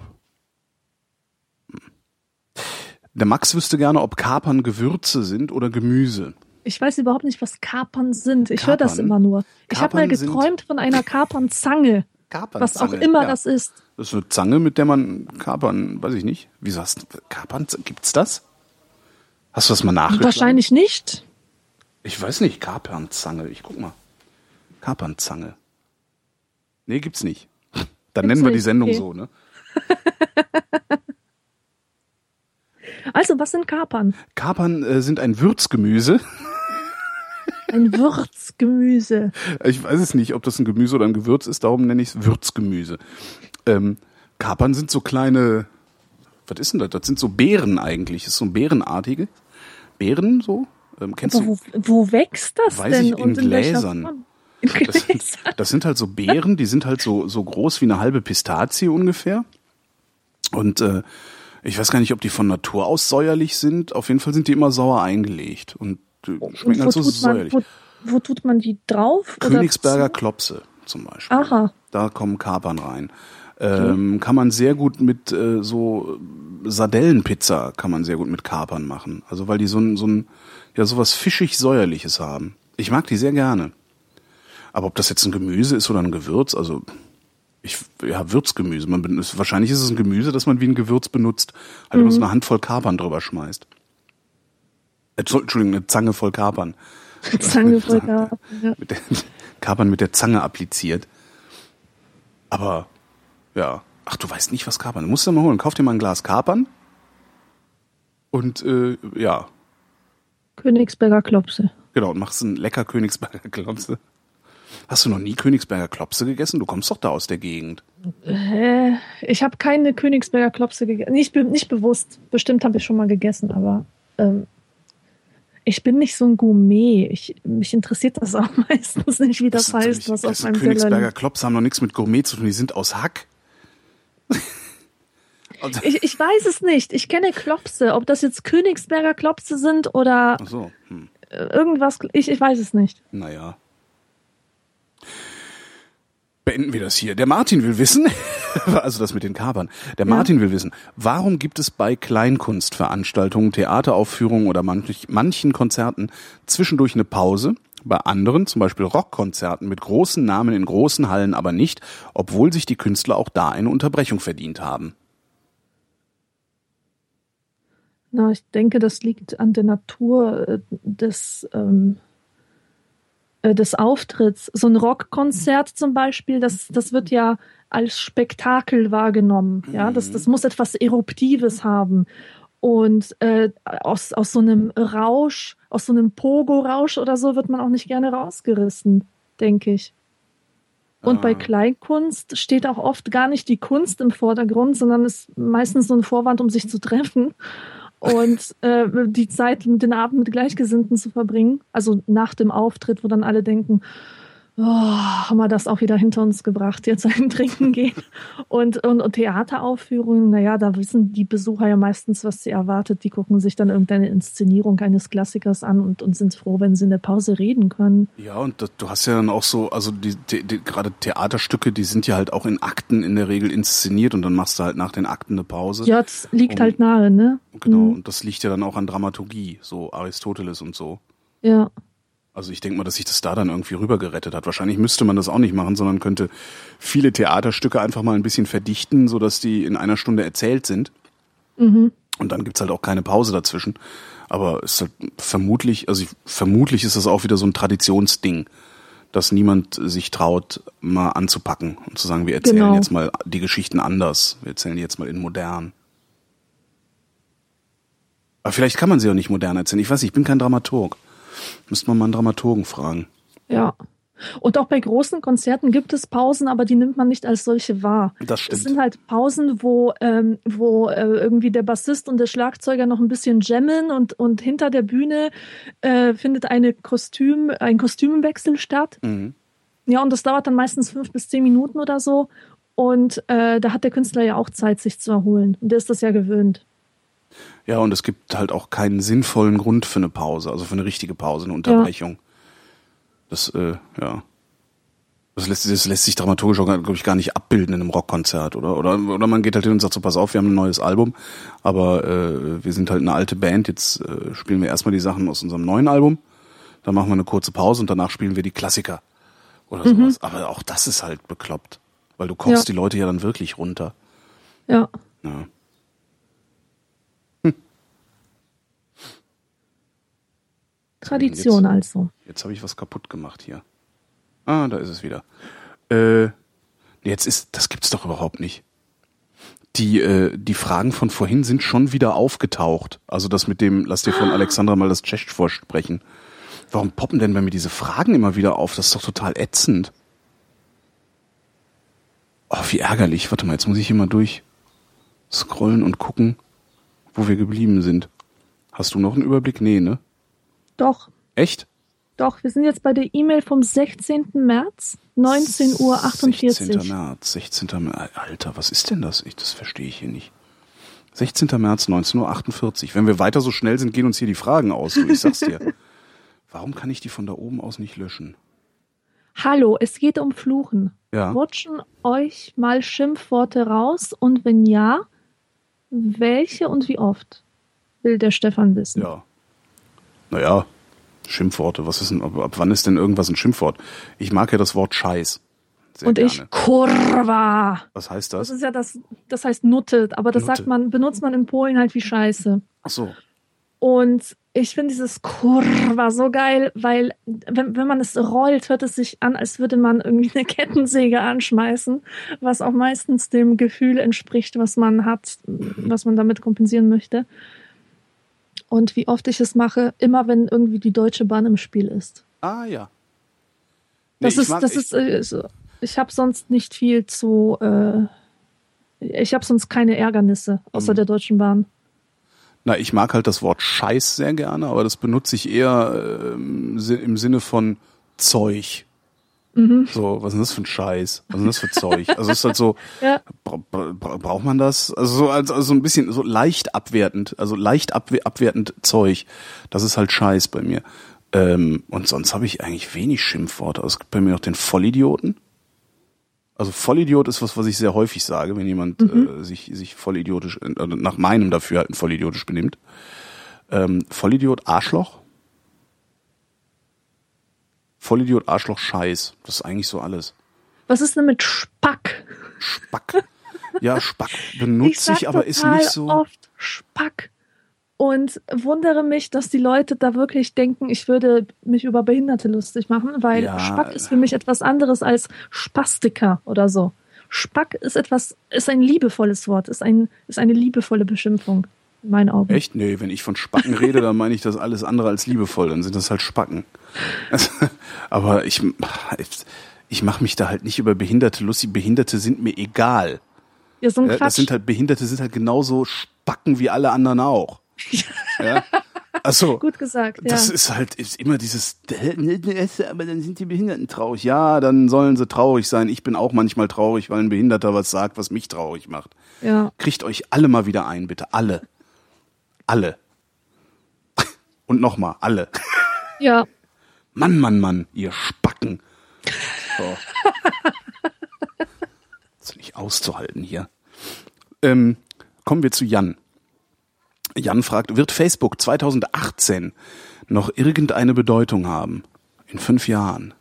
Der Max wüsste gerne, ob Kapern Gewürze sind oder Gemüse. Ich weiß überhaupt nicht, was Kapern sind. Ich höre das immer nur. Ich habe mal geträumt von einer Kapernzange. Was auch immer das ist. Das ist eine Zange, mit der man Kapern, weiß ich nicht. Wieso hast du Kapern? Gibt's das? Hast du das mal nachgeschlagen? Wahrscheinlich nicht. Ich weiß nicht, Kapernzange. Ich guck mal. Kapernzange. Nee, gibt's nicht. Dann nennen wir die Sendung so, ne? Also, was sind Kapern? Kapern sind ein Würzgemüse. Ein Würzgemüse. Ich weiß es nicht, ob das ein Gemüse oder ein Gewürz ist, darum nenne ich es Würzgemüse. Kapern sind so kleine, was ist denn das? Das sind so Beeren eigentlich, das ist so ein beerenartige. Beeren so? Kennst du? Wo wächst das denn? Weiß ich, in Gläsern. In Gläsern. Das sind halt so Beeren, die sind halt so groß wie eine halbe Pistazie ungefähr. Und ich weiß gar nicht, ob die von Natur aus säuerlich sind. Auf jeden Fall sind die immer sauer eingelegt und schmecken halt so säuerlich. Wo tut man die drauf? Königsberger Klopse zum Beispiel. Aha. Da kommen Kapern rein. Kann man sehr gut mit so Sardellenpizza kann man sehr gut mit Kapern machen. Also weil die sowas fischig-säuerliches haben. Ich mag die sehr gerne. Aber ob das jetzt ein Gemüse ist oder ein Gewürz, also... Würzgemüse. Wahrscheinlich ist es ein Gemüse, das man wie ein Gewürz benutzt, halt immer so eine Handvoll Kapern drüber schmeißt. Entschuldigung, eine Zange voll Kapern. Eine Zange voll Kapern, ja. Kapern mit der Zange appliziert. Aber, ja. Ach, du weißt nicht, was Kapern. Du musst ja mal holen. Kauf dir mal ein Glas Kapern. Und, ja. Königsberger Klopse. Genau, und machst einen lecker Königsberger Klopse. Hast du noch nie Königsberger Klopse gegessen? Du kommst doch da aus der Gegend. Ich habe keine Königsberger Klopse gegessen. Nicht bewusst. Bestimmt habe ich schon mal gegessen, aber ich bin nicht so ein Gourmet. Mich interessiert das auch meistens nicht, wie das heißt, was auf meinem Teller liegt. Königsberger Klopse haben noch nichts mit Gourmet zu tun. Die sind aus Hack. Ich weiß es nicht. Ich kenne Klopse. Ob das jetzt Königsberger Klopse sind oder irgendwas. Ich weiß es nicht. Naja. Beenden wir das hier. Der Martin will wissen, also das mit den Kapern, Martin will wissen, warum gibt es bei Kleinkunstveranstaltungen, Theateraufführungen oder manchen Konzerten zwischendurch eine Pause, bei anderen, zum Beispiel Rockkonzerten mit großen Namen in großen Hallen aber nicht, obwohl sich die Künstler auch da eine Unterbrechung verdient haben. Na, ich denke, das liegt an der Natur des Auftritts. So ein Rockkonzert zum Beispiel, das wird ja als Spektakel wahrgenommen. Ja? Das muss etwas Eruptives haben. Und aus so einem Rausch, aus so einem Pogo-Rausch oder so wird man auch nicht gerne rausgerissen, denke ich. Und bei Kleinkunst steht auch oft gar nicht die Kunst im Vordergrund, sondern ist meistens so ein Vorwand, um sich zu treffen und die Zeit, den Abend mit Gleichgesinnten zu verbringen. Also nach dem Auftritt, wo dann alle denken, oh, haben wir das auch wieder hinter uns gebracht, jetzt ein Trinken gehen. Und Theateraufführungen, naja, da wissen die Besucher ja meistens, was sie erwartet. Die gucken sich dann irgendeine Inszenierung eines Klassikers an und sind froh, wenn sie in der Pause reden können. Ja, und du hast ja dann auch so, also die gerade Theaterstücke, die sind ja halt auch in Akten in der Regel inszeniert und dann machst du halt nach den Akten eine Pause. Ja, das liegt halt nahe, ne? Genau, und das liegt ja dann auch an Dramaturgie, so Aristoteles und so. Ja. Also ich denke mal, dass sich das da dann irgendwie rübergerettet hat. Wahrscheinlich müsste man das auch nicht machen, sondern könnte viele Theaterstücke einfach mal ein bisschen verdichten, sodass die in einer Stunde erzählt sind. Mhm. Und dann gibt's halt auch keine Pause dazwischen. Aber ist halt vermutlich ist das auch wieder so ein Traditionsding, dass niemand sich traut, mal anzupacken und zu sagen, wir erzählen jetzt mal die Geschichten anders. Wir erzählen die jetzt mal in modern. Aber vielleicht kann man sie auch nicht modern erzählen. Ich weiß nicht, ich bin kein Dramaturg. Müsste man mal einen Dramaturgen fragen. Ja. Und auch bei großen Konzerten gibt es Pausen, aber die nimmt man nicht als solche wahr. Das stimmt. Es sind halt Pausen, wo irgendwie der Bassist und der Schlagzeuger noch ein bisschen jammen und hinter der Bühne findet ein Kostümwechsel statt. Mhm. Ja, und das dauert dann meistens 5 bis 10 Minuten oder so. Und da hat der Künstler ja auch Zeit, sich zu erholen. Und der ist das ja gewöhnt. Ja, und es gibt halt auch keinen sinnvollen Grund für eine Pause, also für eine richtige Pause, eine Unterbrechung. Ja. Das lässt sich dramaturgisch auch, glaube ich, gar nicht abbilden in einem Rockkonzert, oder? Oder man geht halt hin und sagt so, pass auf, wir haben ein neues Album, aber wir sind halt eine alte Band, jetzt spielen wir erstmal die Sachen aus unserem neuen Album, dann machen wir eine kurze Pause und danach spielen wir die Klassiker oder sowas. Aber auch das ist halt bekloppt, weil du kochst die Leute ja dann wirklich runter. Ja. Tradition jetzt, also. Jetzt habe ich was kaputt gemacht hier. Ah, da ist es wieder. Das gibt's doch überhaupt nicht. Die Fragen von vorhin sind schon wieder aufgetaucht. Also das mit dem, lass dir von Alexandra mal das Tschechisch vorsprechen. Warum poppen denn bei mir diese Fragen immer wieder auf? Das ist doch total ätzend. Oh, wie ärgerlich. Warte mal, jetzt muss ich hier mal durchscrollen und gucken, wo wir geblieben sind. Hast du noch einen Überblick? Nee, ne? Doch. Echt? Doch, wir sind jetzt bei der E-Mail vom 16. März, 19.48 Uhr. 16. März. Alter, was ist denn das? Das verstehe ich hier nicht. 16. März, 19.48 Uhr. Wenn wir weiter so schnell sind, gehen uns hier die Fragen aus. Ich sag's dir. Warum kann ich die von da oben aus nicht löschen? Hallo, es geht um Fluchen. Ja. Rutschen euch mal Schimpfworte raus und wenn ja, welche und wie oft? Will der Stefan wissen. Ja. Naja, Schimpfworte, was ist denn, ab wann ist denn irgendwas ein Schimpfwort? Ich mag ja das Wort Scheiß. Ich Kurwa. Was heißt das? Das ist ja das heißt Nutte, aber das Nutte. Benutzt man in Polen halt wie Scheiße. Ach so. Und ich finde dieses Kurwa so geil, weil wenn man es rollt, hört es sich an, als würde man irgendwie eine Kettensäge anschmeißen, was auch meistens dem Gefühl entspricht, was man hat, was man damit kompensieren möchte. Und wie oft ich es mache, immer wenn irgendwie die Deutsche Bahn im Spiel ist. Ah ja. Nee, ich habe sonst nicht viel zu. Ich habe sonst keine Ärgernisse außer der Deutschen Bahn. Na, ich mag halt das Wort Scheiß sehr gerne, aber das benutze ich eher im Sinne von Zeug. Mhm. So, was ist denn das für ein Scheiß? Was ist denn das für Zeug? Also es ist halt so, braucht man das? Also so ein bisschen so leicht abwertend Zeug. Das ist halt Scheiß bei mir. Und sonst habe ich eigentlich wenig Schimpfworte. Also es gibt bei mir noch den Vollidioten. Also Vollidiot ist was ich sehr häufig sage, wenn jemand sich vollidiotisch, nach meinem Dafürhalten vollidiotisch benimmt. Vollidiot, Arschloch. Vollidiot, Arschloch, Scheiß. Das ist eigentlich so alles. Was ist denn mit Spack? Spack. Ja, Spack benutze ich, aber ist nicht so. Ich sage total oft Spack und wundere mich, dass die Leute da wirklich denken, ich würde mich über Behinderte lustig machen, weil ja, Spack ist für mich etwas anderes als Spastiker oder so. Spack ist etwas, ist ein liebevolles Wort, ist eine liebevolle Beschimpfung in meinen Augen. Echt? Nee, wenn ich von Spacken rede, dann meine ich das alles andere als liebevoll, dann sind das halt Spacken. Aber ich mache mich da halt nicht über Behinderte lustig. Behinderte sind mir egal. Ja, so ein Quatsch. Das sind halt, Behinderte sind halt genauso Spacken wie alle anderen auch. Ja. Also, gut gesagt, ja. Das ist halt immer dieses, aber dann sind die Behinderten traurig. Ja, dann sollen sie traurig sein. Ich bin auch manchmal traurig, weil ein Behinderter was sagt, was mich traurig macht. Ja. Kriegt euch alle mal wieder ein, bitte. Alle. Alle. Und nochmal, alle. Ja. Mann, ihr Spacken. So. Das ist nicht auszuhalten hier. Kommen wir zu Jan. Jan fragt, wird Facebook 2018 noch irgendeine Bedeutung haben? In 5 Jahren.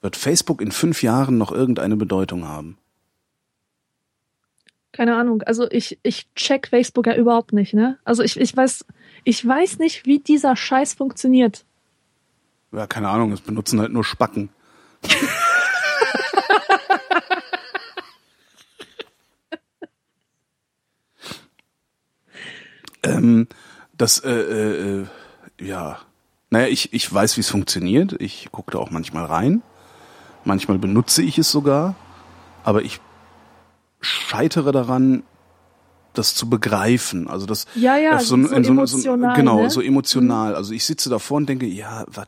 Wird Facebook in 5 Jahren noch irgendeine Bedeutung haben? Keine Ahnung. Also ich check Facebook ja überhaupt nicht, ne? Also ich weiß nicht, wie dieser Scheiß funktioniert. Ja, keine Ahnung. Es benutzen halt nur Spacken. Ich weiß, wie es funktioniert. Ich gucke da auch manchmal rein. Manchmal benutze ich es sogar. Aber ich scheitere daran, das zu begreifen. Also das, ja, so emotional. Genau, ne? So emotional. Also ich sitze davor und denke, ja, was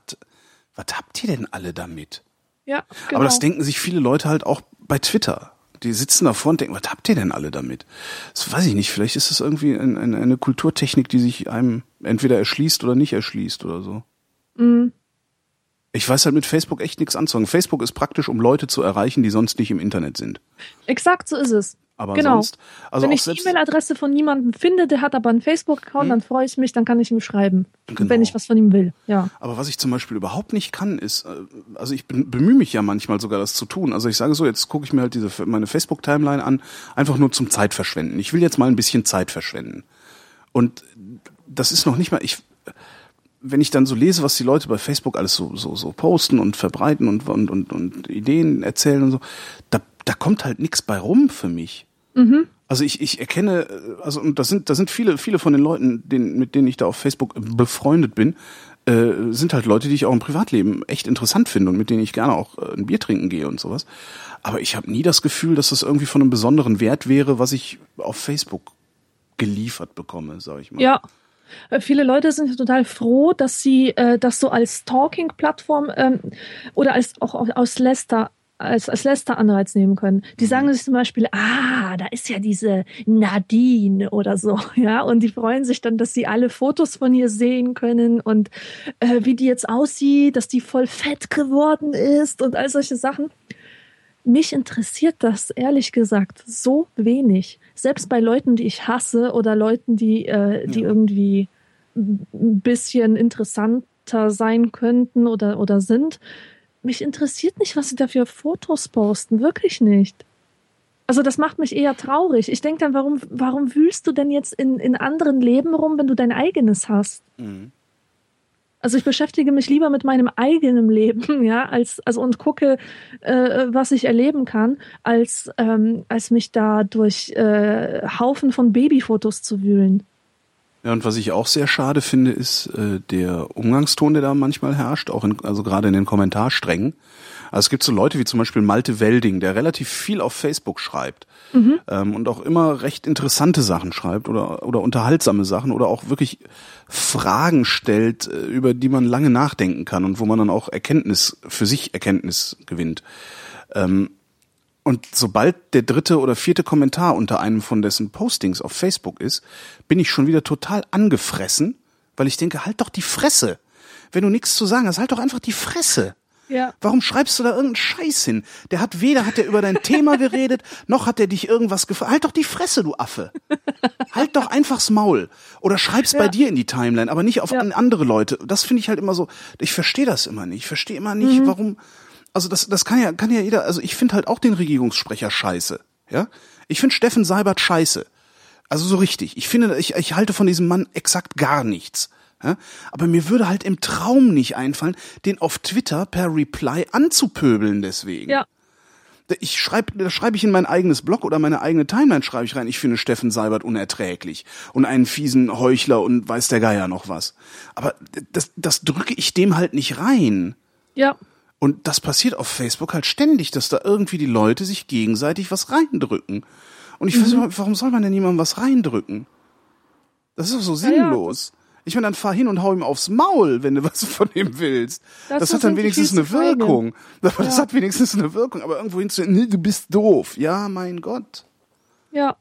habt ihr denn alle damit? Ja, genau. Aber das denken sich viele Leute halt auch bei Twitter. Die sitzen davor und denken, was habt ihr denn alle damit? Das weiß ich nicht, vielleicht ist das irgendwie eine Kulturtechnik, die sich einem entweder erschließt oder nicht erschließt oder so. Mhm. Ich weiß halt mit Facebook echt nichts anzufangen. Facebook ist praktisch, um Leute zu erreichen, die sonst nicht im Internet sind. Exakt, so ist es. Aber genau. Sonst, also wenn ich die E-Mail-Adresse von niemandem finde, der hat aber einen Facebook-Account, dann freue ich mich, dann kann ich ihm schreiben, genau. Wenn ich was von ihm will. Ja. Aber was ich zum Beispiel überhaupt nicht kann, ist, also ich bemühe mich ja manchmal sogar, das zu tun. Also ich sage so, jetzt gucke ich mir halt meine Facebook-Timeline an, einfach nur zum Zeitverschwenden. Ich will jetzt mal ein bisschen Zeit verschwenden. Und das ist noch nicht mal, wenn ich dann so lese, was die Leute bei Facebook alles so posten und verbreiten und Ideen erzählen und so, da kommt halt nichts bei rum für mich. Mhm. Also ich erkenne, also und das sind viele von den Leuten, mit denen ich da auf Facebook befreundet bin, sind halt Leute, die ich auch im Privatleben echt interessant finde und mit denen ich gerne auch ein Bier trinken gehe und sowas. Aber ich habe nie das Gefühl, dass das irgendwie von einem besonderen Wert wäre, was ich auf Facebook geliefert bekomme, sag ich mal. Ja. Viele Leute sind total froh, dass sie das so als Stalking-Plattform oder als Lästeranreiz nehmen können. Die sagen sich zum Beispiel, da ist ja diese Nadine oder so, ja, und die freuen sich dann, dass sie alle Fotos von ihr sehen können und wie die jetzt aussieht, dass die voll fett geworden ist und all solche Sachen. Mich interessiert das ehrlich gesagt so wenig. Selbst bei Leuten, die ich hasse oder Leuten, die irgendwie ein bisschen interessanter sein könnten oder sind. Mich interessiert nicht, was sie da für Fotos posten. Wirklich nicht. Also das macht mich eher traurig. Ich denke dann, warum wühlst du denn jetzt in anderen Leben rum, wenn du dein eigenes hast? Mhm. Also ich beschäftige mich lieber mit meinem eigenen Leben, ja, und gucke, was ich erleben kann, als mich da durch Haufen von Babyfotos zu wühlen. Ja, und was ich auch sehr schade finde, ist der Umgangston, der da manchmal herrscht, auch also gerade in den Kommentarsträngen. Also es gibt so Leute wie zum Beispiel Malte Welding, der relativ viel auf Facebook schreibt und auch immer recht interessante Sachen schreibt oder unterhaltsame Sachen oder auch wirklich Fragen stellt, über die man lange nachdenken kann und wo man dann auch für sich Erkenntnis gewinnt. Und sobald der 3. oder 4. Kommentar unter einem von dessen Postings auf Facebook ist, bin ich schon wieder total angefressen, weil ich denke, halt doch die Fresse. Wenn du nichts zu sagen hast, halt doch einfach die Fresse. Ja. Warum schreibst du da irgendeinen Scheiß hin? Der hat weder hat er über dein Thema geredet, noch hat er dich irgendwas gefragt. Halt doch die Fresse, du Affe. Halt doch einfach's Maul. Oder schreib's bei dir in die Timeline, aber nicht auf andere Leute. Das finde ich halt immer so, ich verstehe das immer nicht. Ich verstehe immer nicht, warum, also das kann ja jeder, also ich finde halt auch den Regierungssprecher scheiße, ja? Ich finde Steffen Seibert scheiße. Also so richtig. Ich finde, ich halte von diesem Mann exakt gar nichts. Ja? Aber mir würde halt im Traum nicht einfallen, den auf Twitter per Reply anzupöbeln deswegen. Ja. Da schreibe ich in mein eigenes Blog oder meine eigene Timeline schreibe ich rein, ich finde Steffen Seibert unerträglich und einen fiesen Heuchler und weiß der Geier noch was. Aber das drücke ich dem halt nicht rein. Ja. Und das passiert auf Facebook halt ständig, dass da irgendwie die Leute sich gegenseitig was reindrücken. Und ich weiß nicht, warum soll man denn jemandem was reindrücken? Das ist doch so sinnlos. Ja. Ich meine, dann fahr hin und hau ihm aufs Maul, wenn du was von ihm willst. Das hat dann wenigstens eine Wirkung. Das hat wenigstens eine Wirkung, aber irgendwo hinzuhören, nee, du bist doof. Ja, mein Gott. Ja.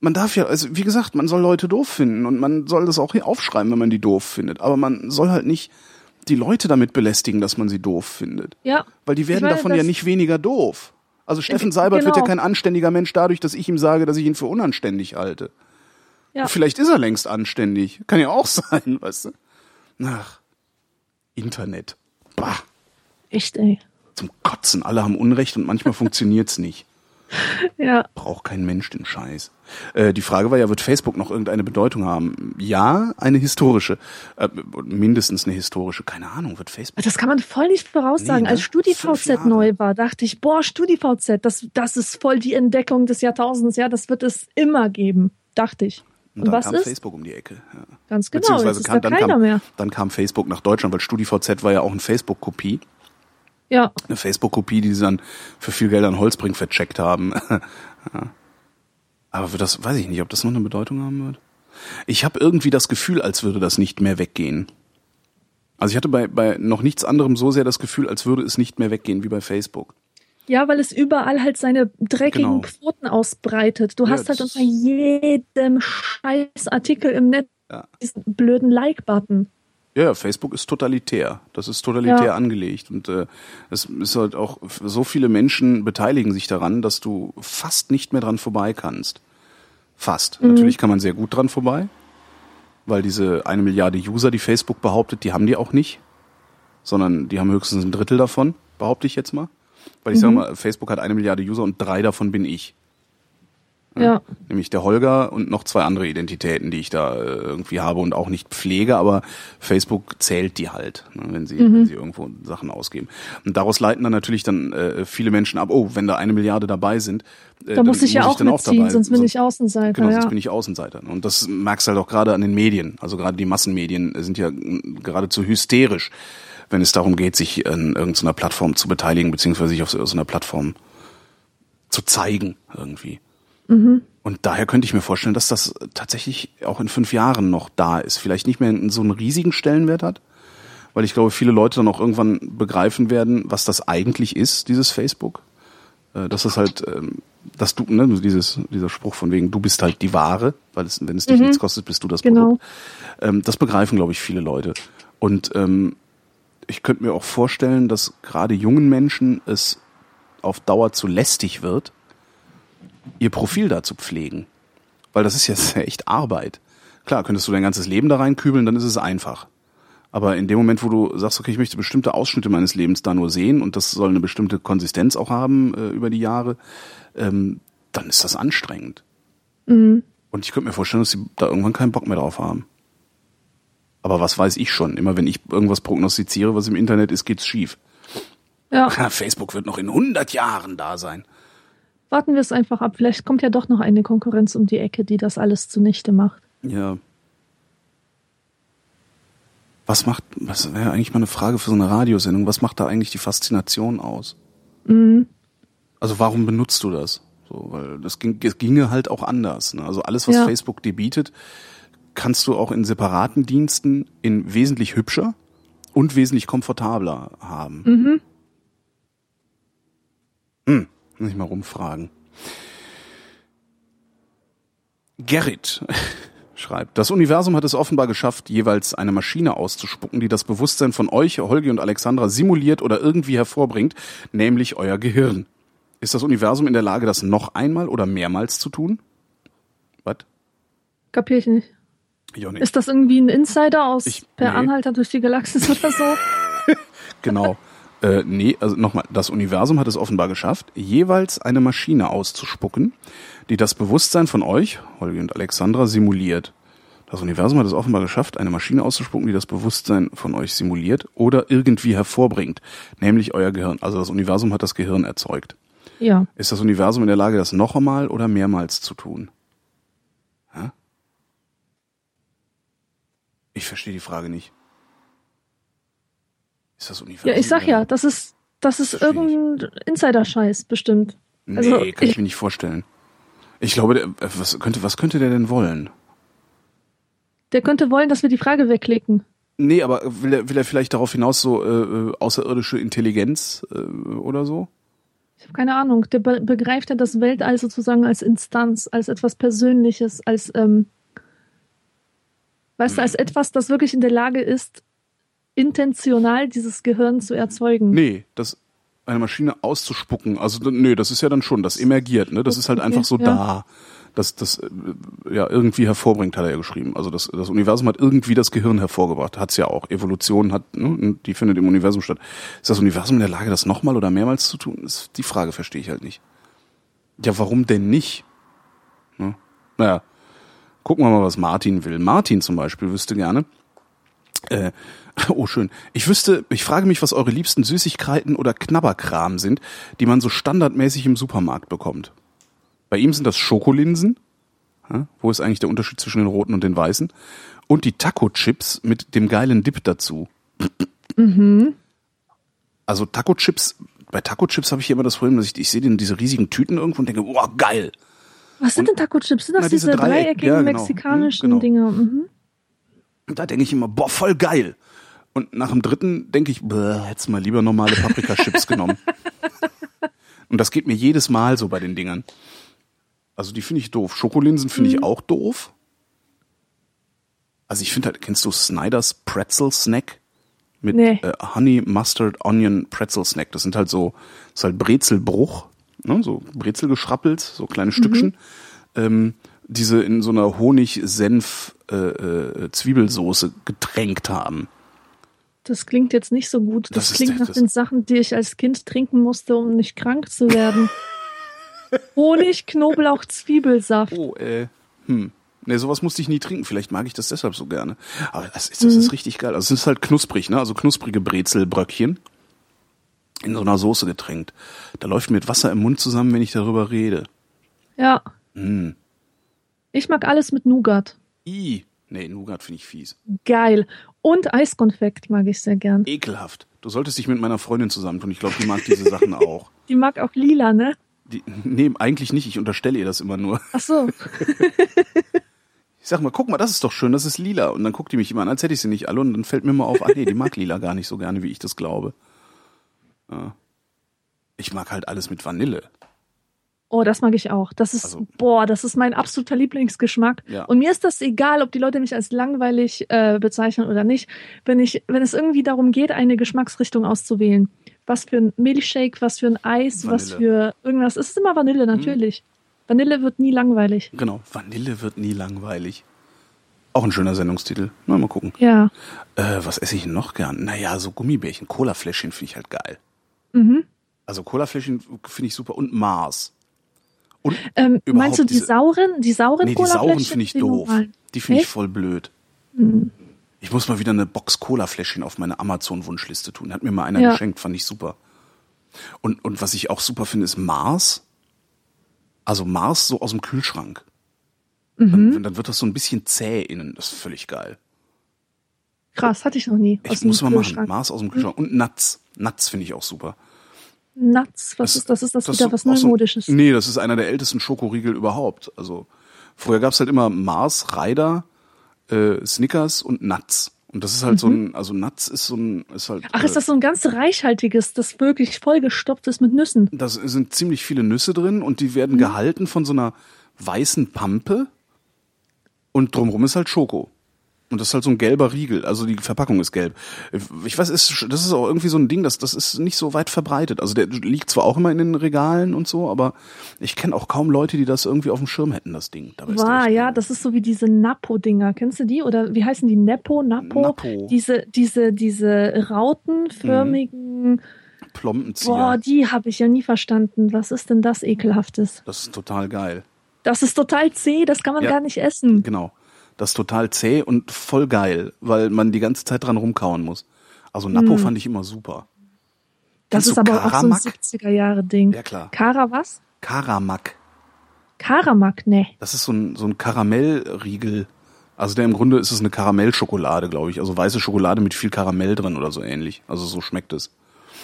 Man darf ja, also wie gesagt, man soll Leute doof finden und man soll das auch hier aufschreiben, wenn man die doof findet. Aber man soll halt nicht die Leute damit belästigen, dass man sie doof findet. Ja. Weil die werden davon ja nicht weniger doof. Also Steffen Seibert wird ja kein anständiger Mensch dadurch, dass ich ihm sage, dass ich ihn für unanständig halte. Ja. Vielleicht ist er längst anständig. Kann ja auch sein, weißt du. Ach, Internet. Bah. Echt, ey. Zum Kotzen. Alle haben Unrecht und manchmal funktioniert's nicht. Ja. Braucht kein Mensch den Scheiß. Die Frage war ja, wird Facebook noch irgendeine Bedeutung haben? Ja, eine historische. Mindestens eine historische. Keine Ahnung, wird Facebook... Das kann man voll nicht voraussagen. Nee, ne? Als StudiVZ neu war, dachte ich, boah, StudiVZ, das ist voll die Entdeckung des Jahrtausends. Ja, das wird es immer geben, dachte ich. Und dann kam Facebook um die Ecke. Ja. Ganz genau. Beziehungsweise dann kam Facebook nach Deutschland, weil StudiVZ war ja auch eine Facebook-Kopie. Ja. Eine Facebook-Kopie, die sie dann für viel Geld an Holzbrink vercheckt haben. Ja. Aber das weiß ich nicht, ob das noch eine Bedeutung haben wird. Ich habe irgendwie das Gefühl, als würde das nicht mehr weggehen. Also ich hatte bei noch nichts anderem so sehr das Gefühl, als würde es nicht mehr weggehen wie bei Facebook. Ja, weil es überall halt seine dreckigen Pfoten ausbreitet. Du hast halt unter jedem Scheißartikel im Netz diesen blöden Like-Button. Ja, Facebook ist totalitär. Das ist totalitär angelegt. Und es ist halt auch, so viele Menschen beteiligen sich daran, dass du fast nicht mehr dran vorbei kannst. Fast. Mhm. Natürlich kann man sehr gut dran vorbei, weil diese 1 Milliarde User, die Facebook behauptet, die haben die auch nicht. Sondern die haben höchstens ein Drittel davon, behaupte ich jetzt mal. Weil ich sage mal, Facebook hat 1 Milliarde User und 3 davon bin ich. Ja. Nämlich der Holger und noch 2 andere Identitäten, die ich da irgendwie habe und auch nicht pflege, aber Facebook zählt die halt, ne, wenn sie irgendwo Sachen ausgeben. Und daraus leiten dann natürlich dann viele Menschen ab, oh, wenn da 1 Milliarde dabei sind, da muss ich ja auch mitziehen, sonst bin ich Außenseiter. Genau, sonst bin ich Außenseiter. Und das merkst du halt auch gerade an den Medien. Also gerade die Massenmedien sind ja geradezu hysterisch, wenn es darum geht, sich an irgendeiner Plattform zu beteiligen, beziehungsweise sich auf so einer Plattform zu zeigen irgendwie. Mhm. Und daher könnte ich mir vorstellen, dass das tatsächlich auch in 5 Jahren noch da ist. Vielleicht nicht mehr so einen riesigen Stellenwert hat, weil ich glaube, viele Leute dann auch irgendwann begreifen werden, was das eigentlich ist, dieses Facebook. Dass das halt, dass du, ne, dieser Spruch von wegen, du bist halt die Ware, weil es, wenn es dich nichts kostet, bist du das Produkt. Das begreifen, glaube ich, viele Leute. Und ich könnte mir auch vorstellen, dass gerade jungen Menschen es auf Dauer zu lästig wird, ihr Profil da zu pflegen. Weil das ist jetzt echt Arbeit. Klar, könntest du dein ganzes Leben da reinkübeln, dann ist es einfach. Aber in dem Moment, wo du sagst, okay, ich möchte bestimmte Ausschnitte meines Lebens da nur sehen und das soll eine bestimmte Konsistenz auch haben über die Jahre, dann ist das anstrengend. Mhm. Und ich könnte mir vorstellen, dass sie da irgendwann keinen Bock mehr drauf haben. Aber was weiß ich schon? Immer wenn ich irgendwas prognostiziere, was im Internet ist, geht's schief. Ja. Facebook wird noch in 100 Jahren da sein. Warten wir es einfach ab. Vielleicht kommt ja doch noch eine Konkurrenz um die Ecke, die das alles zunichte macht. Ja. Was wäre eigentlich mal eine Frage für so eine Radiosendung? Was macht da eigentlich die Faszination aus? Mhm. Also warum benutzt du das? So, weil das ginge halt auch anders. Ne? Also alles, was Facebook dir bietet, kannst du auch in separaten Diensten in wesentlich hübscher und wesentlich komfortabler haben. Mhm. Hm, muss ich mal rumfragen. Gerrit schreibt, das Universum hat es offenbar geschafft, jeweils eine Maschine auszuspucken, die das Bewusstsein von euch, Holgi und Alexandra, simuliert oder irgendwie hervorbringt, nämlich euer Gehirn. Ist das Universum in der Lage, das noch einmal oder mehrmals zu tun? Was? Kapier ich nicht. Ich auch nicht. Ist das irgendwie ein Insider aus Per Anhalter durch die Galaxis oder so? Genau. Nee, also nochmal, das Universum hat es offenbar geschafft, jeweils eine Maschine auszuspucken, die das Bewusstsein von euch, Holgi und Alexandra, simuliert. Das Universum hat es offenbar geschafft, eine Maschine auszuspucken, die das Bewusstsein von euch simuliert oder irgendwie hervorbringt, nämlich euer Gehirn. Also das Universum hat das Gehirn erzeugt. Ja. Ist das Universum in der Lage, das noch einmal oder mehrmals zu tun? Ja? Ich verstehe die Frage nicht. Ist das Universum? Ja, ich sag ja, das ist irgendein Insider-Scheiß bestimmt. Nee, also, kann ich mir nicht vorstellen. Ich glaube, was könnte der denn wollen? Der könnte wollen, dass wir die Frage wegklicken. Nee, aber will er vielleicht darauf hinaus so außerirdische Intelligenz oder so? Ich habe keine Ahnung. Der begreift ja das Weltall sozusagen als Instanz, als etwas Persönliches, als als etwas, das wirklich in der Lage ist, intentional dieses Gehirn zu erzeugen. Nee, das eine Maschine auszuspucken. Also das ist ja dann schon, das emergiert, ne? Das ist halt einfach so da, dass das ja irgendwie hervorbringt, hat er ja geschrieben. Also das Universum hat irgendwie das Gehirn hervorgebracht, hat's ja auch. Evolution hat, ne? Die findet im Universum statt. Ist das Universum in der Lage, das nochmal oder mehrmals zu tun? Die Frage verstehe ich halt nicht. Ja, warum denn nicht? Ne? Naja, gucken wir mal, was Martin will. Martin zum Beispiel wüsste gerne, oh, schön. Ich frage mich, was eure liebsten Süßigkeiten oder Knabberkram sind, die man so standardmäßig im Supermarkt bekommt. Bei ihm sind das Schokolinsen. Ja, wo ist eigentlich der Unterschied zwischen den roten und den weißen? Und die Taco-Chips mit dem geilen Dip dazu. Mhm. Also bei Taco-Chips habe ich immer das Problem, dass ich sehe diese riesigen Tüten irgendwo und denke, boah, geil. Was sind denn Taco-Chips? Sind das diese dreieckigen mexikanischen Dinge? Mhm. Da denke ich immer, boah, voll geil. Und nach dem dritten denke ich, hätt's mal lieber normale Paprika-Chips genommen. Und das geht mir jedes Mal so bei den Dingern. Also die finde ich doof. Schokolinsen finde ich auch doof. Also ich finde halt, kennst du Snyder's Pretzel Snack? Mit Honey Mustard Onion Pretzel Snack. Das sind halt so, das ist halt Brezelbruch, ne? So Brezel geschrappelt, so kleine Stückchen. Diese in so einer Honig-Senf-Zwiebelsoße getränkt haben. Das klingt jetzt nicht so gut. Das klingt nach den Sachen, die ich als Kind trinken musste, um nicht krank zu werden. Honig, Knoblauch, Zwiebelsaft. Nee, sowas musste ich nie trinken. Vielleicht mag ich das deshalb so gerne. Aber das ist richtig geil. Also es ist halt knusprig, ne? Also knusprige Brezelbröckchen in so einer Soße getränkt. Da läuft mir Wasser im Mund zusammen, wenn ich darüber rede. Ja. Mm. Ich mag alles mit Nougat. Nee, Nougat finde ich fies. Geil. Und Eiskonfekt mag ich sehr gern. Ekelhaft. Du solltest dich mit meiner Freundin zusammentun. Ich glaube, die mag diese Sachen auch. Die mag auch lila, ne? Nee, eigentlich nicht. Ich unterstelle ihr das immer nur. Ach so. Ich sag mal, guck mal, das ist doch schön, das ist lila. Und dann guckt die mich immer an, als hätte ich sie nicht alle. Und dann fällt mir mal auf, die mag lila gar nicht so gerne, wie ich das glaube. Ja. Ich mag halt alles mit Vanille. Oh, das mag ich auch. Das ist, das ist mein absoluter Lieblingsgeschmack. Ja. Und mir ist das egal, ob die Leute mich als langweilig bezeichnen oder nicht, wenn es irgendwie darum geht, eine Geschmacksrichtung auszuwählen. Was für ein Milchshake, was für ein Eis, Vanille. Was für irgendwas. Es ist immer Vanille, natürlich. Vanille wird nie langweilig. Genau, Vanille wird nie langweilig. Auch ein schöner Sendungstitel. Na, mal gucken. Ja. Was esse ich denn noch gern? Naja, so Gummibärchen, Colafläschchen finde ich halt geil. Mhm. Also Colafläschchen finde ich super und Mars. Und meinst du die sauren Colafläschchen? Die sauren finde ich doof. Die finde ich voll blöd. Mhm. Ich muss mal wieder eine Box Colafläschchen auf meine Amazon-Wunschliste tun. Hat mir mal einer geschenkt, fand ich super. Und was ich auch super finde, ist Mars. Also Mars so aus dem Kühlschrank. Mhm. Dann wird das so ein bisschen zäh innen. Das ist völlig geil. Krass, hatte ich noch nie. Ich muss mal machen. Mars aus dem Kühlschrank. Und Nuts. Nuts finde ich auch super. Nuts, was ist das? Ist das wieder was Neumodisches? Nee, das ist einer der ältesten Schokoriegel überhaupt. Also früher gab's halt immer Mars, Ryder, Snickers und Nuts. Und das ist halt Nuts ist halt. Ach, ist das so ein ganz reichhaltiges, das wirklich vollgestopft ist mit Nüssen? Da sind ziemlich viele Nüsse drin und die werden gehalten von so einer weißen Pampe. und drumherum ist halt Schoko. Und das ist halt so ein gelber Riegel, also die Verpackung ist gelb. Ich weiß, das ist auch irgendwie so ein Ding, das ist nicht so weit verbreitet. Also der liegt zwar auch immer in den Regalen und so, aber ich kenne auch kaum Leute, die das irgendwie auf dem Schirm hätten, das Ding. Wow, ja, das ist so wie diese Napo-Dinger, kennst du die? Oder wie heißen die? Napo? Diese rautenförmigen... Plombenzieher. Boah, die habe ich ja nie verstanden. Was ist denn das Ekelhaftes? Das ist total geil. Das ist total zäh, das kann man gar nicht essen. Genau. Das ist total zäh und voll geil, weil man die ganze Zeit dran rumkauen muss. Also Napo fand ich immer super. Das ist aber Karamak? Auch so ein 70er-Jahre-Ding. Ja, klar. Kara was? Karamak. Karamak, ne. Das ist so ein Karamellriegel. Also der im Grunde ist es eine Karamellschokolade, glaube ich. Also weiße Schokolade mit viel Karamell drin oder so ähnlich. Also so schmeckt es.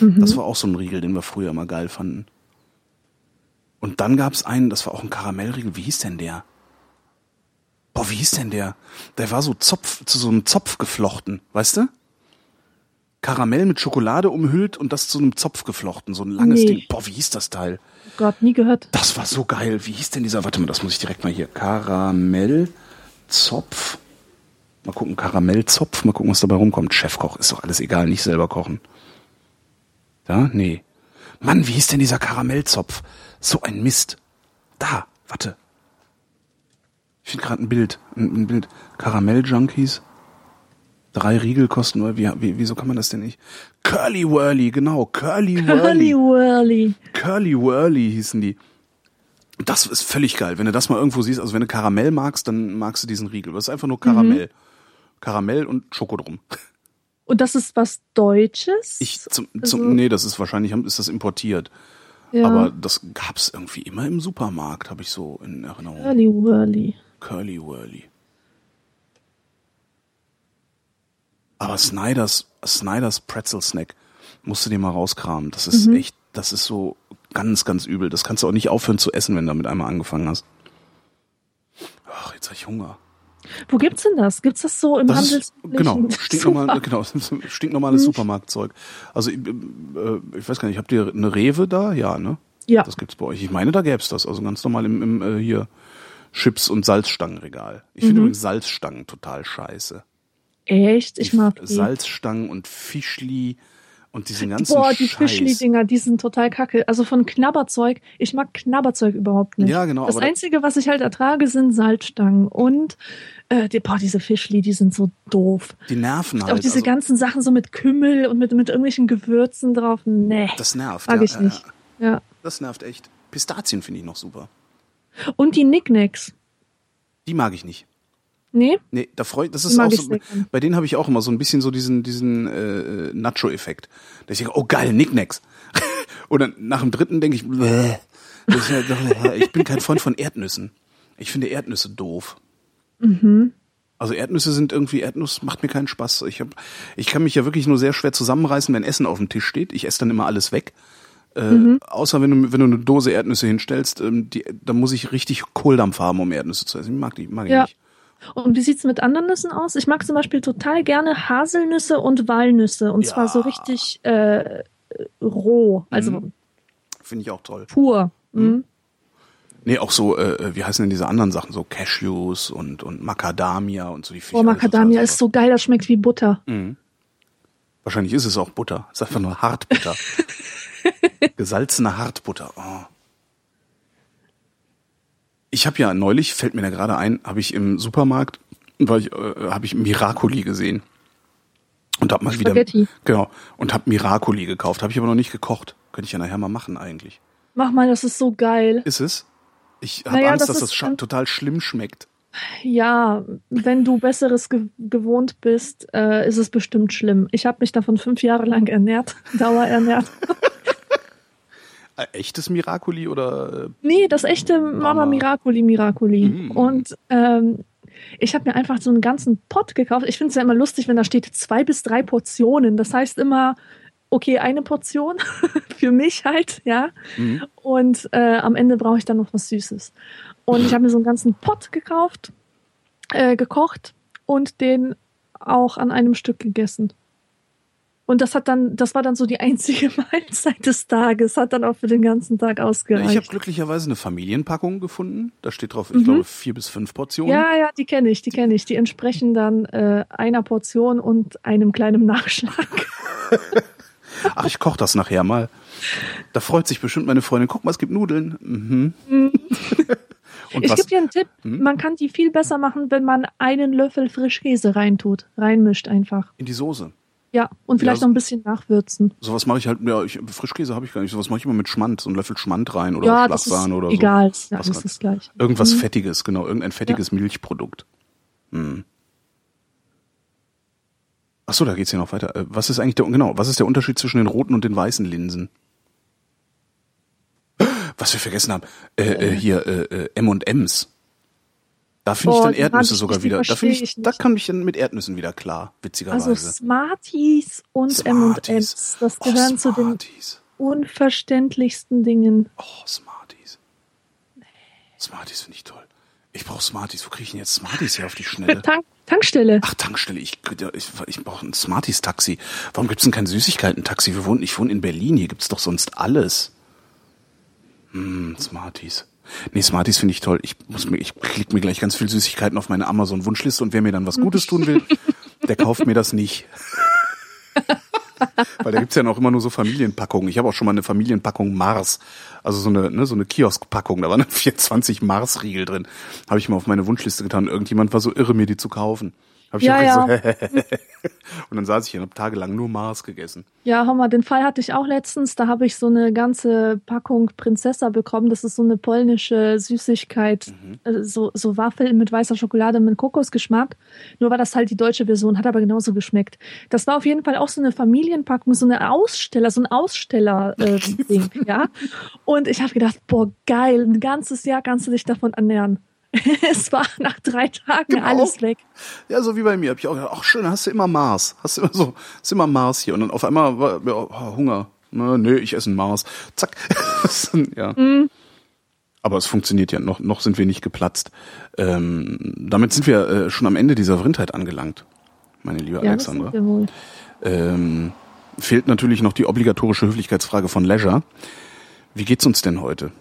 Mhm. Das war auch so ein Riegel, den wir früher immer geil fanden. Und dann gab es einen, das war auch ein Karamellriegel. Wie hieß denn der? Boah, wie hieß denn der? Der war zu so einem Zopf geflochten, weißt du? Karamell mit Schokolade umhüllt und das zu einem Zopf geflochten, so ein langes Ding. Boah, wie hieß das Teil? Gott, nie gehört. Das war so geil. Wie hieß denn dieser? Warte mal, das muss ich direkt mal hier. Karamellzopf. Mal gucken, Karamellzopf. Mal gucken, was dabei rumkommt. Chefkoch, ist doch alles egal, nicht selber kochen. Da? Nee. Mann, wie hieß denn dieser Karamellzopf? So ein Mist. Da, warte. Ich finde gerade ein Bild. Karamell-Junkies. 3 Riegel kosten, oder wieso kann man das denn nicht? Curly Whirly, genau. Curly Whirly hießen die. Das ist völlig geil. Wenn du das mal irgendwo siehst, also wenn du Karamell magst, dann magst du diesen Riegel. Das ist einfach nur Karamell. Karamell und Schoko drum. Und das ist was Deutsches? Nee, das ist wahrscheinlich, ist das importiert. Ja. Aber das gab's irgendwie immer im Supermarkt, habe ich so in Erinnerung. Curly Whirly. Aber Snyder's Pretzel Snack musst du dir mal rauskramen. Das ist echt, das ist so ganz, ganz übel. Das kannst du auch nicht aufhören zu essen, wenn du damit einmal angefangen hast. Ach, jetzt habe ich Hunger. Wo gibt's denn das? Gibt's das so im Handel? Genau, stinknormales Supermarktzeug. Also ich weiß gar nicht, habt ihr eine Rewe da? Ja, ne? Ja. Das gibt's bei euch. Ich meine, da gäb's das. Also ganz normal im hier Chips- und Salzstangenregal. Ich finde übrigens Salzstangen total scheiße. Echt? Ich mag die. Salzstangen und Fischli und diesen ganzen Scheiß. Boah, die Fischli-Dinger, die sind total kacke. Also von Knabberzeug, ich mag Knabberzeug überhaupt nicht. Ja, genau. Das Einzige, was ich halt ertrage, sind Salzstangen und diese Fischli, die sind so doof. Die nerven halt. Auch diese ganzen Sachen so mit Kümmel und mit irgendwelchen Gewürzen drauf, nee. Das nervt, mag ich nicht. Ja. Das nervt echt. Pistazien finde ich noch super. Und die Nicknacks. Die mag ich nicht. Nee? Nee, das ist auch so, bei denen habe ich auch immer so ein bisschen so diesen Nacho-Effekt. Da ich denke, oh geil, Nicknacks. Und dann nach dem dritten denke ich, ich bin kein Freund von Erdnüssen. Ich finde Erdnüsse doof. Mhm. Also Erdnuss macht mir keinen Spaß. Ich kann mich ja wirklich nur sehr schwer zusammenreißen, wenn Essen auf dem Tisch steht. Ich esse dann immer alles weg. Außer wenn du eine Dose Erdnüsse hinstellst, dann muss ich richtig Kohldampf haben, um Erdnüsse zu essen. Ich mag die nicht. Und wie sieht's mit anderen Nüssen aus? Ich mag zum Beispiel total gerne Haselnüsse und Walnüsse. Und zwar so richtig roh. Also finde ich auch toll. Pur. Mhm. Nee, auch so, wie heißen denn diese anderen Sachen? So Cashews und Macadamia und so die Viecher. Oh, Macadamia ist so geil, das schmeckt wie Butter. Mhm. Wahrscheinlich ist es auch Butter. Es ist einfach nur Hartbutter. Gesalzene Hartbutter. Oh. Ich habe ja neulich, fällt mir da gerade ein, habe ich im Supermarkt, habe ich Miracoli gesehen. Und habe mal Spaghetti. Und habe Miracoli gekauft. Habe ich aber noch nicht gekocht. Könnte ich ja nachher mal machen eigentlich. Mach mal, das ist so geil. Ist es? Ich habe Angst, dass das total schlimm schmeckt. Ja, wenn du Besseres gewohnt bist, ist es bestimmt schlimm. Ich habe mich davon 5 Jahre lang dauerernährt. Echtes Miracoli oder? Nee, das echte Mama Miracoli. Und ich habe mir einfach so einen ganzen Pott gekauft. Ich finde es ja immer lustig, wenn da steht 2 bis 3 Portionen. Das heißt immer, okay, eine Portion für mich halt, ja. Mhm. Und am Ende brauche ich dann noch was Süßes. Und ich habe mir so einen ganzen Pott gekauft, gekocht und den auch an einem Stück gegessen. Und das war dann so die einzige Mahlzeit des Tages, hat dann auch für den ganzen Tag ausgereicht. Ich habe glücklicherweise eine Familienpackung gefunden. Da steht drauf, ich glaube, 4 bis 5 Portionen. Ja, die kenne ich. Die entsprechen dann einer Portion und einem kleinen Nachschlag. Ach, ich koche das nachher mal. Da freut sich bestimmt meine Freundin. Guck mal, es gibt Nudeln. Mhm. Und ich gebe dir einen Tipp, man kann die viel besser machen, wenn man einen Löffel Frischkäse reintut, reinmischt einfach. In die Soße? Ja, und vielleicht noch ein bisschen nachwürzen. Sowas mache ich halt, Frischkäse habe ich gar nicht, sowas mache ich immer mit Schmand, so einen Löffel Schmand rein oder ja, Schlagsahne oder so. Egal, ja, das ist gleich. Irgendwas Fettiges, genau, irgendein fettiges Milchprodukt. Mhm. Achso, da geht's hier noch weiter. Was ist der Unterschied zwischen den roten und den weißen Linsen? Was wir vergessen haben, M&M's. Da finde ich dann Erdnüsse sogar wieder. Da kann ich dann mit Erdnüssen wieder klar, witzigerweise. Also Smarties und M&M's, das gehören zu den unverständlichsten Dingen. Oh, Smarties. Nee. Smarties finde ich toll. Ich brauche Smarties. Wo kriege ich denn jetzt Smarties hier auf die Schnelle? Tankstelle. Ach, Tankstelle. Ich brauche ein Smarties-Taxi. Warum gibt es denn kein Süßigkeiten-Taxi? Ich wohne in Berlin. Hier gibt es doch sonst alles. Smarties. Nee, Smarties finde ich toll. Ich klicke mir gleich ganz viel Süßigkeiten auf meine Amazon-Wunschliste und wer mir dann was Gutes tun will, der kauft mir das nicht. Weil da gibt's ja noch immer nur so Familienpackungen. Ich habe auch schon mal eine Familienpackung Mars. Also so eine Kioskpackung. Da waren 24 Mars-Riegel drin. Habe ich mal auf meine Wunschliste getan. Irgendjemand war so irre, mir die zu kaufen. Und dann saß ich hier und habe tagelang nur Mars gegessen. Ja, Hommer, den Fall hatte ich auch letztens. Da habe ich so eine ganze Packung Prinzessa bekommen. Das ist so eine polnische Süßigkeit. Mhm. So Waffeln mit weißer Schokolade mit Kokosgeschmack. Nur war das halt die deutsche Version, hat aber genauso geschmeckt. Das war auf jeden Fall auch so eine Familienpackung, so ein Aussteller-Ding. Ja? Und ich habe gedacht, boah, geil, ein ganzes Jahr kannst du dich davon ernähren. Es war nach 3 Tagen alles weg. Ja, so wie bei mir. Hab ich auch gedacht, ach schön, hast du immer Mars. Ist immer Mars hier. Und dann auf einmal war Hunger. Nee, ich esse ein Mars. Zack. Ja. Mm. Aber es funktioniert ja. Noch sind wir nicht geplatzt. Damit sind wir schon am Ende dieser Vrintheit angelangt, meine liebe Alexandra. Das sind wir wohl. Fehlt natürlich noch die obligatorische Höflichkeitsfrage von Leisure. Wie geht's uns denn heute?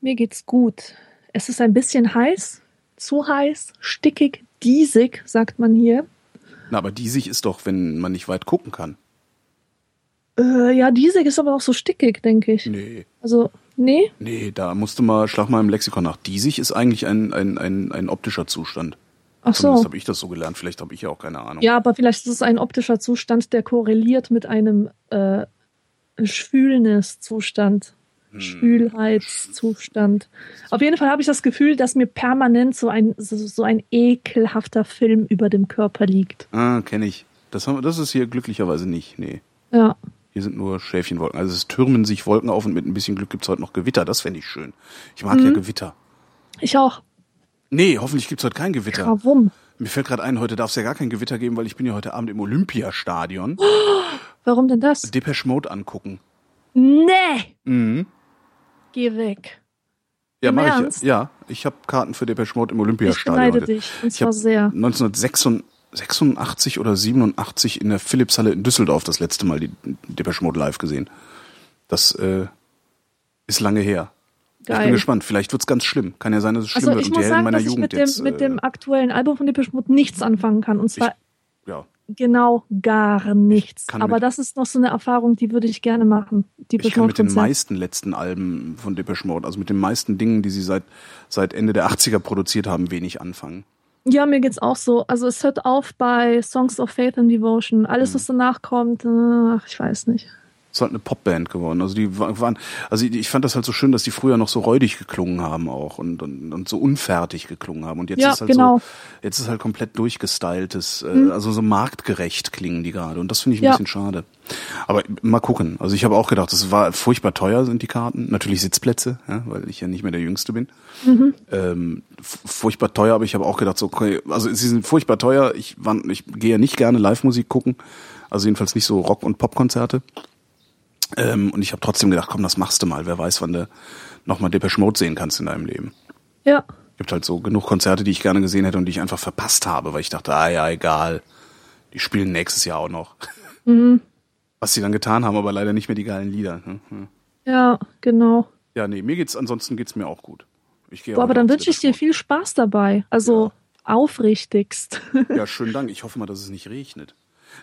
Mir geht's gut. Es ist ein bisschen heiß, zu heiß, stickig, diesig, sagt man hier. Na, aber diesig ist doch, wenn man nicht weit gucken kann. Ja, diesig ist aber auch so stickig, denke ich. Nee. Also, nee? Nee, da schlag mal im Lexikon nach. Diesig ist eigentlich ein optischer Zustand. Ach so. Zumindest habe ich das so gelernt, vielleicht habe ich ja auch keine Ahnung. Ja, aber vielleicht ist es ein optischer Zustand, der korreliert mit einem Schwülniszustand. Schwülheitszustand. Auf jeden Fall habe ich das Gefühl, dass mir permanent so ein ekelhafter Film über dem Körper liegt. Ah, kenne ich. Das ist hier glücklicherweise nicht. Nee. Ja. Hier sind nur Schäfchenwolken. Also es türmen sich Wolken auf und mit ein bisschen Glück gibt es heute noch Gewitter. Das fände ich schön. Ich mag ja Gewitter. Ich auch. Nee, hoffentlich gibt es heute kein Gewitter. Warum? Mir fällt gerade ein, heute darf es ja gar kein Gewitter geben, weil ich bin ja heute Abend im Olympiastadion. Oh, warum denn das? Depeche Mode angucken. Nee! Mhm. Geh weg. Ja, mach ich. Ja, ich habe Karten für Depeche Mode im Olympiastadion. Ich beneide dich, und zwar sehr. 1986 oder 87 in der Philipshalle in Düsseldorf das letzte Mal die Depeche Mode live gesehen. Das ist lange her. Geil. Ich bin gespannt. Vielleicht wird's ganz schlimm. Kann ja sein, dass es schlimm wird. Und die Helden meiner Jugend jetzt. Ich muss sagen, dass ich mit dem aktuellen Album von Depeche Mode nichts anfangen kann. Und zwar genau gar nichts. Aber das ist noch so eine Erfahrung, die würde ich gerne machen. Ich kann mit den meisten letzten Alben von Depeche Mode, also mit den meisten Dingen, die sie seit Ende der 80er produziert haben, wenig anfangen. Ja, mir geht's auch so. Also es hört auf bei Songs of Faith and Devotion. Alles, was danach kommt, ich weiß nicht. Es ist halt eine Popband geworden. Also die waren, ich fand das halt so schön, dass die früher noch so räudig geklungen haben auch und so unfertig geklungen haben. Und jetzt ist halt jetzt ist halt komplett durchgestyltes, also so marktgerecht klingen die gerade. Und das finde ich ein bisschen schade. Aber mal gucken. Also ich habe auch gedacht, das war furchtbar teuer, sind die Karten. Natürlich Sitzplätze, ja, weil ich ja nicht mehr der Jüngste bin. Mhm. Furchtbar teuer, aber ich habe auch gedacht, so, okay, also sie sind furchtbar teuer. Ich gehe ja nicht gerne Live-Musik gucken. Also jedenfalls nicht so Rock- und Popkonzerte. Und ich habe trotzdem gedacht, komm, das machst du mal. Wer weiß, wann du nochmal Depeche Mode sehen kannst in deinem Leben. Ja. Gibt halt so genug Konzerte, die ich gerne gesehen hätte und die ich einfach verpasst habe, weil ich dachte, egal. Die spielen nächstes Jahr auch noch. Mhm. Was sie dann getan haben, aber leider nicht mehr die geilen Lieder. Mhm. Ja, genau. Ja, nee, ansonsten geht's mir auch gut. Aber dann wünsche ich dir viel Spaß dabei. Also ja. Aufrichtigst. Ja, schönen Dank. Ich hoffe mal, dass es nicht regnet.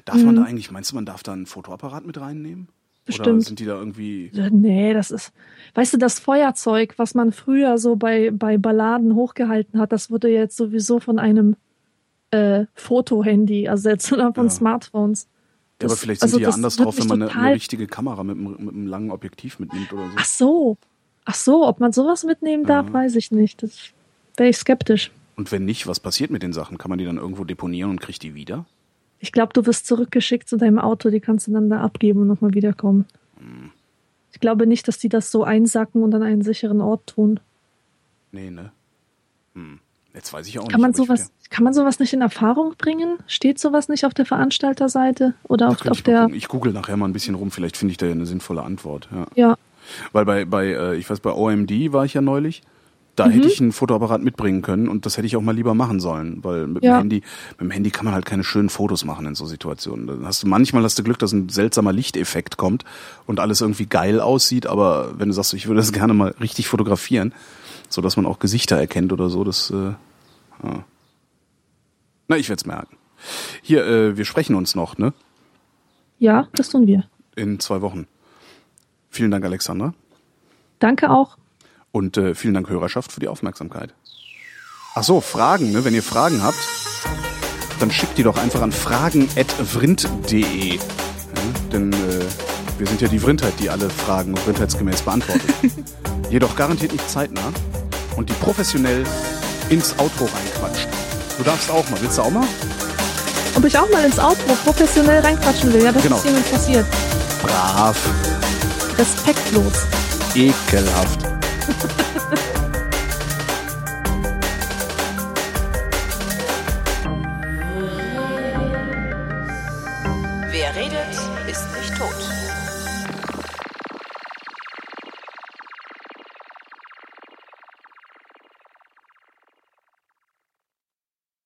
Darf man da eigentlich, meinst du, man darf da einen Fotoapparat mit reinnehmen? Bestimmt. Oder sind die da irgendwie... Nee, das ist... Weißt du, das Feuerzeug, was man früher so bei Balladen hochgehalten hat, das wurde jetzt sowieso von einem Fotohandy ersetzt oder von Smartphones. Das, ja, aber vielleicht sind also die ja anders drauf, wenn man eine richtige Kamera mit einem langen Objektiv mitnimmt oder so. Ach so, ob man sowas mitnehmen darf, weiß ich nicht. Das wäre ich skeptisch. Und wenn nicht, was passiert mit den Sachen? Kann man die dann irgendwo deponieren und kriegt die wieder? Ich glaube, du wirst zurückgeschickt zu deinem Auto, die kannst du dann da abgeben und nochmal wiederkommen. Hm. Ich glaube nicht, dass die das so einsacken und an einen sicheren Ort tun. Nee, ne? Hm. Jetzt weiß ich auch nicht. Kann man sowas nicht in Erfahrung bringen? Steht sowas nicht auf der Veranstalterseite? Oder ich google nachher mal ein bisschen rum, vielleicht finde ich da ja eine sinnvolle Antwort. Ja. Weil bei OMD war ich ja neulich. Da hätte ich einen Fotoapparat mitbringen können und das hätte ich auch mal lieber machen sollen, weil mit dem Handy kann man halt keine schönen Fotos machen in so Situationen. Dann hast du manchmal Glück, dass ein seltsamer Lichteffekt kommt und alles irgendwie geil aussieht, aber wenn du sagst, ich würde das gerne mal richtig fotografieren, so dass man auch Gesichter erkennt oder so, das na, ich werde es merken. Hier, wir sprechen uns noch, ne? Ja, das tun wir. In 2 Wochen. Vielen Dank, Alexandra. Danke auch. Und vielen Dank, Hörerschaft, für die Aufmerksamkeit. Ach so, Fragen, ne? Wenn ihr Fragen habt, dann schickt die doch einfach an fragen@vrint.de. Denn wir sind ja die Vrintheit, die alle Fragen vrintheitsgemäß beantwortet. Jedoch garantiert nicht zeitnah und die professionell ins Outro reinquatscht. Du darfst auch mal. Willst du auch mal? Ob ich auch mal ins Outro professionell reinquatschen will? Ja, das ist jemand passiert. Brav. Respektlos. Ekelhaft. Wer redet, ist nicht tot.